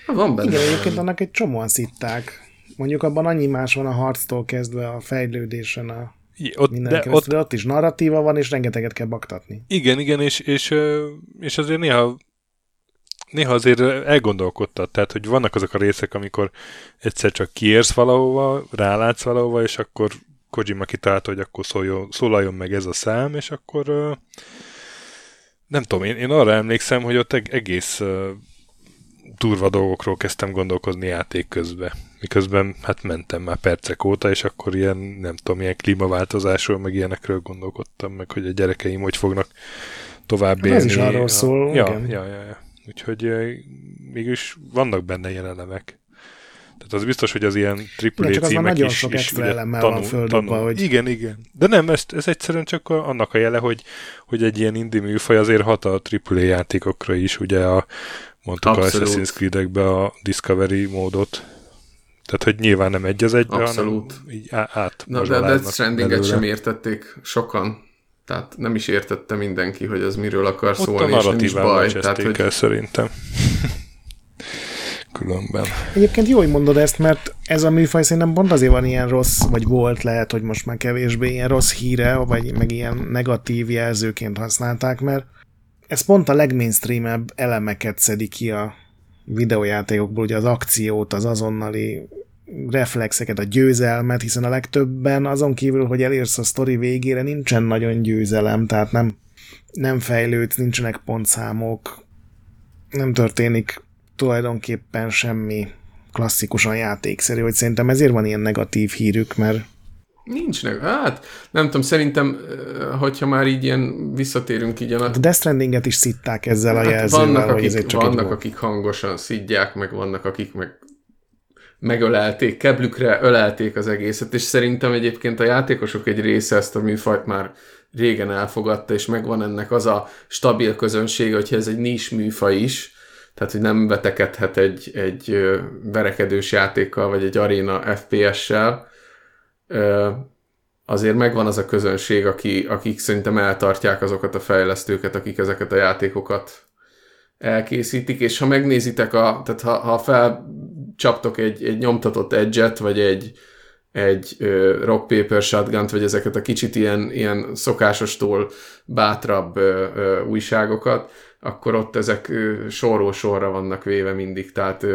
Van benne. Igen, egyébként annak egy csomóan szitták. Mondjuk abban annyi más van a harctól kezdve a fejlődésen, a I, ott, minden de, ott, de ott is narratíva van, és rengeteget kell baktatni. Igen, igen, és, és, és azért néha, néha azért elgondolkodtad. Tehát, hogy vannak azok a részek, amikor egyszer csak kiérsz valahova, rálátsz valahova, és akkor Kojima kitalálta, hogy akkor szóljon, szólaljon meg ez a szám, és akkor... Nem tudom, én, én arra emlékszem, hogy ott egész uh, durva dolgokról kezdtem gondolkozni játék közben. Miközben hát mentem már percek óta, és akkor ilyen, nem tudom, ilyen klímaváltozásról, meg ilyenekről gondolkodtam, meg hogy a gyerekeim hogy fognak tovább élni. Ez is arról szól. Ja, igen. Ja, ja, ja. Úgyhogy uh, mégis vannak benne ilyen elemek. Tehát az biztos, hogy az ilyen triple A címek is, is tanul, tanul. Hogy... Igen, igen. De nem, ez, ez egyszerűen csak a, annak a jele, hogy, hogy egy ilyen indie műfaj azért hat a triple A játékokra is, ugye a, mondtuk abszolút. A Assassin's Creed-ekbe a Discovery módot. Tehát, hogy nyilván nem egy az egyben, abszolút. Hanem így át. Na, de a Death Strandinget sem értették sokan. Tehát nem is értette mindenki, hogy az miről akar ott szólni, és nem is baj. Tehát, hogy... el, szerintem. Különben. Egyébként jó, hogy mondod ezt, mert ez a műfaj szerintem pont azért van ilyen rossz, vagy volt, lehet, hogy most már kevésbé ilyen rossz híre, vagy meg ilyen negatív jelzőként használták, mert ez pont a legmainstreamebb elemeket szedi ki a videójátékokból, ugye az akciót, az azonnali reflexeket, a győzelmet, hiszen a legtöbben azon kívül, hogy elérsz a sztori végére, nincsen nagyon győzelem, tehát nem, nem fejlődsz, nincsenek pontszámok, nem történik tulajdonképpen semmi klasszikusan játékszerű, hogy szerintem ezért van ilyen negatív hírük, mert... Nincs neg... Hát, nem tudom, szerintem, hogyha már így ilyen visszatérünk így... A hát Death Strandinget is szitták ezzel hát a jelzővel, vannak, hogy akik, csak vannak, akik hangosan szidják, meg vannak, akik meg megölelték, keblükre ölelték az egészet, és szerintem egyébként a játékosok egy része ezt a műfajt már régen elfogadta, és megvan ennek az a stabil közönsége, hogyha ez egy nis műfaj is, tehát, hogy nem vetekedhet egy, egy verekedős játékkal, vagy egy aréna ef pé es-sel. Azért megvan az a közönség, aki, akik szerintem eltartják azokat a fejlesztőket, akik ezeket a játékokat elkészítik, és ha megnézitek, a, tehát ha, ha felcsaptok egy, egy nyomtatott edge-et, vagy egy, egy rock paper shotgun-t, vagy ezeket a kicsit ilyen, ilyen szokásostól bátrabb újságokat, akkor ott ezek sorról sorra vannak véve mindig, tehát,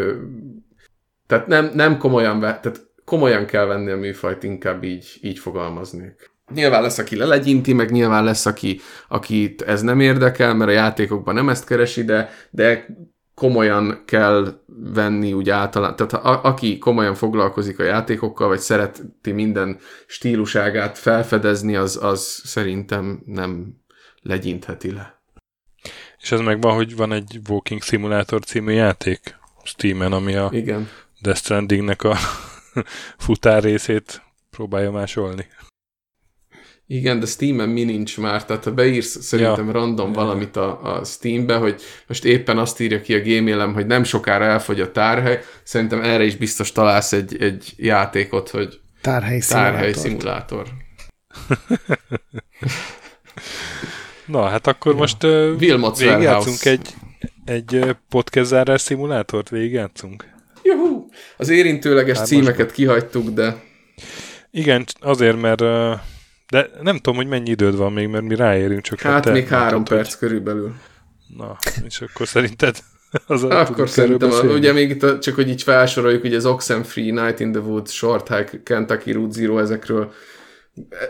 tehát nem, nem komolyan, ve, tehát komolyan kell venni a műfajt, inkább így, így fogalmaznék. Nyilván lesz, aki lelegyinti, meg nyilván lesz, aki, akit ez nem érdekel, mert a játékokban nem ezt keresi, de, de komolyan kell venni úgy általán, tehát a, aki komolyan foglalkozik a játékokkal, vagy szereti minden stíluságát felfedezni, az, az szerintem nem legyintheti le. És ez megvan, hogy van egy Walking Simulator című játék Steamen, ami a igen. Death Strandingnek a futár részét próbálja másolni. Igen, de Steamen mi nincs már, tehát ha beírsz szerintem ja. random ja. valamit a, a Steambe, hogy most éppen azt írja ki a gmailem, hogy nem sokára elfogy a tárhely, szerintem erre is biztos találsz egy, egy játékot, hogy tárhely, tárhely szimulátor. Na, hát akkor ja. most uh, végigjátszunk egy, egy podcast zárás szimulátort végigjátszunk? Juhú! Az érintőleges hát címeket kihagytuk, de... Igen, azért, mert... De nem tudom, hogy mennyi időd van még, mert mi ráérünk csak... Hát még három perc hogy... körülbelül. Na, és akkor szerinted... Az akkor szerintem, a, ugye még itt a, csak hogy így felsoroljuk, ugye az Oxenfree, Night in the Woods, Short Hike, Kentucky Route Zero, ezekről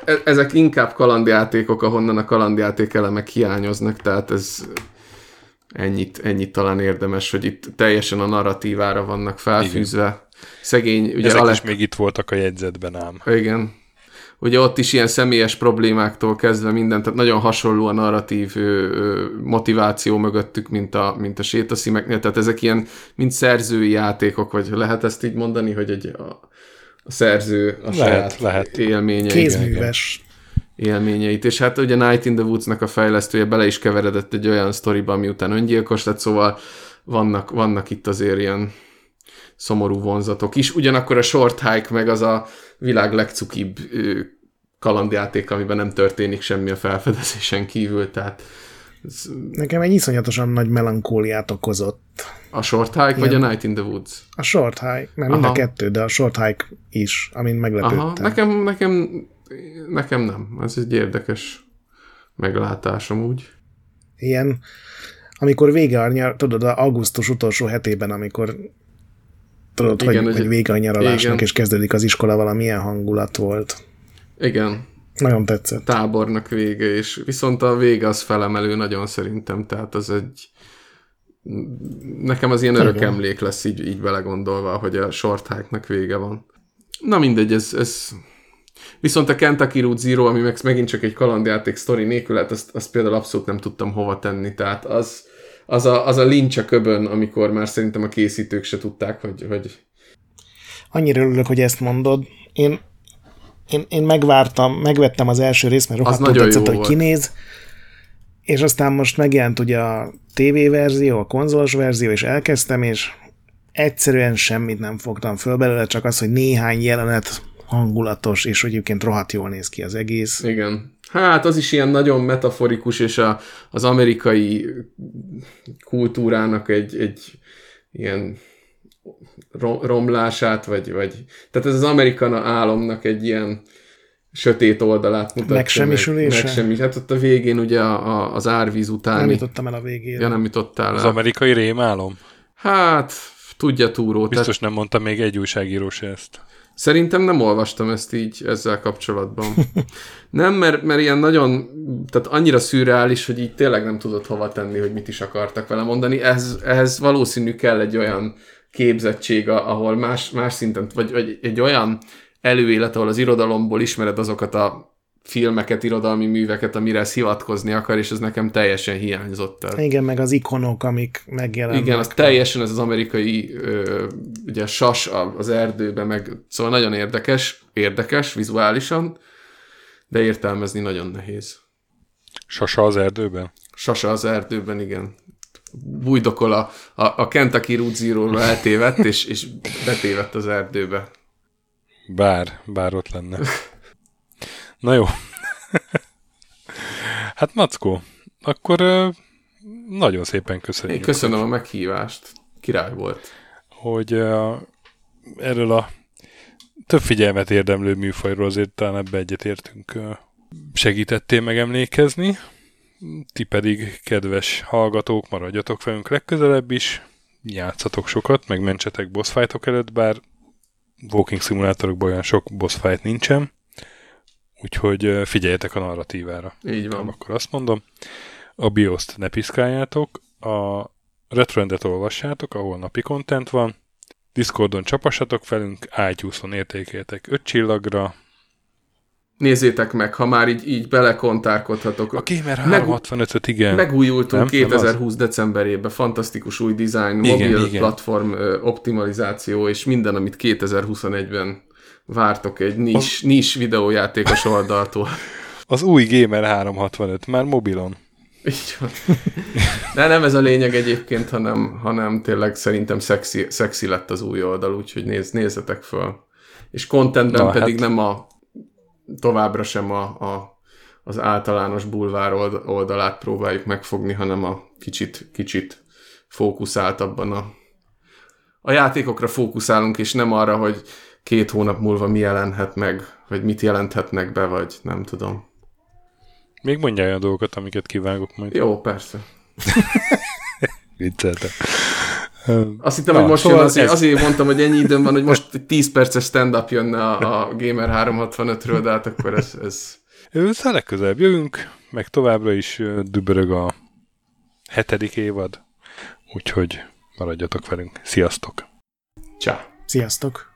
e, ezek inkább kalandjátékok, ahonnan a kalandjáték elemek hiányoznak, tehát ez ennyit, ennyit talán érdemes, hogy itt teljesen a narratívára vannak felfűzve. Igen. Szegény, ugye ezek Alec... is még itt voltak a jegyzetben ám. Igen. Ugye ott is ilyen személyes problémáktól kezdve minden, tehát nagyon hasonló a narratív motiváció mögöttük, mint a, mint a sétaszímeknél, tehát ezek ilyen, mint szerzői játékok, vagy lehet ezt így mondani, hogy egy a, a szerző a lehet, saját lehet. Élményeit. Kézműves. Élményeit, és hát ugye Night in the Woods-nak a fejlesztője bele is keveredett egy olyan sztoriba, miután öngyilkos lett, szóval vannak, vannak itt azért ilyen szomorú vonzatok is. Ugyanakkor a Short Hike meg az a világ legcukibb kalandjáték, amiben nem történik semmi a felfedezésen kívül, tehát... Ez... Nekem egy iszonyatosan nagy melankóliát okozott. A Short Hike, ilyen... vagy a Night in the Woods? A Short Hike, mert mind a kettő, de a Short Hike is, amin meglepődtem. Aha. Nekem, nekem, nekem nem. Ez egy érdekes meglátásom úgy. Ilyen, amikor vége, tudod, az augusztus utolsó hetében, amikor tudod, igen, hogy, hogy vége a nyaralásnak, és kezdődik az iskola, valamilyen hangulat volt. Igen. Nagyon tetszett. Tábornak vége, és viszont a vége az felemelő nagyon szerintem, tehát az egy... Nekem az ilyen örök igen. emlék lesz így, így belegondolva, hogy a Short Hike-nak vége van. Na mindegy, ez... ez... Viszont a Kentucky Route Zero, ami meg megint csak egy kalandjáték sztori nélkül, hát azt, azt például abszolút nem tudtam hova tenni, tehát az... Az a, az a lincs a köbön, amikor már szerintem a készítők se tudták, hogy... hogy... Annyira örülök, hogy ezt mondod. Én, én, én megvártam, megvettem az első részt, mert rohadtul tetszett, hogy kinéz, és aztán most megjelent ugye a té vé verzió, a konzolos verzió, és elkezdtem, és egyszerűen semmit nem fogtam föl belőle, csak az, hogy néhány jelenet hangulatos, és egyébként rohadt jól néz ki az egész. Igen. Hát az is ilyen nagyon metaforikus, és a, az amerikai kultúrának egy, egy ilyen romlását, vagy, vagy... Tehát ez az amerikana álomnak egy ilyen sötét oldalát mutatja. Megsemmisülése. Megsemmis. Hát ott a végén ugye a, a, az árvíz utáni... Nem jutottam el a végére. Ja, nem jutottál el. Az amerikai rémálom? Hát, tudja túró. Biztos tehát... nem mondta még egy újságíró se ezt. Szerintem nem olvastam ezt így ezzel kapcsolatban. Nem, mert, mert ilyen nagyon, tehát annyira szürreális, hogy így tényleg nem tudod hova tenni, hogy mit is akartak vele mondani. Ehhez, ehhez valószínű kell egy olyan képzettség, ahol más, más szinten, vagy, vagy egy olyan előélet, ahol az irodalomból ismered azokat a filmeket, irodalmi műveket, amire ez hivatkozni akar, és ez nekem teljesen hiányzott el. Igen, meg az ikonok, amik megjelennek. Igen, az teljesen ez az amerikai ö, ugye sas az erdőben, meg szóval nagyon érdekes, érdekes vizuálisan, de értelmezni nagyon nehéz. Sasa az erdőben? Sasa az erdőben, igen. Bújdokol a, a, a Kentucky Route Zero-ra eltévedt, és, és betévedt az erdőbe. Bár, bár ott lenne. Na jó. Hát Mackó, akkor nagyon szépen köszönjük. Én köszönöm a meghívást. Király volt. Hogy erről a több figyelmet érdemlő műfajról azért talán ebbe egyetértünk. Segítettél megemlékezni. Ti pedig, kedves hallgatók, maradjatok velünk legközelebb is. Játszatok sokat, megmentsetek boss fight-ok előtt, bár walking szimulátorokban olyan sok boss fight nincsen. Úgyhogy figyeljetek a narratívára. Így van. Akkor azt mondom, a BIOS-t ne piszkáljátok, a Retroendet olvassátok, ahol napi content van, Discordon csapassatok velünk, iTunes-on értékeljetek öt csillagra. Nézzétek meg, ha már így, így belekontárkodhatok. A Gamer háromszázhatvanöt-öt, igen. Megújultunk nem? kétezerhúsz Nem decemberében, fantasztikus új design, mobil platform optimalizáció, és minden, amit kétezerhuszonegyben vártok egy nis, nis videójátékos oldaltól. Az új Gamer háromszázhatvanöt, már mobilon. Így van. De nem ez a lényeg egyébként, hanem, hanem tényleg szerintem szexi, szexi lett az új oldal, úgyhogy néz, nézzetek föl. És contentben na, pedig hát... nem a továbbra sem a, a, az általános bulvár oldalát próbáljuk megfogni, hanem a kicsit, kicsit fókuszáltabban a... A játékokra fókuszálunk, és nem arra, hogy két hónap múlva mi jelenhet meg, vagy mit jelenthetnek be, vagy nem tudom. Még mondjál olyan dolgokat, amiket kivágok majd. Jó, persze. Vicceltem. Azt hittem, na, hogy most szóval jön, azért, azért mondtam, hogy ennyi időm van, hogy most egy tíz perces stand-up jönne a, a Gamer három hatvanötről, de hát akkor ez... ez... Szóval legközelebb jövünk, meg továbbra is dübörög a hetedik évad, úgyhogy maradjatok velünk. Sziasztok! Csá! Sziasztok!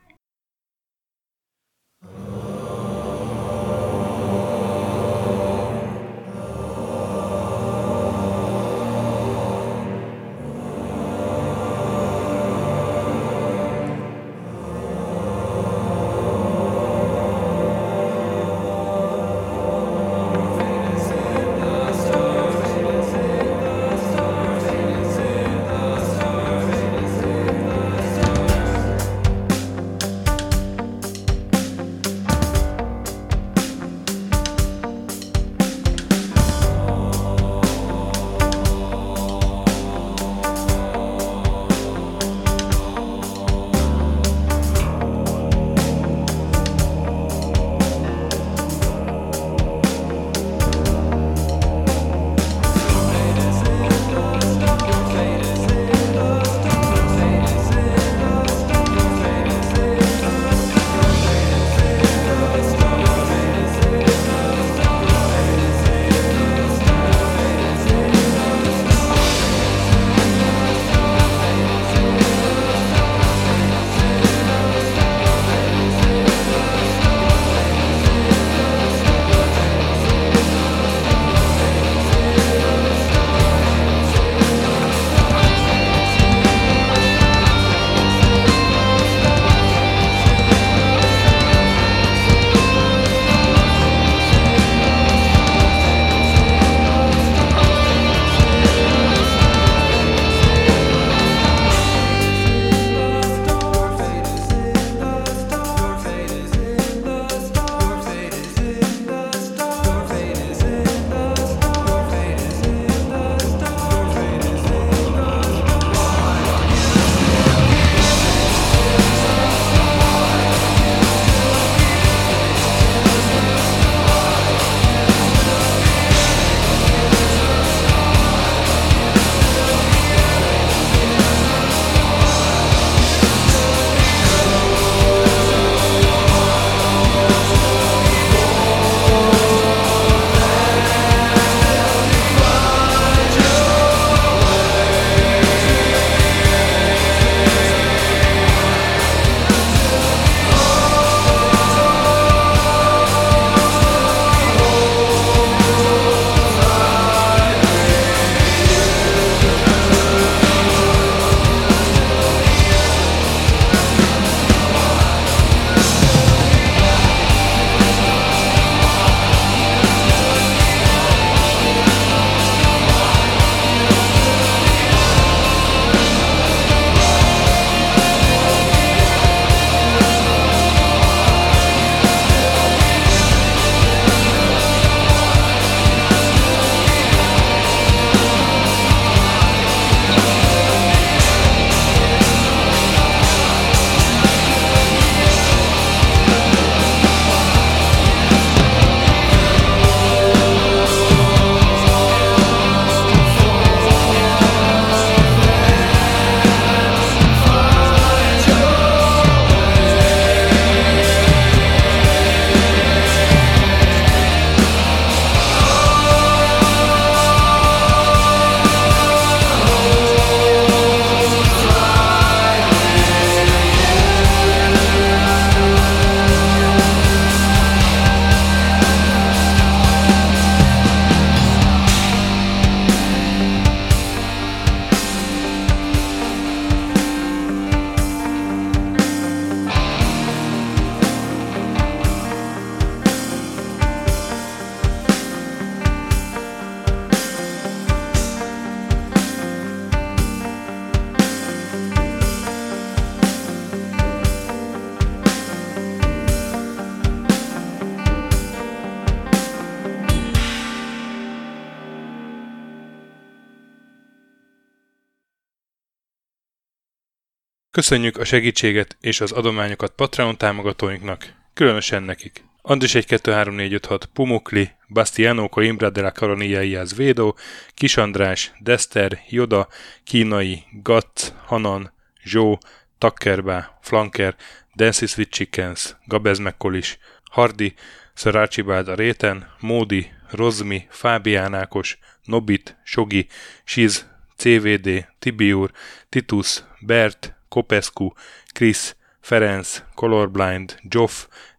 Köszönjük a segítséget és az adományokat Patreon támogatóinknak, különösen nekik. Andris egy kettő három négy öt hat, Pumukli, Bastiano Coimbra de la Coronilla Védó, Kis András, Dester, Joda, Kínai, Gatz, Hanan, Zsó, Takkerbá, Flanker, Dancy Sweet Chickens, Gabez Mekkolis, Hardi, Szarácsibád a réten, Módi, Rozmi, Fábián Ákos, Nobit, Sogi, Siz, cé vé dé, Tibiur, Titus, Bert, Kopescu, Krisz, Ferenc, Colorblind, Joff,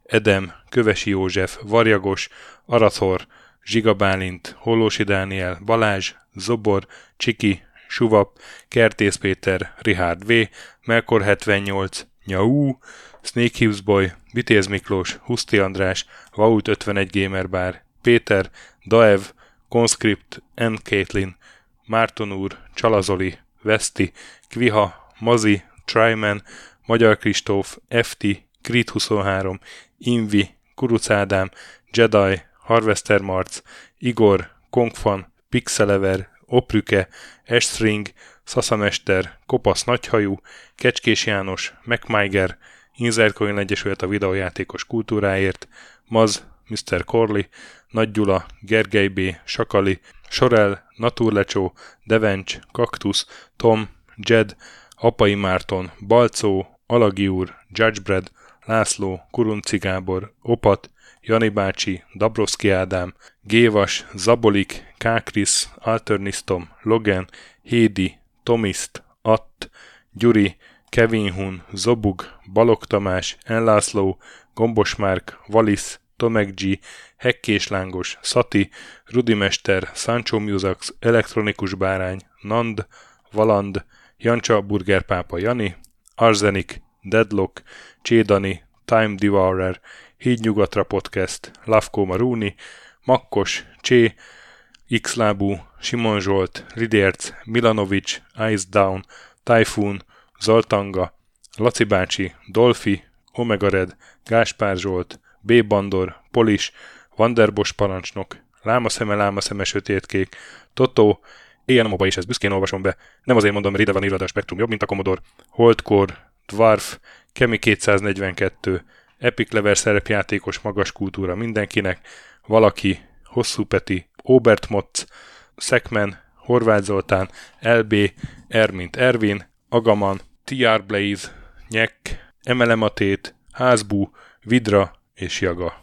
Edem, Kövesi József, Varjagos, Arathor, Zsiga Bálint, Hollósi Dániel, Balázs, Zobor, Csiki, Suvap, Kertész Péter, Richard V, Melkor hetvennyolc, Nyau, Snake Hughes Boy, Vitéz Miklós, Huszti András, Vault ötvenegy Gamerbar, Péter, Daev, Conscript, N. Caitlin, Márton úr, Csalazoli, Veszti, Kviha, Mazi, Tryman, Magyar Kristóf, ef té, Creed huszonhárom, Invi, Kuruc Ádám, Jedi, Harvester Marc, Igor, Kongfan, Pixelever, Oprüke, Estring, Szaszamester, Kopasz Nagyhajú, Kecskés János, MacMiger, Inzercoin Egyesület a videójátékos kultúráért, Maz, miszter Corley, Nagy Gyula, Gergely B., Sakali, Sorel, Naturlecsó, Devencs, Kaktusz, Tom, Jed, Apai Márton, Balcó, Alagi úr, Judgebred, László, Kurunci Gábor, Opat, Jani bácsi, Dabrowski Ádám, Gévas, Zabolik, Kákris, Alternisztom, Logan, Hédi, Tomiszt, Att, Gyuri, Kevin Hun, Zobug, Balog Tamás, Enlászló, Gombos Márk, Valisz, Tomek G, Hekkés Lángos, Szati, Rudimester, Sancho Musax, Elektronikus Bárány, Nand, Valand, Jancsa Burgerpápa Jani, Arzenik, Deadlock, Csédani, Time Devourer, Hídnyugatra Podcast, Lavko Maruni, Makkos, Csé, Xlábú, Simon Zsolt, Lidérc, Milanovic, Ice Down, Typhoon, Zoltanga, Laci bácsi, Dolfi, Omega Red, Gáspár Zsolt, B. Bandor, Polis, Vanderbos parancsnok, Lámaszeme, Lámaszeme, Sötétkék, Totó, éjjel a moba is, ezt büszkén olvasom be, nem azért mondom, Ride van Irada, a Spektrum jobb, mint a Commodore, Holdcore, Dwarf, Kemi kétszáznegyvenkettő, Epic Level szerepjátékos magas kultúra mindenkinek, Valaki, Hosszú Peti, Obert Motz, Szekmen, Horváth Zoltán, el bé, R mint Ervin, Agaman, té er Blaze, Nyek, Emelematét, Házbú, Vidra és Jaga.